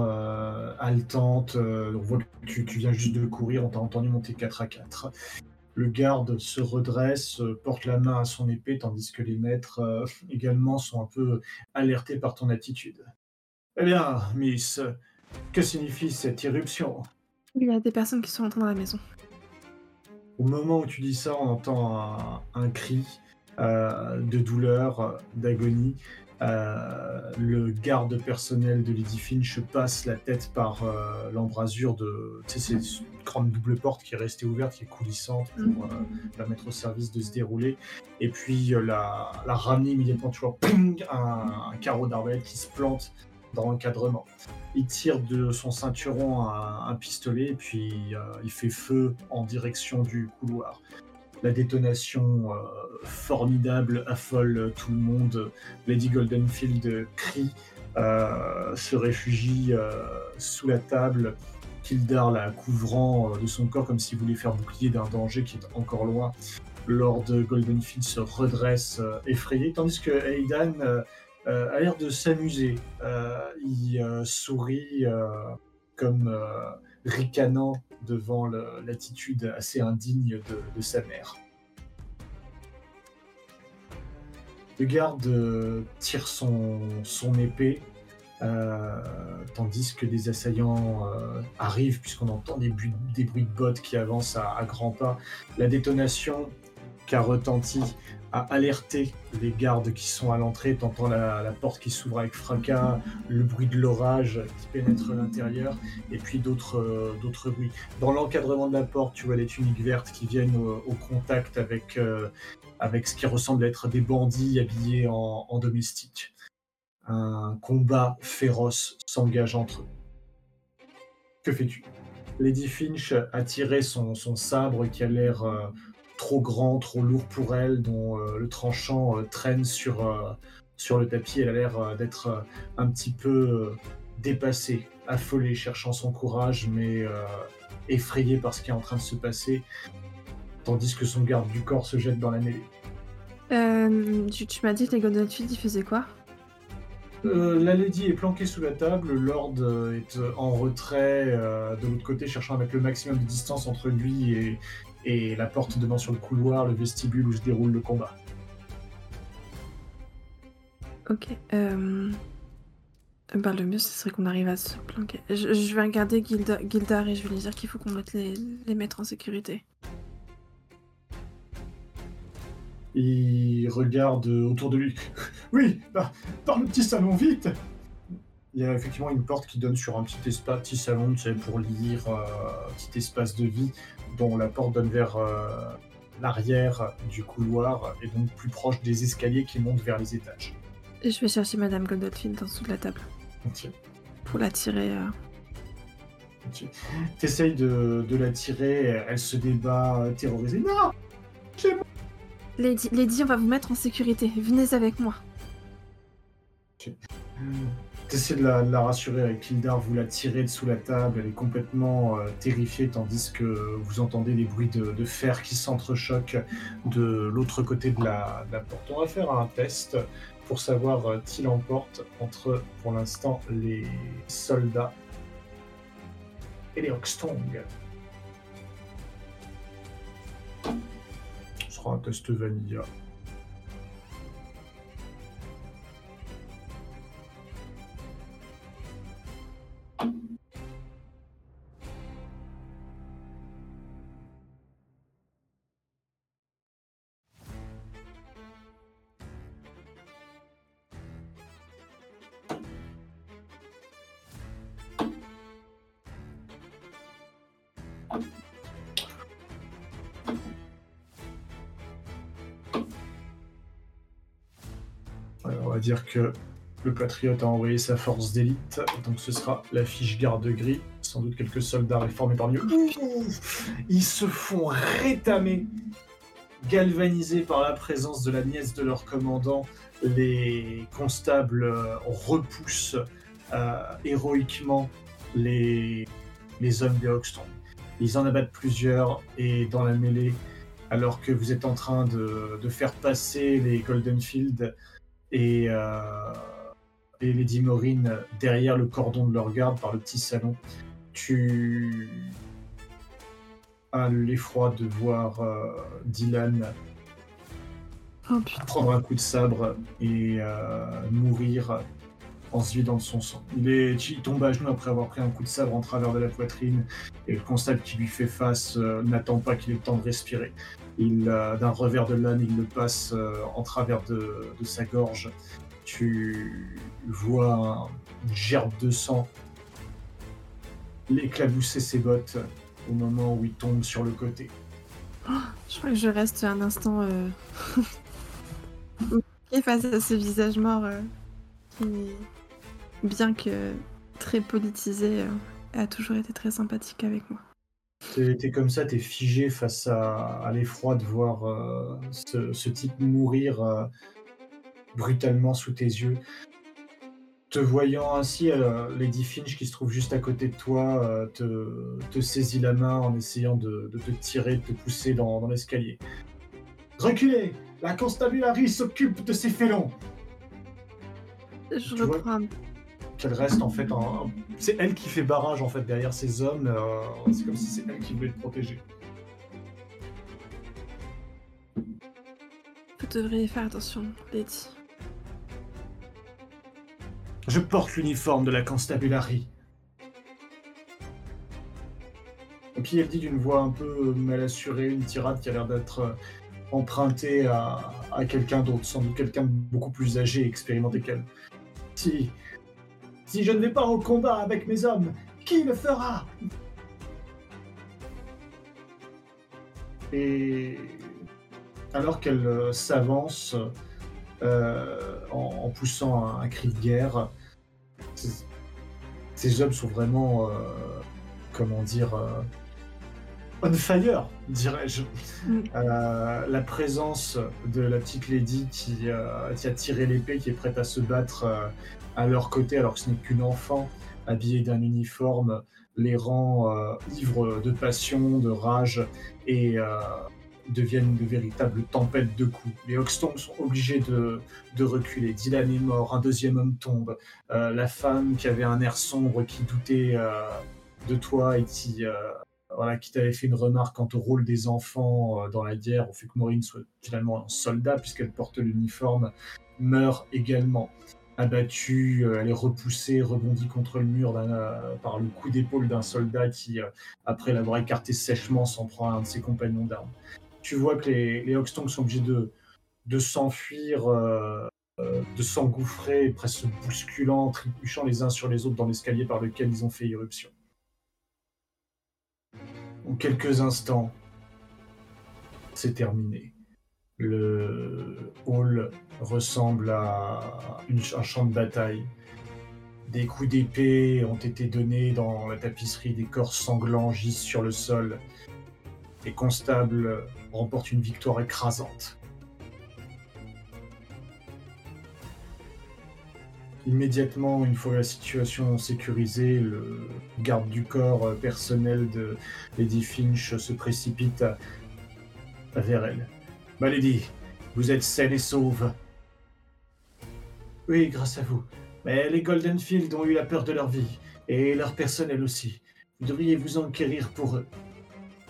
haletante. On voit que tu viens juste de courir. On t'a entendu monter 4 à 4. Le garde se redresse, porte la main à son épée, tandis que les maîtres également sont un peu alertés par ton attitude. Eh bien, Miss, que signifie cette irruption? Il y a des personnes qui sont entrées dans la maison. Au moment où tu dis ça, on entend un cri. De douleur, d'agonie. Le garde personnel de Lady Finch passe la tête par l'embrasure de cette grande double porte qui est restée ouverte, qui est coulissante pour la mettre au service de se dérouler. Et puis la ramener immédiatement, tu vois, ping, un carreau d'arbalète qui se plante dans l'encadrement. Il tire de son ceinturon un pistolet et puis il fait feu en direction du couloir. La détonation formidable affole tout le monde. Lady Goldenfield crie, se réfugie sous la table, Kildar la couvrant de son corps comme s'il voulait faire bouclier d'un danger qui est encore loin. Lord Goldenfield se redresse effrayé, tandis que Aidan a l'air de s'amuser. Il sourit comme ricanant devant l'attitude assez indigne de sa mère. Le garde tire son épée, tandis que des assaillants arrivent, puisqu'on entend des bruits de bottes qui avancent à grands pas. La détonation qui a retenti a alerté les gardes qui sont à l'entrée, t'entends la porte qui s'ouvre avec fracas, le bruit de l'orage qui pénètre l'intérieur, et puis d'autres bruits. Dans l'encadrement de la porte, tu vois des tuniques vertes qui viennent au contact avec ce qui ressemble être des bandits habillés en domestique. Un combat féroce s'engage entre eux. Que fais-tu ? Lady Finch a tiré son sabre qui a l'air trop grand, trop lourd pour elle, dont le tranchant traîne sur le tapis. Elle a l'air d'être un petit peu dépassée, affolée, cherchant son courage, mais effrayée par ce qui est en train de se passer, tandis que son garde du corps se jette dans la mêlée. Tu m'as dit que les Goldenfield, ils faisaient quoi ? La lady est planquée sous la table, Lord est en retrait de l'autre côté, cherchant à mettre le maximum de distance entre lui et la porte donnant sur le couloir, le vestibule où se déroule le combat. Ok. Bah, le mieux, ce serait qu'on arrive à se planquer. Je vais regarder Kildar et je vais lui dire qu'il faut qu'on mette les mettre en sécurité. Il regarde autour de lui. Oui, bah, dans le petit salon, vite. Il y a effectivement une porte qui donne sur un petit salon, tu sais, pour lire, petit espace de vie, dont la porte donne vers l'arrière du couloir, et donc plus proche des escaliers qui montent vers les étages. Et je vais chercher Madame Goldenfield en dessous de la table. Okay. Pour la tirer... Okay. T'essayes de la tirer, elle se débat terrorisée. Non, c'est moi. Lady, on va vous mettre en sécurité. Venez avec moi. Okay. T'essaies de la rassurer avec Kildar, vous la tirez de sous la table, elle est complètement terrifiée, tandis que vous entendez des bruits de fer qui s'entrechoquent de l'autre côté de la porte. On va faire un test pour savoir qui l'emporte entre, pour l'instant, les soldats et les Hoxton. Ce sera un test vanilla. Dire que le Patriote a envoyé sa force d'élite, donc ce sera la fiche garde-gris, sans doute quelques soldats réformés parmi eux. Ils se font rétamer, galvanisés par la présence de la nièce de leur commandant. Les constables repoussent héroïquement les hommes des Hoxton. Ils en abattent plusieurs, et dans la mêlée, alors que vous êtes en train de faire passer les Goldenfield, et Lady Maureen derrière le cordon de leur garde par le petit salon, tu as l'effroi de voir Dylan prendre un coup de sabre et mourir en se vidant de son sang. Il tombe à genoux après avoir pris un coup de sabre en travers de la poitrine, et le constable qui lui fait face n'attend pas qu'il ait le temps de respirer. D'un revers de lame, il le passe en travers de sa gorge. Tu vois une gerbe de sang l'éclabousser ses bottes au moment où il tombe sur le côté. Oh, je crois que je reste un instant face à ce visage mort qui, bien que très politisé, a toujours été très sympathique avec moi. T'es comme ça, t'es figé face à l'effroi de voir ce type mourir brutalement sous tes yeux. Te voyant ainsi, Lady Finch, qui se trouve juste à côté de toi, te saisit la main en essayant de te tirer, de te pousser dans l'escalier. « Reculez! La Constabulary s'occupe de ces félons !» Je reprends. Qu'elle reste en fait... C'est elle qui fait barrage en fait derrière ces hommes. C'est comme si c'est elle qui voulait te protéger. Vous devriez faire attention, Lady. Je porte l'uniforme de la Constabulary. Et puis elle dit d'une voix un peu mal assurée, une tirade qui a l'air d'être empruntée à quelqu'un d'autre, sans doute quelqu'un de beaucoup plus âgé et expérimenté qu'elle. Si je ne vais pas au combat avec mes hommes, qui le fera ? Et alors qu'elle s'avance... en poussant un cri de guerre, ces hommes sont vraiment on fire, dirais-je. La présence de la petite lady qui a tiré l'épée, qui est prête à se battre à leur côté, alors que ce n'est qu'une enfant habillée d'un uniforme, les rend ivres de passion, de rage, et deviennent de véritables tempêtes de coups. Les Hoxton sont obligés de reculer. Dylan est mort, un deuxième homme tombe. La femme qui avait un air sombre, qui doutait de toi et qui t'avait fait une remarque quant au rôle des enfants dans la guerre, au fait que Maureen soit finalement un soldat puisqu'elle porte l'uniforme, meurt également. Abattue, elle est repoussée, rebondit contre le mur par le coup d'épaule d'un soldat qui, après l'avoir écarté sèchement, s'en prend à un de ses compagnons d'armes. Tu vois que les Hoxton sont obligés de s'enfuir, de s'engouffrer, presque se bousculant, trébuchant les uns sur les autres dans l'escalier par lequel ils ont fait irruption. En quelques instants, c'est terminé. Le hall ressemble à un champ de bataille. Des coups d'épée ont été donnés dans la tapisserie, des corps sanglants gisent sur le sol. Les constables remportent une victoire écrasante. Immédiatement, une fois la situation sécurisée, le garde du corps personnel de Lady Finch se précipite vers elle. « Ma Lady, vous êtes saine et sauve. »« Oui, grâce à vous. Mais les Goldenfield ont eu la peur de leur vie, et leur personnel aussi. Vous devriez vous enquérir pour eux. »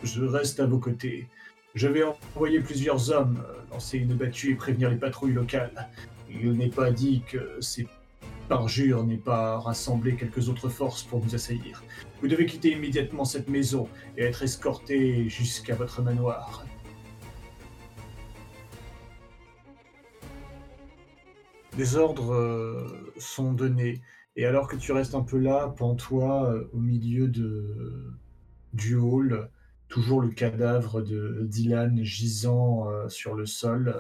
Je reste à vos côtés. Je vais envoyer plusieurs hommes, lancer une battue et prévenir les patrouilles locales. Il n'est pas dit que ces parjures n'aient pas rassemblé quelques autres forces pour nous assaillir. Vous devez quitter immédiatement cette maison et être escorté jusqu'à votre manoir. Des ordres sont donnés, et alors que tu restes un peu là, pends-toi au milieu du hall. Toujours le cadavre de Dylan gisant sur le sol.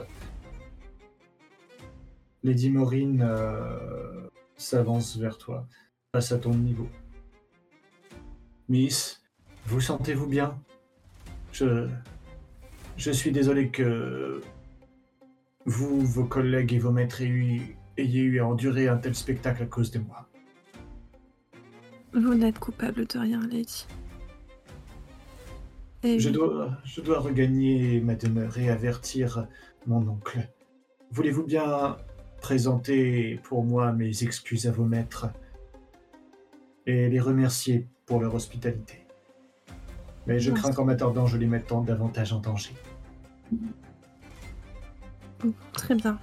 Lady Maureen s'avance vers toi, passe à ton niveau. « Miss, vous sentez-vous bien ? Je suis désolé que vous, vos collègues et vos maîtres ayez eu à endurer un tel spectacle à cause de moi. » « Vous n'êtes coupable de rien, Lady. » Et... Je dois regagner ma demeure et avertir mon oncle. Voulez-vous bien présenter pour moi mes excuses à vos maîtres et les remercier pour leur hospitalité. Mais je crains qu'en m'attardant, je les mette davantage en danger. Très bien.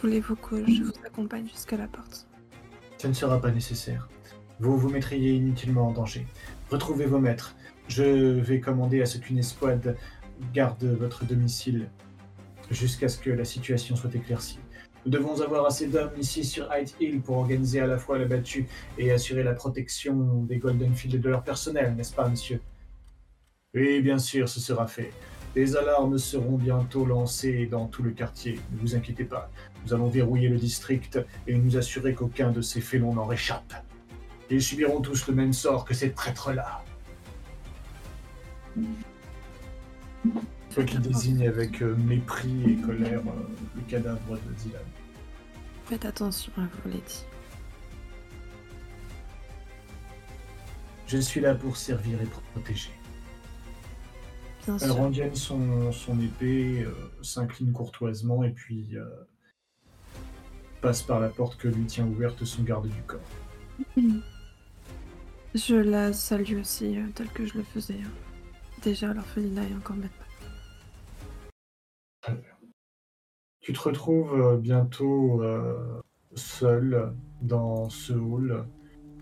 Voulez-vous que je vous accompagne jusqu'à la porte ? Ce ne sera pas nécessaire. Vous vous mettriez inutilement en danger. Retrouvez vos maîtres. Je vais commander à ce qu'une escouade garde votre domicile jusqu'à ce que la situation soit éclaircie. Nous devons avoir assez d'hommes ici sur Hyde Hill pour organiser à la fois la battue et assurer la protection des Goldenfield et de leur personnel, n'est-ce pas, monsieur ? Oui, bien sûr, ce sera fait. Des alarmes seront bientôt lancées dans tout le quartier, ne vous inquiétez pas. Nous allons verrouiller le district et nous assurer qu'aucun de ces félons n'en réchappe. Ils subiront tous le même sort que ces traîtres-là. Toi qui désigne avec mépris et colère le cadavre de Dylan. Faites attention à vous, Lady. Je suis là pour servir et protéger. Bien sûr. Elle rengaine son épée, s'incline courtoisement et puis passe par la porte que lui tient ouverte son garde du corps. Mmh. Je la salue aussi, tel que je le faisais déjà à l'orphelinat et encore maintenant. Tu te retrouves bientôt seul dans ce hall.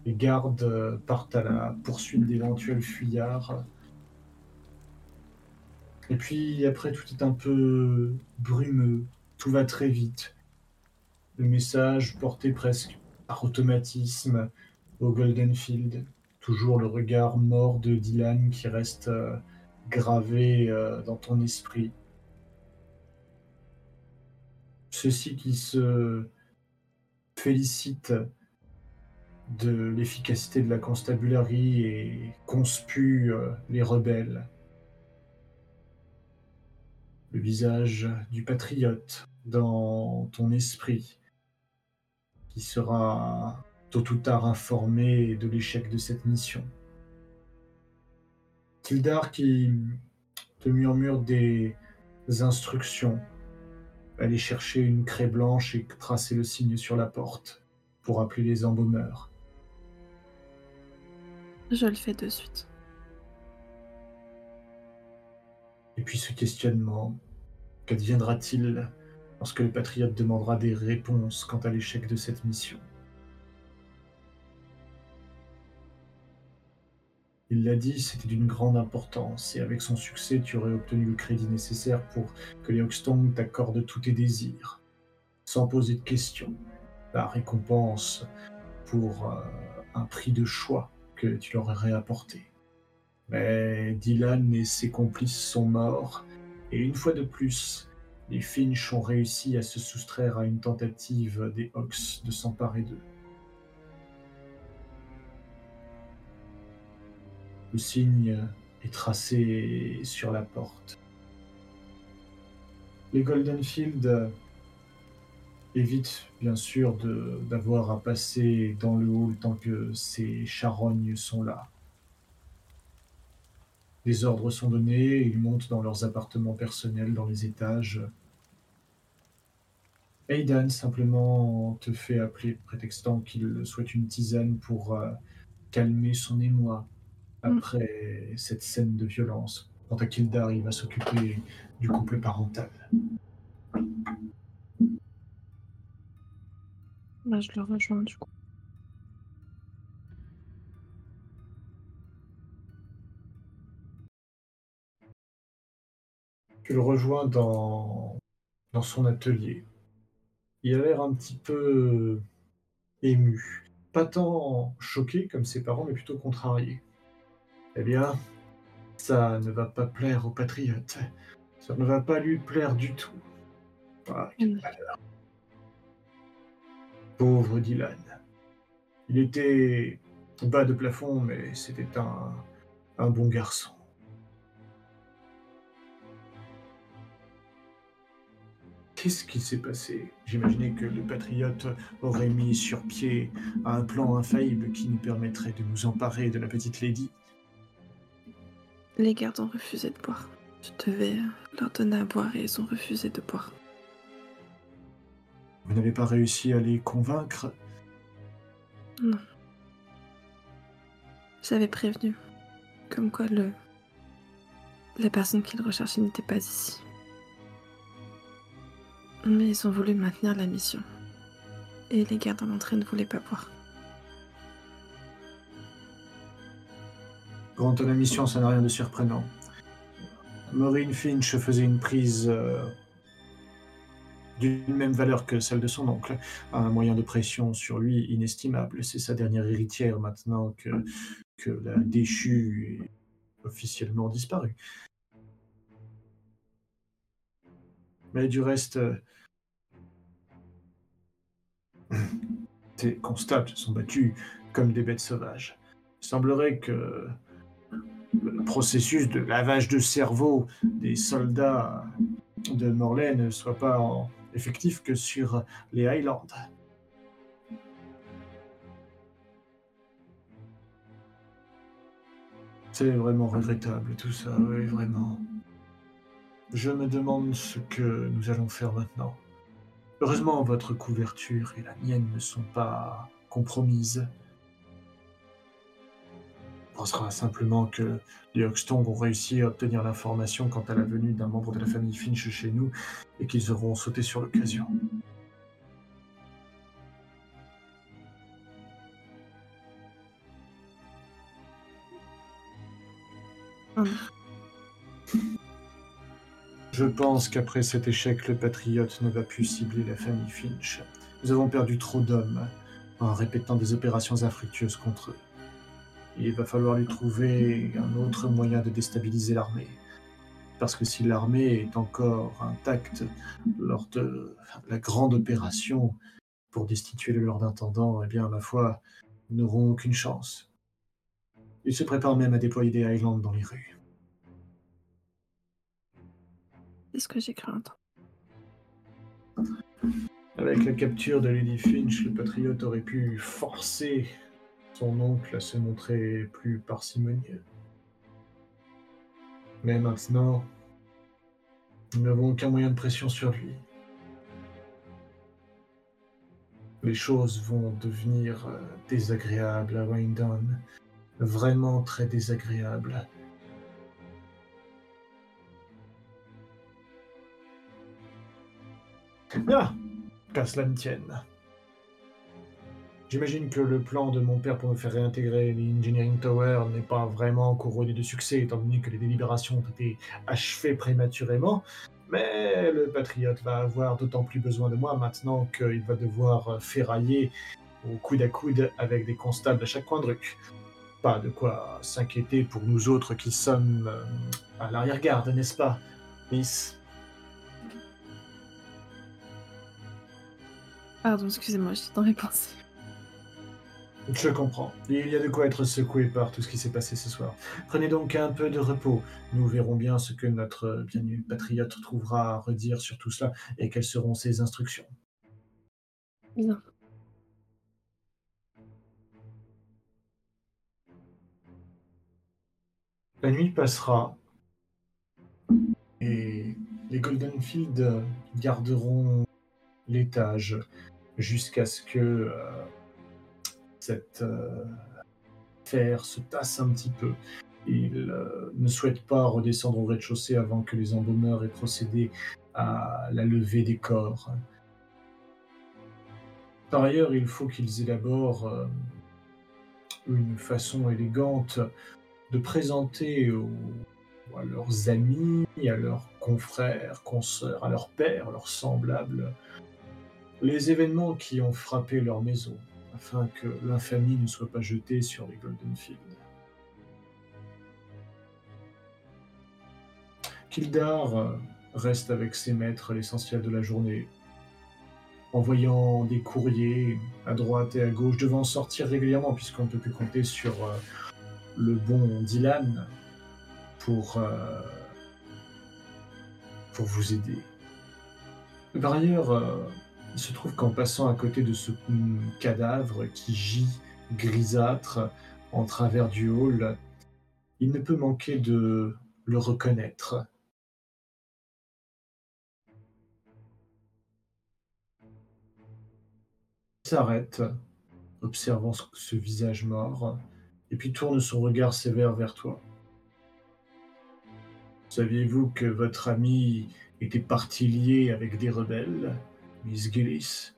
Les gardes partent à la poursuite d'éventuels fuyards. Et puis après, tout est un peu brumeux. Tout va très vite. Le message porté presque par automatisme au Goldenfield. Toujours le regard mort de Dylan qui reste gravé dans ton esprit. Ceux-ci qui se félicitent de l'efficacité de la Constabulary et conspuent les rebelles. Le visage du patriote dans ton esprit, qui sera tôt ou tard informé de l'échec de cette mission. Kildar qui te murmure des instructions. Aller chercher une craie blanche et tracer le signe sur la porte pour appeler les embaumeurs. Je le fais de suite. Et puis ce questionnement, qu'adviendra-t-il lorsque le patriote demandera des réponses quant à l'échec de cette mission ? Il l'a dit, c'était d'une grande importance, et avec son succès, tu aurais obtenu le crédit nécessaire pour que les Hoxton t'accordent tous tes désirs, sans poser de questions. La récompense pour un prix de choix que tu leur aurais apporté. Mais Dylan et ses complices sont morts, et une fois de plus, les Finch ont réussi à se soustraire à une tentative des Hox de s'emparer d'eux. Le signe est tracé sur la porte. Les Goldenfield évitent bien sûr d'avoir à passer dans le hall tant que ces charognes sont là. Les ordres sont donnés, ils montent dans leurs appartements personnels, dans les étages. Aidan simplement te fait appeler, prétextant qu'il souhaite une tisane pour calmer son émoi. Après cette scène de violence, quant à Kildar, il va s'occuper du couple parental. Bah, je le rejoins du coup. Tu le rejoins dans son atelier. Il a l'air un petit peu ému. Pas tant choqué comme ses parents, mais plutôt contrarié. Eh bien, ça ne va pas plaire au patriote. Ça ne va pas lui plaire du tout. Ah, quel malheur. Pauvre Dylan. Il était bas de plafond, mais c'était un bon garçon. Qu'est-ce qui s'est passé ? J'imaginais que le patriote aurait mis sur pied un plan infaillible qui nous permettrait de nous emparer de la petite lady. Les gardes ont refusé de boire. Je devais leur donner à boire et ils ont refusé de boire. Vous n'avez pas réussi à les convaincre ? Non. J'avais prévenu. Comme quoi la personne qu'ils recherchaient n'était pas ici. Mais ils ont voulu maintenir la mission. Et les gardes à l'entrée ne voulaient pas boire. Quant à la mission, ça n'a rien de surprenant. Maureen Finch faisait une prise d'une même valeur que celle de son oncle. Un moyen de pression sur lui inestimable. C'est sa dernière héritière maintenant que la déchue est officiellement disparue. Mais du reste, tes constats sont battus comme des bêtes sauvages. Il semblerait que le processus de lavage de cerveau des soldats de Morlaix ne soit pas effectif que sur les Highlands. C'est vraiment regrettable tout ça, oui, vraiment. Je me demande ce que nous allons faire maintenant. Heureusement, votre couverture et la mienne ne sont pas compromises. On pensera simplement que les Hoxton ont réussi à obtenir l'information quant à la venue d'un membre de la famille Finch chez nous et qu'ils auront sauté sur l'occasion. Je pense qu'après cet échec, le Patriote ne va plus cibler la famille Finch. Nous avons perdu trop d'hommes en répétant des opérations infructueuses contre eux. Il va falloir lui trouver un autre moyen de déstabiliser l'armée. Parce que si l'armée est encore intacte lors de la grande opération pour destituer le Lord Intendant, eh bien, à la fois, nous n'aurons aucune chance. Il se prépare même à déployer des Highlands dans les rues. C'est ce que j'ai crainte. Avec la capture de Lady Finch, le Patriote aurait pu forcer son oncle à se montrer plus parcimonieux. Mais maintenant, nous n'avons aucun moyen de pression sur lui. Les choses vont devenir désagréables à Wyndon. Vraiment très désagréable. Ah! Qu'à cela ne tienne. J'imagine que le plan de mon père pour me faire réintégrer l'Engineering Tower n'est pas vraiment couronné de succès, étant donné que les délibérations ont été achevées prématurément, mais le Patriote va avoir d'autant plus besoin de moi maintenant qu'il va devoir ferrailler au coude à coude avec des constables à chaque coin de rue. Pas de quoi s'inquiéter pour nous autres qui sommes à l'arrière-garde, n'est-ce pas, Miss? Pardon, excusez-moi, j'étais dans mes pensées. Je comprends. Il y a de quoi être secoué par tout ce qui s'est passé ce soir. Prenez donc un peu de repos. Nous verrons bien ce que notre bien-aimé Patriote trouvera à redire sur tout cela et quelles seront ses instructions. Bien. La nuit passera et les Goldenfield garderont l'étage jusqu'à ce que cette terre se tasse un petit peu. Ils ne souhaitent pas redescendre au rez-de-chaussée avant que les embaumeurs aient procédé à la levée des corps. Par ailleurs, il faut qu'ils élaborent une façon élégante de présenter à leurs amis, à leurs confrères, consoeurs, à leurs pairs, leurs semblables, les événements qui ont frappé leur maison, afin que l'infamie ne soit pas jetée sur les Goldenfield. Kildar reste avec ses maîtres l'essentiel de la journée, envoyant des courriers à droite et à gauche, devant sortir régulièrement, puisqu'on ne peut plus compter sur le bon Dylan pour vous aider. Par ailleurs, il se trouve qu'en passant à côté de ce cadavre qui gît grisâtre en travers du hall, il ne peut manquer de le reconnaître. Il s'arrête, observant ce visage mort, et puis tourne son regard sévère vers toi. Saviez-vous que votre ami était partie liée avec des rebelles, Miss Gillis?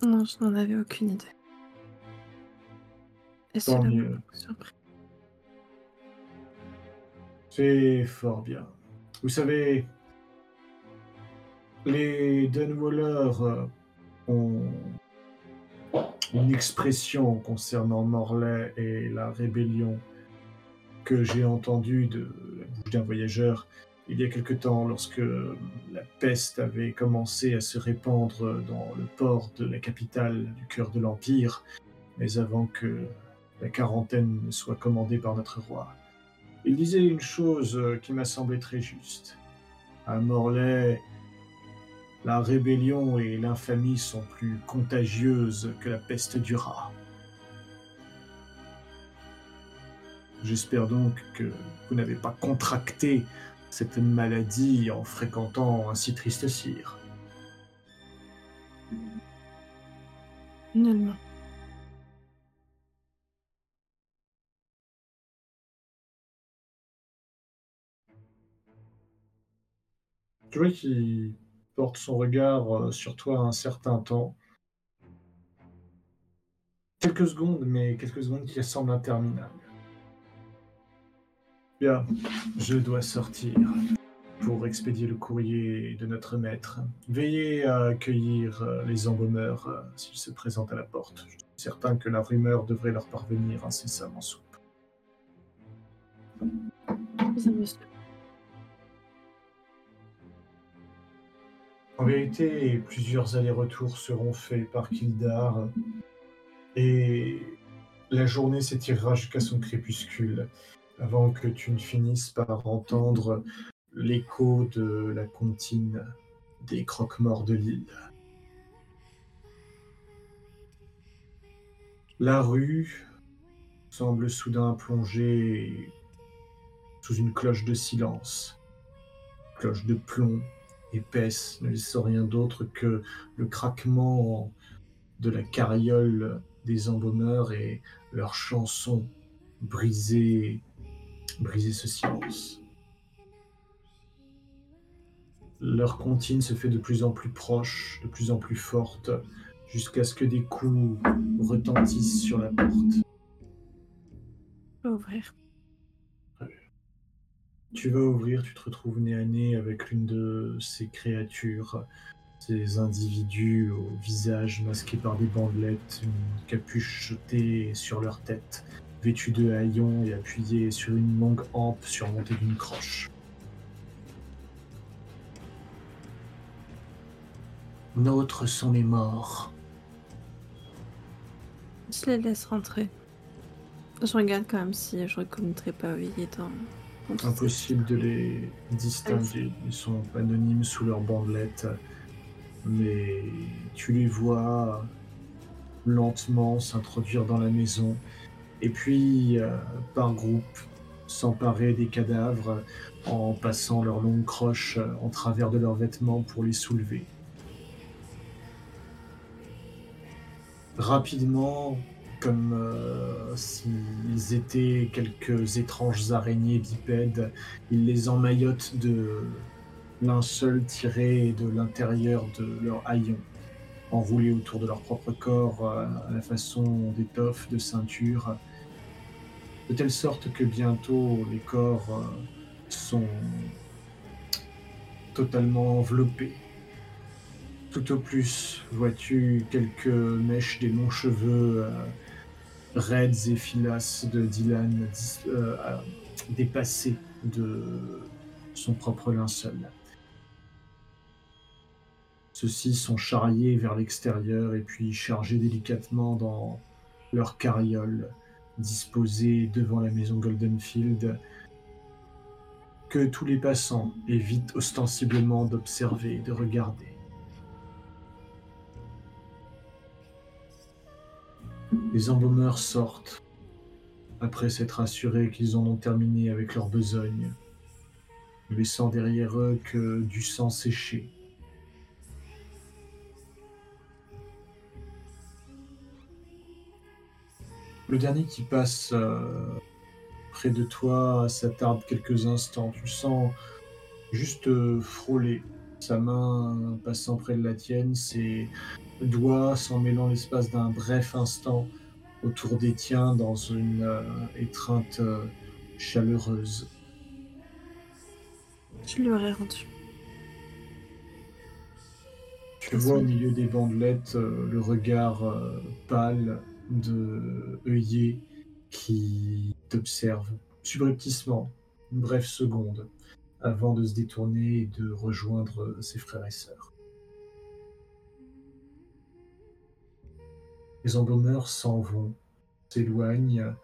Non, je n'en avais aucune idée. Et tant mieux. C'est fort bien. Vous savez, les Dunwallers ont une expression concernant Morlaix et la rébellion que j'ai entendue de la bouche d'un voyageur il y a quelque temps lorsque la peste avait commencé à se répandre dans le port de la capitale du cœur de l'Empire, mais avant que la quarantaine ne soit commandée par notre roi. Il disait une chose qui m'a semblé très juste. À Morlaix, la rébellion et l'infamie sont plus contagieuses que la peste du rat. J'espère donc que vous n'avez pas contracté cette maladie en fréquentant un si triste sire. Finalement. Tu vois qu'il porte son regard sur toi un certain temps. Quelques secondes, mais quelques secondes qui semblent interminables. Bien, je dois sortir pour expédier le courrier de notre maître. Veillez à accueillir les embaumeurs s'ils se présentent à la porte. Je suis certain que la rumeur devrait leur parvenir incessamment sous peu. En vérité, plusieurs allers-retours seront faits par Kildar, et la journée s'étirera jusqu'à son crépuscule, avant que tu ne finisses par entendre l'écho de la comptine des croque-morts de l'île. La rue semble soudain plongée sous une cloche de silence, cloche de plomb, épaisse, ne laissant rien d'autre que le craquement de la carriole des embaumeurs et leurs chansons briser ce silence. Leur comptine se fait de plus en plus proche, de plus en plus forte, jusqu'à ce que des coups retentissent sur la porte. Faut ouvrir. Tu vas ouvrir, tu te retrouves nez à nez avec l'une de ces créatures, ces individus au visage masqué par des bandelettes, une capuche jetée sur leur tête, vêtus de haillons et appuyés sur une longue hampe surmontée d'une croche. Nôtres sont les morts. Je les laisse rentrer. Je regarde quand même si je reconnaîtrais pas Vieillard. Impossible de les distinguer, ils sont anonymes sous leurs bandelettes, mais tu les vois lentement s'introduire dans la maison, et puis par groupe s'emparer des cadavres en passant leurs longues croches en travers de leurs vêtements pour les soulever. Rapidement, comme s'ils étaient quelques étranges araignées bipèdes, ils les emmaillotent de linceuls tirés de l'intérieur de leurs haillons, enroulés autour de leur propre corps à la façon d'étoffes, de ceintures, de telle sorte que bientôt les corps sont totalement enveloppés. Tout au plus, vois-tu quelques mèches des longs cheveux raides et filasses de Dylan dépassées de son propre linceul. Ceux-ci sont charriés vers l'extérieur et puis chargés délicatement dans leur carriole, disposée devant la maison Goldenfield, que tous les passants évitent ostensiblement d'observer et de regarder. Les embaumeurs sortent, après s'être assurés qu'ils en ont terminé avec leur besogne, ne laissant derrière eux que du sang séché. Le dernier qui passe près de toi s'attarde quelques instants. Tu le sens juste frôler. Sa main passant près de la tienne, ses doigts s'en mêlant l'espace d'un bref instant autour des tiens dans une étreinte chaleureuse. Tu l'aurais rendu. Tu vois au milieu des bandelettes le regard pâle de œillet qui t'observe subrepticement, une brève seconde, avant de se détourner et de rejoindre ses frères et sœurs. Les embaumeurs s'en vont, s'éloignent,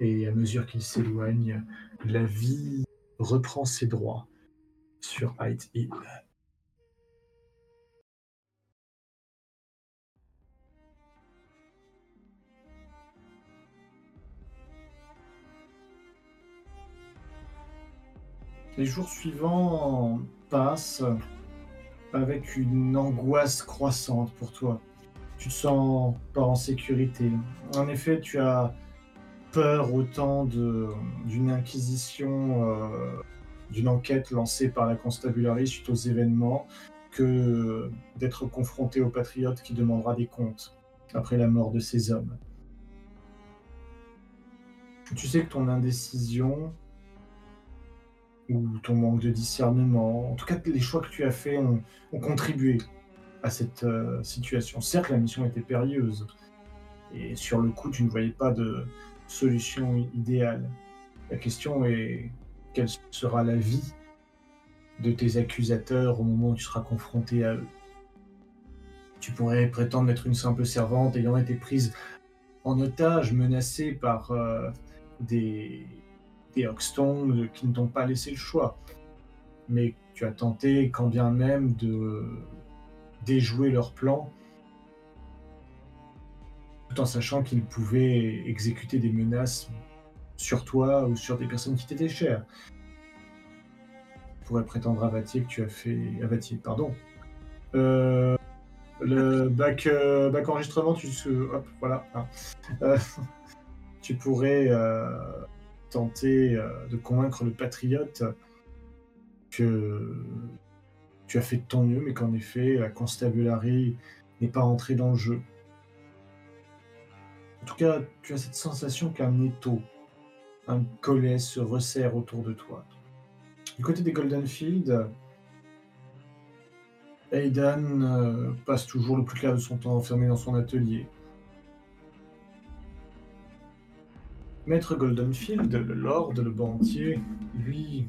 et à mesure qu'ils s'éloignent, la vie reprend ses droits sur Hyde Hill. Les jours suivants passent avec une angoisse croissante pour toi. Tu te sens pas en sécurité. En effet, tu as peur autant d'une inquisition, d'une enquête lancée par la Constabulary suite aux événements, que d'être confronté au Patriote qui demandera des comptes après la mort de ses hommes. Tu sais que ton indécision ou ton manque de discernement, en tout cas les choix que tu as faits ont contribué à cette situation. Certes, la mission était périlleuse et sur le coup, tu ne voyais pas de solution idéale. La question est, quelle sera la vie de tes accusateurs au moment où tu seras confronté à eux? Tu pourrais prétendre être une simple servante ayant été prise en otage, menacée par des Hoxton qui ne t'ont pas laissé le choix. Mais tu as tenté, quand bien même, de déjouer leur plan, tout en sachant qu'ils pouvaient exécuter des menaces sur toi ou sur des personnes qui t'étaient chères. Pourrait prétendre Avatier que tu as fait... Avatier, pardon. Le bac enregistrement, tu... Hop, voilà. Tu pourrais tenter de convaincre le Patriote que tu as fait de ton mieux, mais qu'en effet, la Constabulary n'est pas entrée dans le jeu. En tout cas, tu as cette sensation qu'un étau, un collet se resserre autour de toi. Du côté des Goldenfield, Aidan passe toujours le plus clair de son temps enfermé dans son atelier. Maître Goldenfield, le lord, le banquier, lui,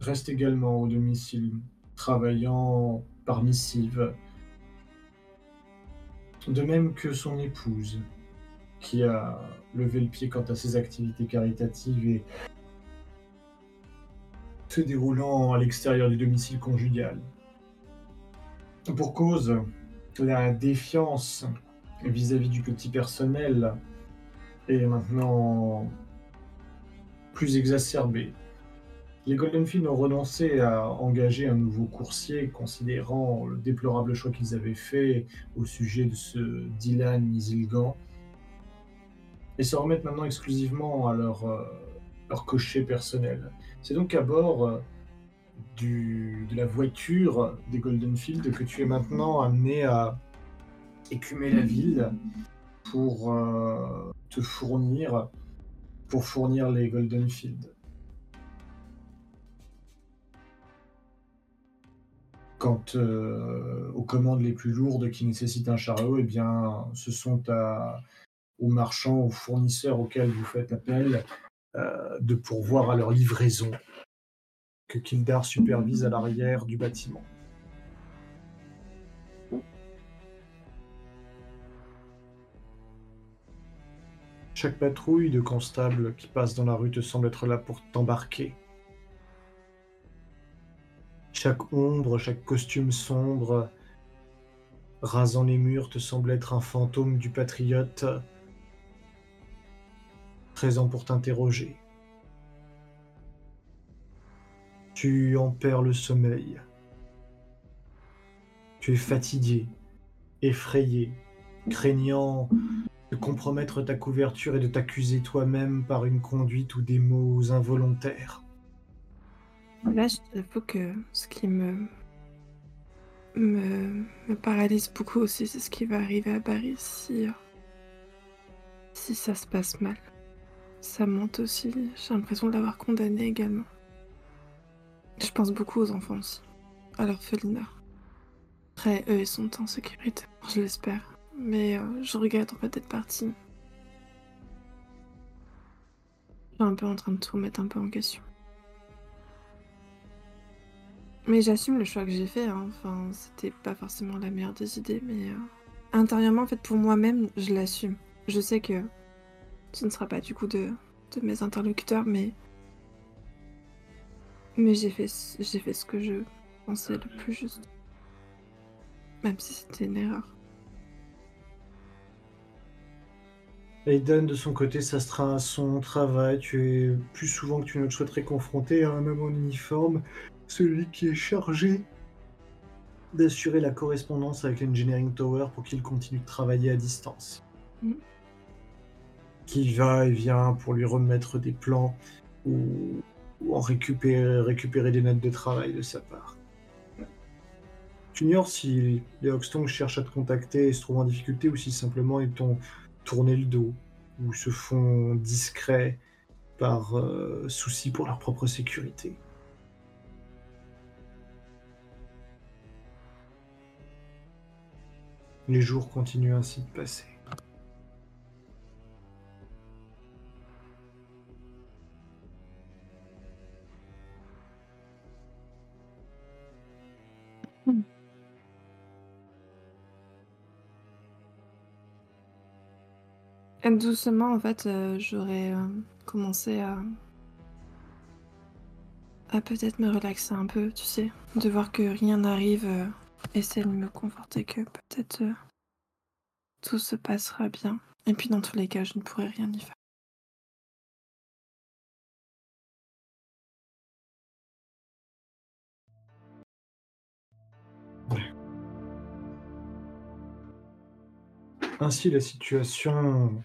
reste également au domicile, travaillant par missive. De même que son épouse, qui a levé le pied quant à ses activités caritatives et se déroulant à l'extérieur du domicile conjugal. Pour cause, la défiance vis-à-vis du petit personnel est maintenant plus exacerbée. Les Goldenfield ont renoncé à engager un nouveau coursier, considérant le déplorable choix qu'ils avaient fait au sujet de ce Dylan Misilgan, et se remettent maintenant exclusivement à leur cocher personnel. C'est donc à bord de la voiture des Goldenfield que tu es maintenant amené à écumer la ville pour fournir les Goldenfield. Quant aux commandes les plus lourdes qui nécessitent un chariot, eh bien, ce sont aux marchands, aux fournisseurs auxquels vous faites appel, de pourvoir à leur livraison, que Kildar supervise à l'arrière du bâtiment. Chaque patrouille de constables qui passe dans la rue te semble être là pour t'embarquer. Chaque ombre, chaque costume sombre, rasant les murs, te semble être un fantôme du Patriote, présent pour t'interroger. Tu en perds le sommeil. Tu es fatigué, effrayé, craignant de compromettre ta couverture et de t'accuser toi-même par une conduite ou des mots involontaires. Là, j'avoue que ce qui me paralyse beaucoup aussi, c'est ce qui va arriver à Barry si ça se passe mal. Ça monte aussi, j'ai l'impression de l'avoir condamné également. Je pense beaucoup aux enfants aussi, à leur l'orphelinat. Après, eux, ils sont en sécurité, je l'espère. Mais je regrette en fait d'être partie. Je suis un peu en train de tout remettre un peu en question. Mais j'assume le choix que j'ai fait, hein. Enfin, c'était pas forcément la meilleure des idées, mais... Intérieurement, en fait, pour moi-même, je l'assume. Je sais que... Ce ne sera pas du coup de mes interlocuteurs, mais j'ai fait ce que je pensais le plus juste. Même si c'était une erreur. Aidan, de son côté, s'astreint à son travail. Tu es plus souvent que tu ne le souhaiterais confronté à un homme en uniforme, celui qui est chargé d'assurer la correspondance avec l'Engineering Tower pour qu'il continue de travailler à distance. Mmh. Qui va et vient pour lui remettre des plans ou en récupérer des notes de travail de sa part. Tu ignores si les Hoxton cherchent à te contacter et se trouvent en difficulté ou si simplement ils t'ont tourné le dos ou se font discrets par souci pour leur propre sécurité. Les jours continuent ainsi de passer. Et doucement, en fait, j'aurais commencé à peut-être me relaxer un peu, tu sais, de voir que rien n'arrive, essayer de me conforter que peut-être tout se passera bien. Et puis dans tous les cas, je ne pourrai rien y faire. Ainsi, la situation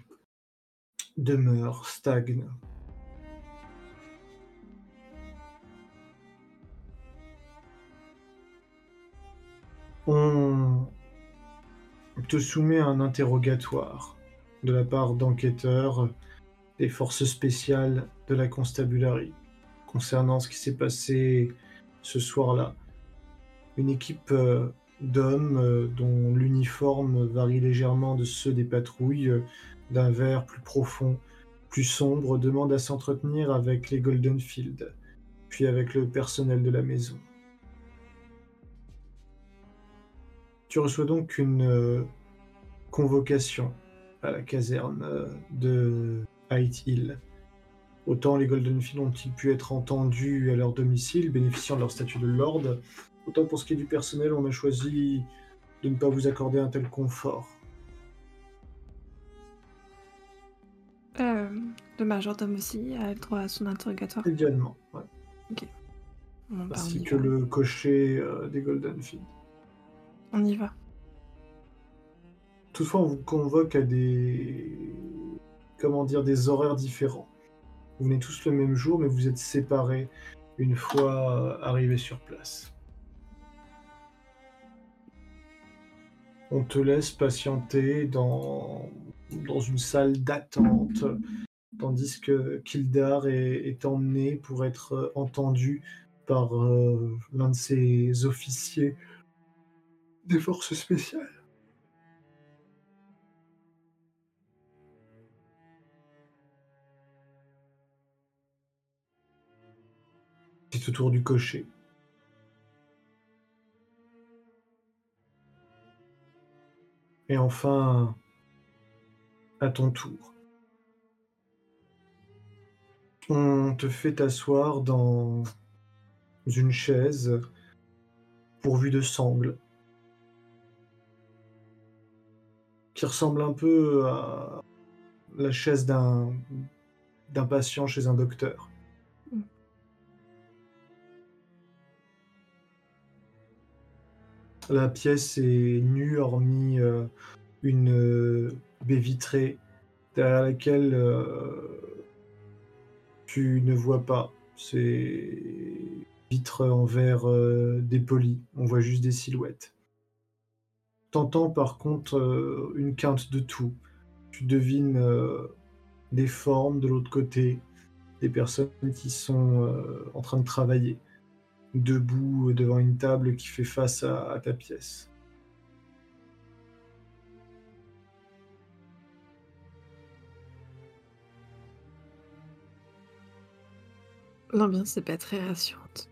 demeure, stagne. On te soumet à un interrogatoire de la part d'enquêteurs des forces spéciales de la Constabulary concernant ce qui s'est passé ce soir-là. Une équipe d'hommes dont l'uniforme varie légèrement de ceux des patrouilles, d'un vert plus profond, plus sombre, demande à s'entretenir avec les Goldenfield, puis avec le personnel de la maison. Tu reçois donc une convocation à la caserne de Hyde Hill. Autant les Goldenfield ont-ils pu être entendus à leur domicile, bénéficiant de leur statut de lord. Autant pour ce qui est du personnel, on a choisi de ne pas vous accorder un tel confort. Le majordome aussi a le droit à son interrogatoire. Évidemment, ouais. Ok. Ainsi que le cocher des Goldenfield. On y va. Toutefois, on vous convoque à des horaires différents. Vous venez tous le même jour, mais vous êtes séparés une fois arrivés sur place. On te laisse patienter dans une salle d'attente, tandis que Kildar est emmené pour être entendu par l'un de ses officiers des forces spéciales. C'est au tour du cocher. Et enfin, à ton tour. On te fait t'asseoir dans une chaise pourvue de sangles, qui ressemble un peu à la chaise d'un patient chez un docteur. La pièce est nue, hormis une baie vitrée derrière laquelle tu ne vois pas. C'est vitres en verre dépolies. On voit juste des silhouettes. T'entends par contre une quinte de tout. Tu devines des formes de l'autre côté, des personnes qui sont en train de travailler. Debout devant une table qui fait face à ta pièce. L'ambiance n'est pas très rassurante.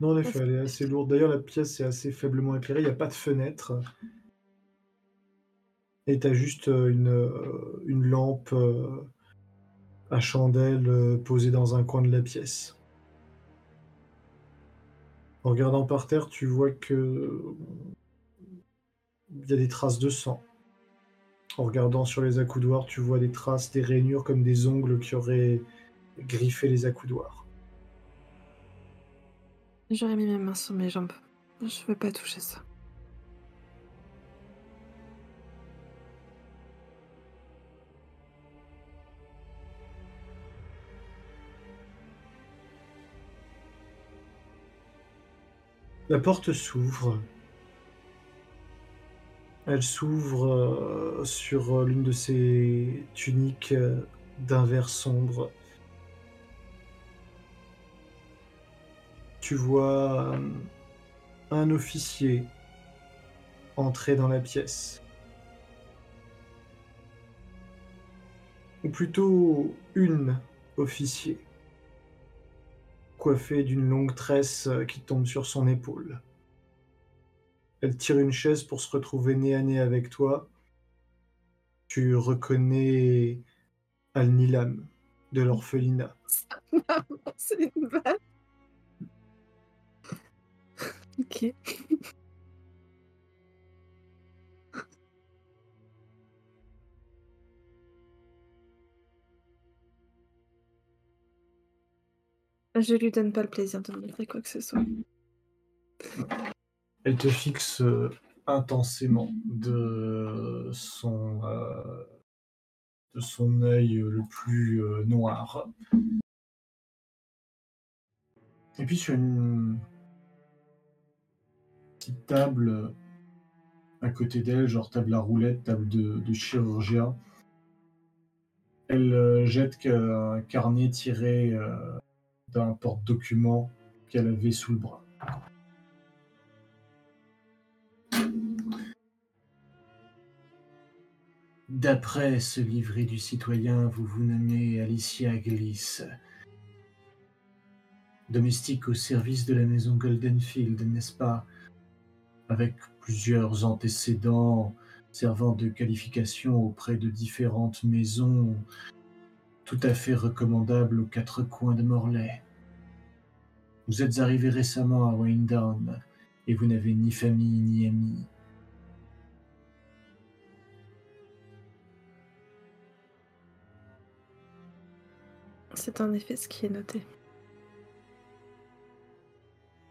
Non, en effet, elle est assez lourde. D'ailleurs, la pièce est assez faiblement éclairée. Il n'y a pas de fenêtre. Et tu as juste une lampe à chandelle posée dans un coin de la pièce. En regardant par terre, tu vois que il y a des traces de sang. En regardant sur les accoudoirs, tu vois des traces, des rainures comme des ongles qui auraient griffé les accoudoirs. J'aurais mis mes mains sur mes jambes. Je veux pas toucher ça. La porte s'ouvre. Elle s'ouvre sur l'une de ses tuniques d'un vert sombre. Tu vois un officier entrer dans la pièce. Ou plutôt une officier, coiffée d'une longue tresse qui tombe sur son épaule. Elle tire une chaise pour se retrouver nez à nez avec toi. Tu reconnais Al-Nilam de l'orphelinat. C'est une balle. Ok. Je lui donne pas le plaisir de me montrer quoi que ce soit. Elle te fixe intensément de son œil le plus noir. Et puis sur une petite table à côté d'elle, genre table à roulette, table de chirurgien, elle jette un carnet tiré d'un porte-document qu'elle avait sous le bras. D'après ce livret du citoyen, vous vous nommez Alicia Gillis, domestique au service de la maison Goldenfield, n'est-ce pas? Avec plusieurs antécédents servant de qualification auprès de différentes maisons, tout à fait recommandable aux quatre coins de Morlaix. Vous êtes arrivé récemment à Wyndon et vous n'avez ni famille ni amis. C'est en effet ce qui est noté.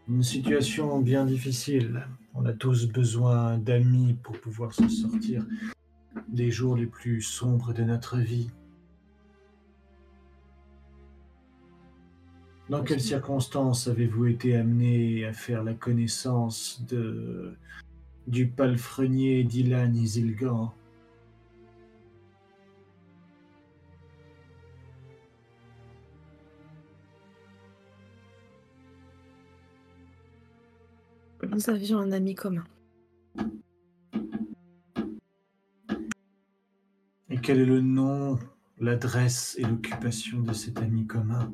Une situation bien difficile. On a tous besoin d'amis pour pouvoir s'en sortir des jours les plus sombres de notre vie. Dans quelles circonstances avez-vous été amené à faire la connaissance du palefrenier Dylan Isilgan? Nous avions un ami commun. Et quel est le nom, l'adresse et l'occupation de cet ami commun?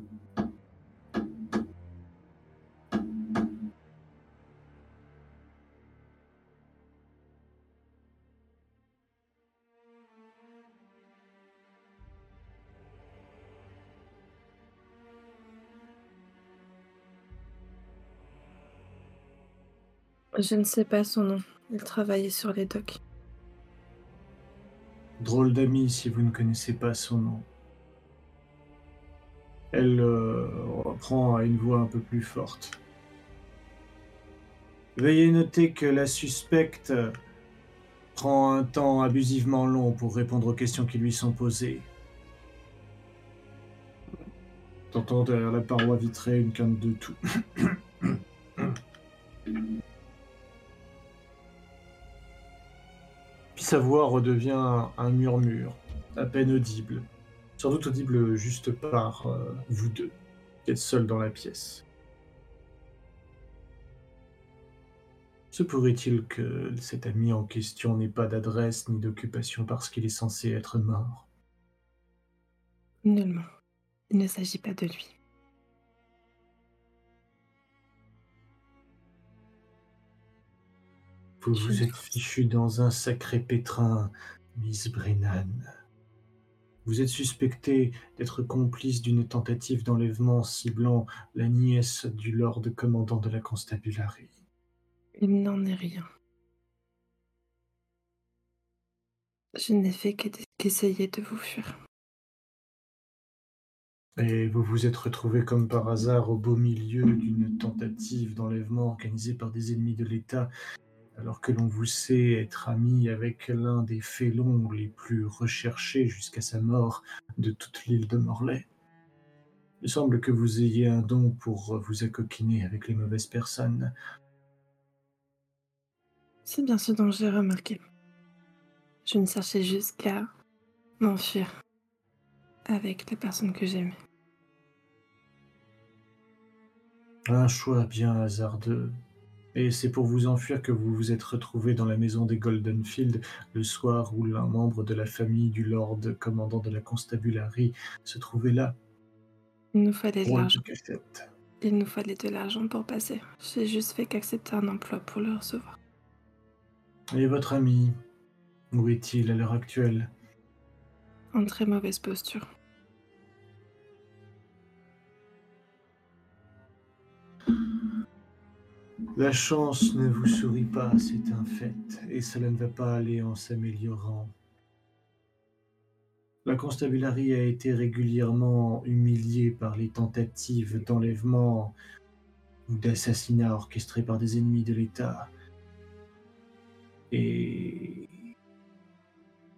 Je ne sais pas son nom. Il travaillait sur les docks. Drôle d'ami si vous ne connaissez pas son nom. Elle reprend à une voix un peu plus forte. Veuillez noter que la suspecte prend un temps abusivement long pour répondre aux questions qui lui sont posées. T'entends derrière la paroi vitrée une quinte de toux. Sa voix redevient un murmure, à peine audible, sans doute audible juste par vous deux, qui êtes seuls dans la pièce. Se pourrait-il que cet ami en question n'ait pas d'adresse ni d'occupation parce qu'il est censé être mort? Nullement. Il ne s'agit pas de lui. Vous vous êtes fichu dans un sacré pétrin, Miss Brennan. Vous êtes suspecté d'être complice d'une tentative d'enlèvement ciblant la nièce du Lord commandant de la Constabulary. Il n'en est rien. Je n'ai fait qu'essayer de vous fuir. Et vous vous êtes retrouvé comme par hasard au beau milieu d'une tentative d'enlèvement organisée par des ennemis de l'État, alors que l'on vous sait être ami avec l'un des félons les plus recherchés jusqu'à sa mort de toute l'île de Morlaix. Il semble que vous ayez un don pour vous acoquiner avec les mauvaises personnes. C'est bien ce dont j'ai remarqué. Je ne cherchais juste qu'à m'enfuir avec les personnes que j'aimais. Un choix bien hasardeux. Et c'est pour vous enfuir que vous vous êtes retrouvé dans la maison des Goldenfield le soir où l'un membre de la famille du Lord commandant de la Constabulary se trouvait là. Il nous fallait de l'argent. Il nous fallait de l'argent pour passer. J'ai juste fait qu'accepter un emploi pour le recevoir. Et votre ami ? Où est-il à l'heure actuelle ? En très mauvaise posture. La chance ne vous sourit pas, c'est un fait, et cela ne va pas aller en s'améliorant. La Constabulary a été régulièrement humiliée par les tentatives d'enlèvement ou d'assassinat orchestrés par des ennemis de l'État. Et...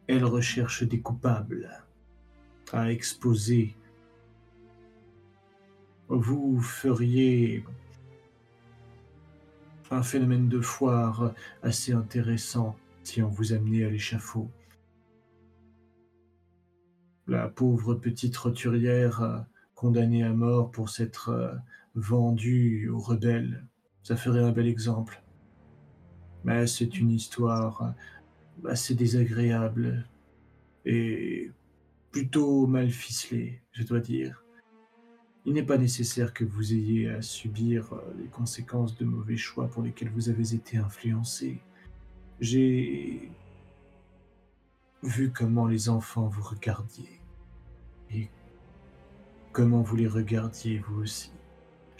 elle recherche des coupables à exposer. Vous feriez un phénomène de foire assez intéressant si on vous amenait à l'échafaud. La pauvre petite roturière condamnée à mort pour s'être vendue aux rebelles, ça ferait un bel exemple. Mais c'est une histoire... assez désagréable et plutôt mal ficelé, je dois dire. Il n'est pas nécessaire que vous ayez à subir les conséquences de mauvais choix pour lesquels vous avez été influencé. J'ai vu comment les enfants vous regardiez et comment vous les regardiez vous aussi.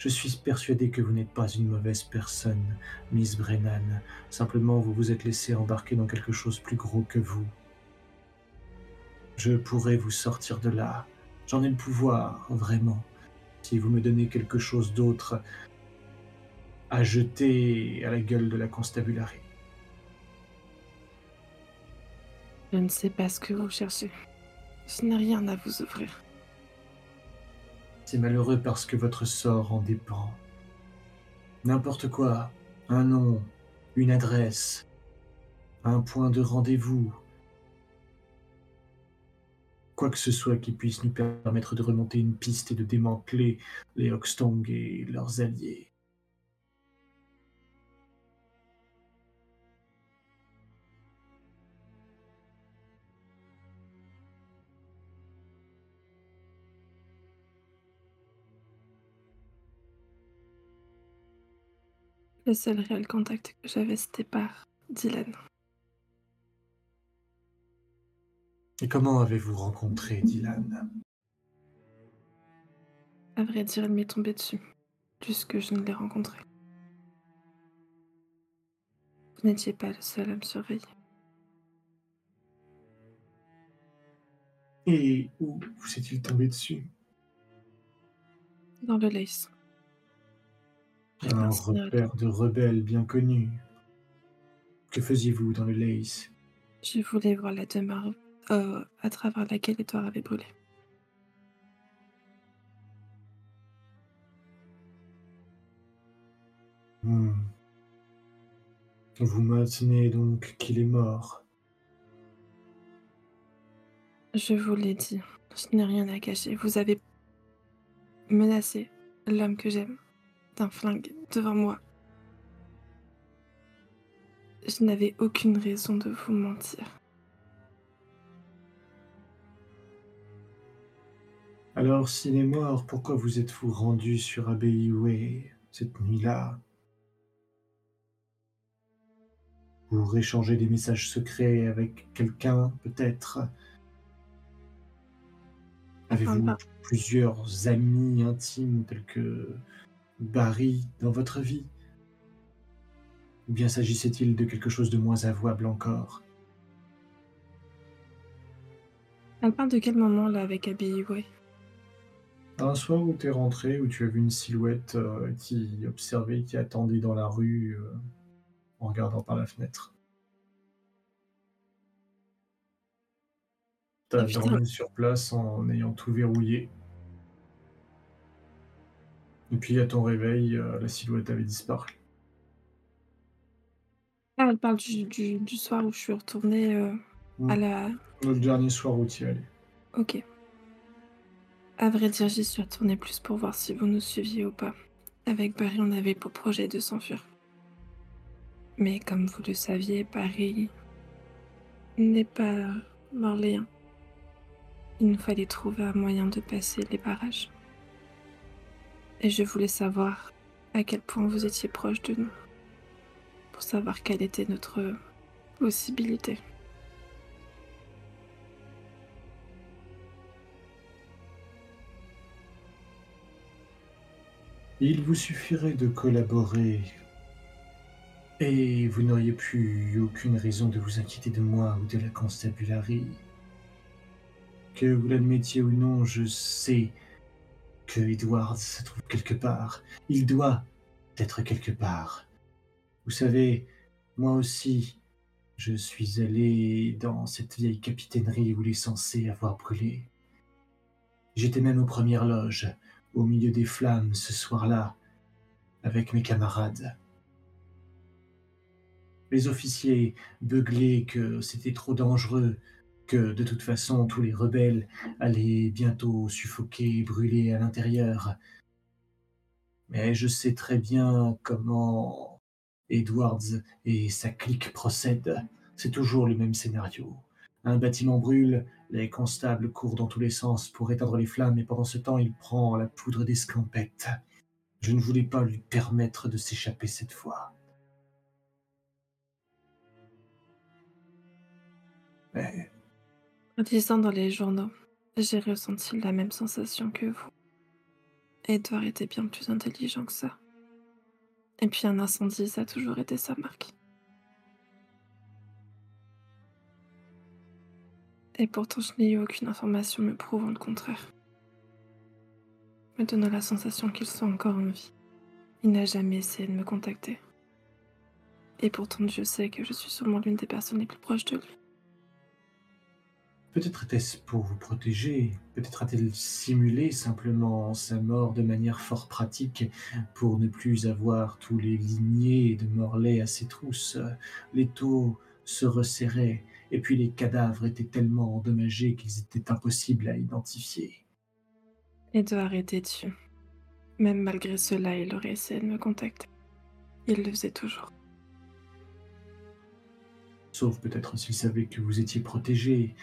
Je suis persuadé que vous n'êtes pas une mauvaise personne, Miss Brennan. Simplement, vous vous êtes laissé embarquer dans quelque chose de plus gros que vous. Je pourrais vous sortir de là. J'en ai le pouvoir, vraiment. Si vous me donnez quelque chose d'autre à jeter à la gueule de la Constabulary. Je ne sais pas ce que vous cherchez. Je n'ai rien à vous offrir. C'est malheureux parce que votre sort en dépend. N'importe quoi, un nom, une adresse, un point de rendez-vous, quoi que ce soit qui puisse nous permettre de remonter une piste et de démanteler les Hoxton et leurs alliés. Le seul réel contact que j'avais, c'était par Dylan. Et comment avez-vous rencontré Dylan ? À vrai dire, il m'est tombé dessus, plus que je ne l'ai rencontré. Vous n'étiez pas le seul à me surveiller. Et où vous est-il tombé dessus ? Dans le Lace. Un repère de rebelles bien connu. Que faisiez-vous dans le Lace ? Je voulais voir la demeure à travers laquelle les toits avaient brûlé. Vous maintenez donc qu'il est mort. Je vous l'ai dit, je n'ai rien à cacher. Vous avez menacé l'homme que j'aime d'un flingue devant moi. Je n'avais aucune raison de vous mentir. Alors, s'il est mort, pourquoi vous êtes-vous rendu sur Abbey Way cette nuit-là ? Pour échanger des messages secrets avec quelqu'un, peut-être ? Avez-vous plusieurs amis intimes tels que Barry dans votre vie ? Ou bien s'agissait-il de quelque chose de moins avouable encore ? On parle de quel moment là avec Abbey Way? Un soir où tu es rentré, où tu as vu une silhouette qui observait, qui attendait dans la rue en regardant par la fenêtre. T'as dormi sur place en ayant tout verrouillé. Et puis à ton réveil, la silhouette avait disparu. Ah, elle parle du soir où je suis retournée à la... Notre dernier soir où tu y allais. Ok. À vrai dire, j'y suis retournée plus pour voir si vous nous suiviez ou pas. Avec Barry, on avait pour projet de s'enfuir. Mais comme vous le saviez, Barry n'est pas Morlaix. Il nous fallait trouver un moyen de passer les barrages. Et je voulais savoir à quel point vous étiez proche de nous. Pour savoir quelle était notre possibilité. Il vous suffirait de collaborer et vous n'auriez plus aucune raison de vous inquiéter de moi ou de la Constabulary. Que vous l'admettiez ou non, je sais que Edward se trouve quelque part. Il doit être quelque part. Vous savez, moi aussi, je suis allé dans cette vieille capitainerie où il est censé avoir brûlé. J'étais même aux premières loges. Au milieu des flammes, ce soir-là, avec mes camarades. Les officiers beuglaient que c'était trop dangereux, que de toute façon tous les rebelles allaient bientôt suffoquer et brûler à l'intérieur. Mais je sais très bien comment Edwards et sa clique procèdent. C'est toujours le même scénario. Un bâtiment brûle, les constables courent dans tous les sens pour éteindre les flammes et pendant ce temps, il prend la poudre d'escampette. Je ne voulais pas lui permettre de s'échapper cette fois. Mais... En lisant dans les journaux, j'ai ressenti la même sensation que vous. Edward était bien plus intelligent que ça. Et puis un incendie, ça a toujours été sa marque. Et pourtant, je n'ai eu aucune information me prouvant le contraire. Me donnant la sensation qu'il soit encore en vie. Il n'a jamais essayé de me contacter. Et pourtant, je sais que je suis sûrement l'une des personnes les plus proches de lui. Peut-être était-ce pour vous protéger. Peut-être a-t-elle simulé simplement sa mort de manière fort pratique pour ne plus avoir tous les lignées de Morlaix à ses trousses. Les taux se resserraient. Et puis les cadavres étaient tellement endommagés qu'ils étaient impossibles à identifier. Edward était dessus. Même malgré cela, il aurait essayé de me contacter. Il le faisait toujours. Sauf peut-être s'il savait que vous étiez protégé.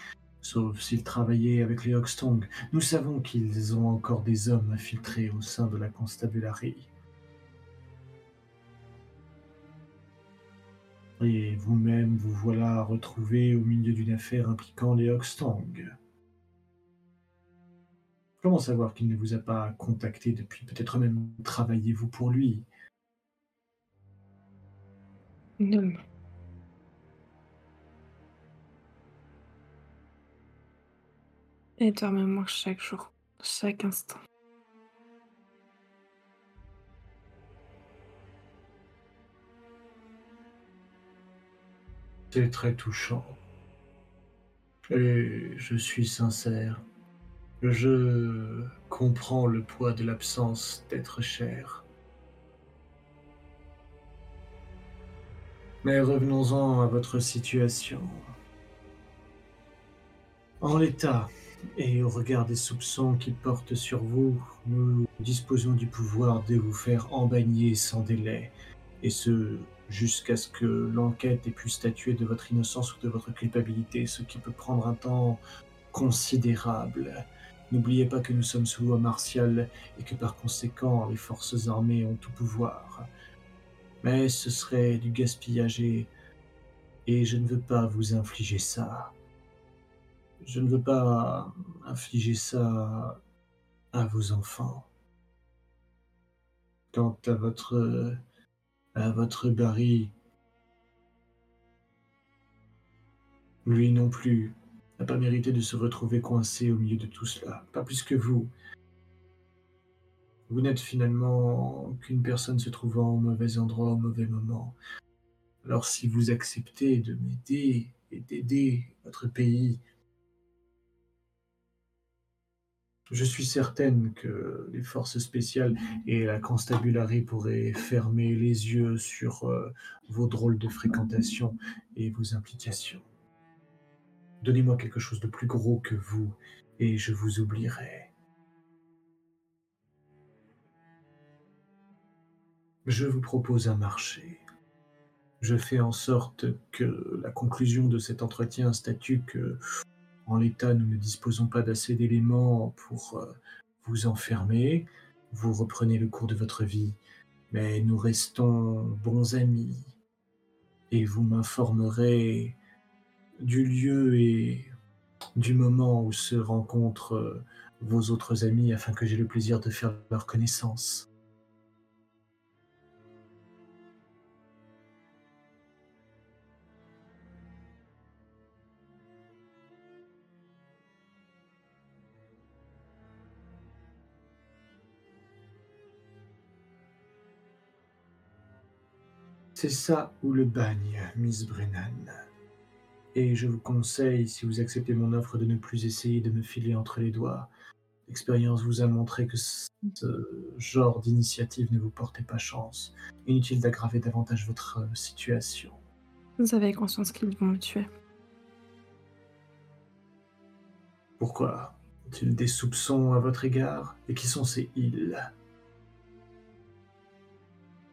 Sauf s'il travaillait avec les Hoxton. Nous savons qu'ils ont encore des hommes infiltrés au sein de la Constabulary. Et vous-même, vous voilà retrouvé au milieu d'une affaire impliquant les Hoxton. Comment savoir qu'il ne vous a pas contacté depuis? Peut-être même travaillez-vous pour lui? Non. Et toi me manque chaque jour, chaque instant. C'est très touchant. Et je suis sincère. Je comprends le poids de l'absence d'être cher. Mais revenons-en à votre situation. En l'état, et au regard des soupçons qui portent sur vous, nous disposons du pouvoir de vous faire embaigner sans délai. Et ce... jusqu'à ce que l'enquête ait pu statuer de votre innocence ou de votre culpabilité, ce qui peut prendre un temps considérable. N'oubliez pas que nous sommes sous loi martiale et que par conséquent, les forces armées ont tout pouvoir. Mais ce serait du gaspillage et je ne veux pas vous infliger ça. Je ne veux pas infliger ça à vos enfants. Quant à votre Barry, lui non plus, n'a pas mérité de se retrouver coincé au milieu de tout cela. Pas plus que vous. Vous n'êtes finalement qu'une personne se trouvant au mauvais endroit, au mauvais moment. Alors si vous acceptez de m'aider et d'aider votre pays, je suis certaine que les forces spéciales et la Constabulary pourraient fermer les yeux sur vos drôles de fréquentations et vos implications. Donnez-moi quelque chose de plus gros que vous et je vous oublierai. Je vous propose un marché. Je fais en sorte que la conclusion de cet entretien statue que, en l'état, nous ne disposons pas d'assez d'éléments pour vous enfermer. Vous reprenez le cours de votre vie, mais nous restons bons amis. Et vous m'informerez du lieu et du moment où se rencontrent vos autres amis afin que j'aie le plaisir de faire leur connaissance. C'est ça ou le bagne, Miss Brennan. Et je vous conseille, si vous acceptez mon offre, de ne plus essayer de me filer entre les doigts. L'expérience vous a montré que ce genre d'initiative ne vous portait pas chance. Inutile d'aggraver davantage votre situation. Vous avez conscience qu'ils vont me tuer. Pourquoi ? Ont-ils des soupçons à votre égard ? Et qui sont ces îles ?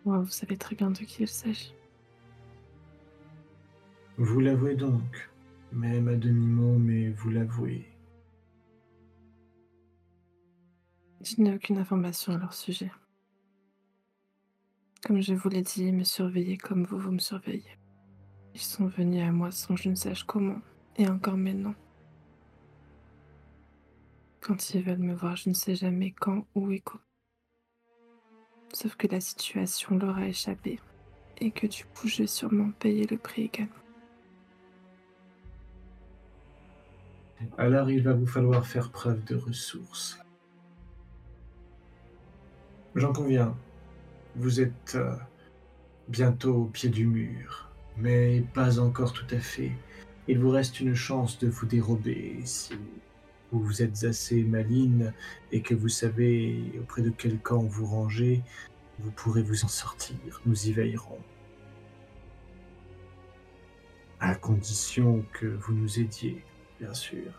Wow, vous savez très bien de qui il s'agit. Vous l'avouez donc, même à demi-mot, mais vous l'avouez. Je n'ai aucune information à leur sujet. Comme je vous l'ai dit, ils me surveillaient comme vous, vous me surveillez. Ils sont venus à moi sans que je ne sache comment, et encore maintenant. Quand ils veulent me voir, je ne sais jamais quand, où et quoi. Sauf que la situation leur a échappé, et que du coup j'ai sûrement payé le prix également. Alors il va vous falloir faire preuve de ressources. J'en conviens, vous êtes bientôt au pied du mur, mais pas encore tout à fait. Il vous reste une chance de vous dérober si vous êtes assez maligne et que vous savez auprès de quel camp vous rangez, vous pourrez vous en sortir. Nous y veillerons. À condition que vous nous aidiez, bien sûr.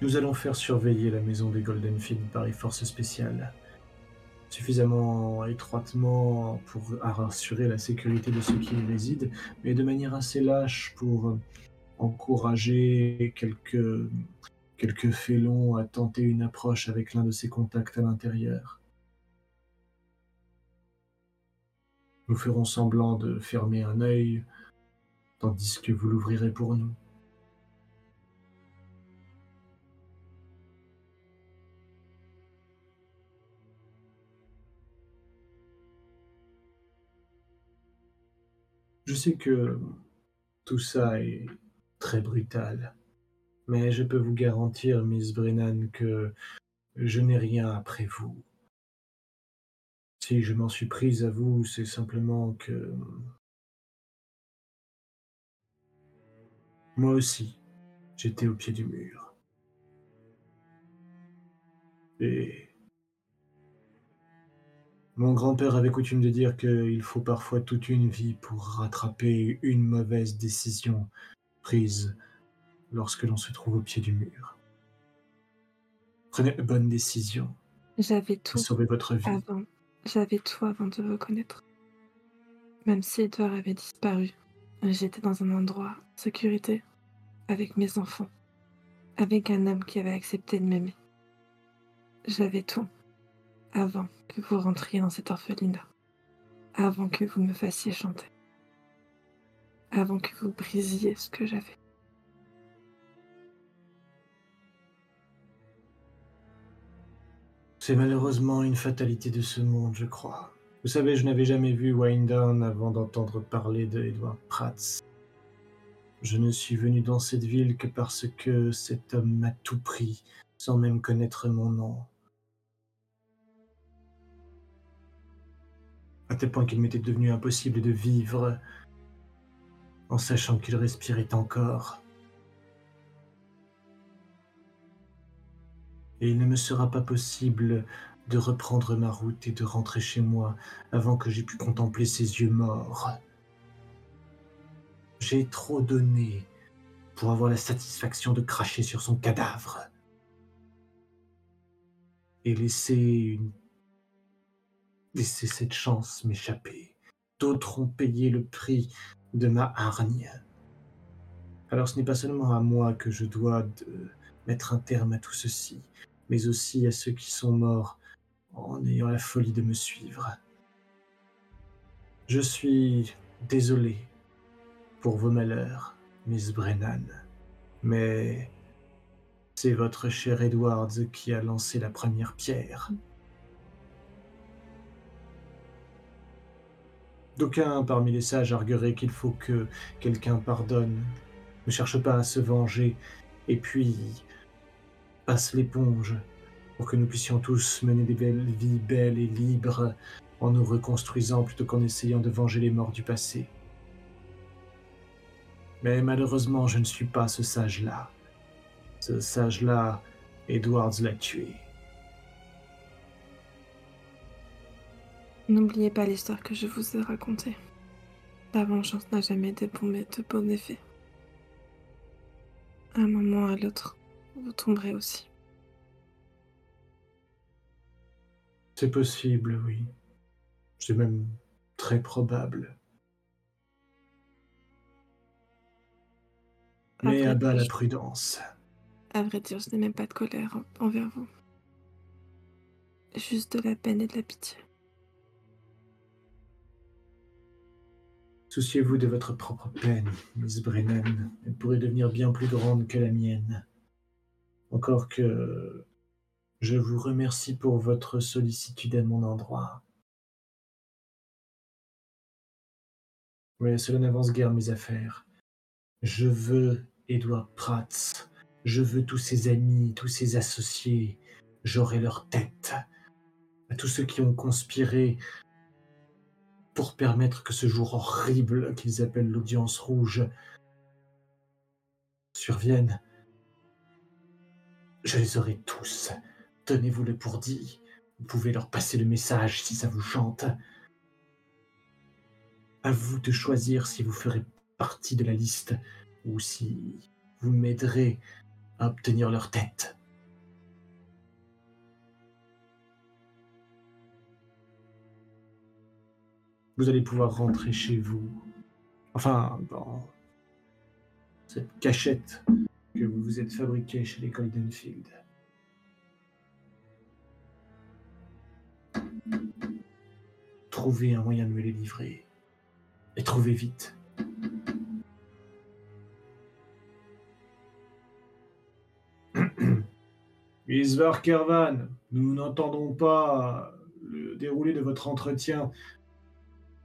Nous allons faire surveiller la maison des Goldenfield par les forces spéciales, suffisamment étroitement pour assurer la sécurité de ceux qui y résident, mais de manière assez lâche pour encourager quelques félons à tenter une approche avec l'un de ses contacts à l'intérieur. Nous ferons semblant de fermer un œil, tandis que vous l'ouvrirez pour nous. Je sais que tout ça est très brutal. Mais je peux vous garantir, Miss Brennan, que je n'ai rien après vous. Si je m'en suis prise à vous, c'est simplement que moi aussi, j'étais au pied du mur. Et mon grand-père avait coutume de dire qu'il faut parfois toute une vie pour rattraper une mauvaise décision prise lorsque l'on se trouve au pied du mur. Prenez une bonne décision. J'avais tout sauver votre vie. Avant. J'avais tout avant de vous connaître. Même si Edward avait disparu, j'étais dans un endroit, sécurité, avec mes enfants, avec un homme qui avait accepté de m'aimer. J'avais tout avant que vous rentriez dans cet orphelinat, avant que vous me fassiez chanter. Avant que vous brisiez ce que j'avais. C'est malheureusement une fatalité de ce monde, je crois. Vous savez, je n'avais jamais vu Wyndon avant d'entendre parler de Edward Pratt. Je ne suis venu dans cette ville que parce que cet homme m'a tout pris, sans même connaître mon nom. À tel point qu'il m'était devenu impossible de vivre, en sachant qu'il respirait encore. Et il ne me sera pas possible de reprendre ma route et de rentrer chez moi avant que j'aie pu contempler ses yeux morts. J'ai trop donné pour avoir la satisfaction de cracher sur son cadavre et laisser cette chance m'échapper. D'autres ont payé le prix de ma hargne. Alors ce n'est pas seulement à moi que je dois de mettre un terme à tout ceci, mais aussi à ceux qui sont morts en ayant la folie de me suivre. Je suis désolé pour vos malheurs, Miss Brennan, mais c'est votre cher Edwards qui a lancé la première pierre. D'aucuns parmi les sages argueraient qu'il faut que quelqu'un pardonne, ne cherche pas à se venger, et puis passe l'éponge pour que nous puissions tous mener des belles vies belles et libres en nous reconstruisant plutôt qu'en essayant de venger les morts du passé. Mais malheureusement, je ne suis pas ce sage-là. Ce sage-là, Edwards l'a tué. N'oubliez pas l'histoire que je vous ai racontée. La vengeance n'a jamais de bon effet. À un moment ou à l'autre, vous tomberez aussi. C'est possible, oui. C'est même très probable. Mais à bas la prudence. À vrai dire, je n'ai même pas de colère envers vous. Juste de la peine et de la pitié. Souciez-vous de votre propre peine, Miss Brennan. Elle pourrait devenir bien plus grande que la mienne. Encore que je vous remercie pour votre sollicitude à mon endroit. Mais cela n'avance guère mes affaires. Je veux Edward Pratt, je veux tous ses amis, tous ses associés, j'aurai leur tête. À tous ceux qui ont conspiré pour permettre que ce jour horrible qu'ils appellent l'audience rouge survienne, je les aurai tous. Tenez-vous-le pour dit, vous pouvez leur passer le message si ça vous chante. À vous de choisir si vous ferez partie de la liste ou si vous m'aiderez à obtenir leur tête. Vous allez pouvoir rentrer chez vous, enfin dans cette cachette que vous vous êtes fabriquée chez les Goldenfield. Trouvez un moyen de me les livrer et trouvez vite. Miss Varkervan, nous n'entendons pas le déroulé de votre entretien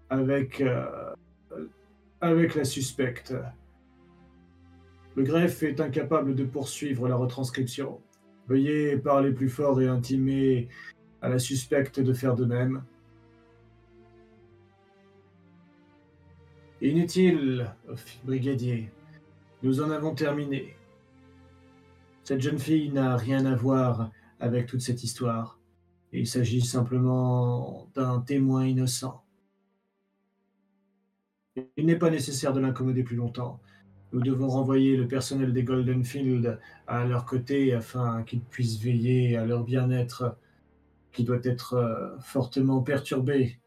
avec la suspecte. Le greffe est incapable de poursuivre la retranscription. Veuillez parler plus fort et intimer à la suspecte de faire de même. Inutile, brigadier. Nous en avons terminé. Cette jeune fille n'a rien à voir avec toute cette histoire. Il s'agit simplement d'un témoin innocent. Il n'est pas nécessaire de l'incommoder plus longtemps. Nous devons renvoyer le personnel des Goldenfield à leur côté afin qu'ils puissent veiller à leur bien-être, qui doit être fortement perturbé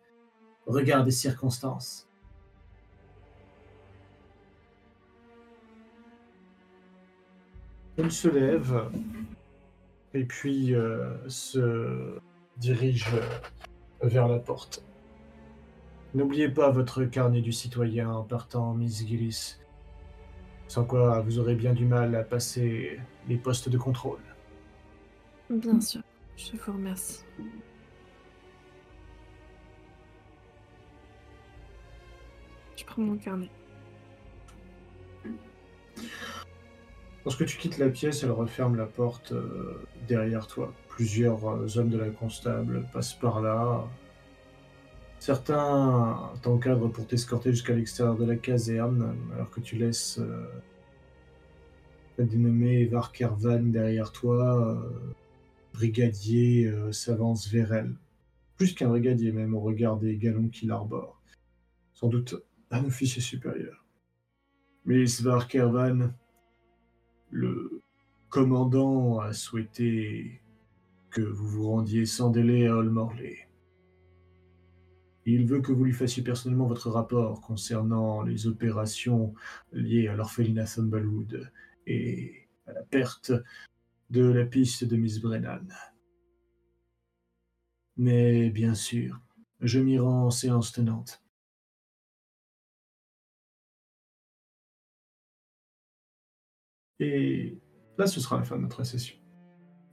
au regard des circonstances. Elle se lève et puis se dirige vers la porte. N'oubliez pas votre carnet du citoyen en partant, Miss Gillis, sans quoi vous aurez bien du mal à passer les postes de contrôle. Bien sûr, je vous remercie. Je prends mon carnet. Lorsque tu quittes la pièce, elle referme la porte derrière toi. Plusieurs hommes de la constable passent par là. Certains t'encadrent pour t'escorter jusqu'à l'extérieur de la caserne, alors que tu laisses la dénommée Varkervan derrière toi. Brigadier s'avance vers elle. Plus qu'un brigadier même, au regard des galons qu'il arbore. Sans doute un officier supérieur. Miss Varkervan, le commandant a souhaité que vous vous rendiez sans délai à Olmorley. Il veut que vous lui fassiez personnellement votre rapport concernant les opérations liées à l'orphelinat Sambalwood et à la perte de la piste de Miss Brennan. Mais bien sûr, je m'y rends en séance tenante. Et là, ce sera la fin de notre session.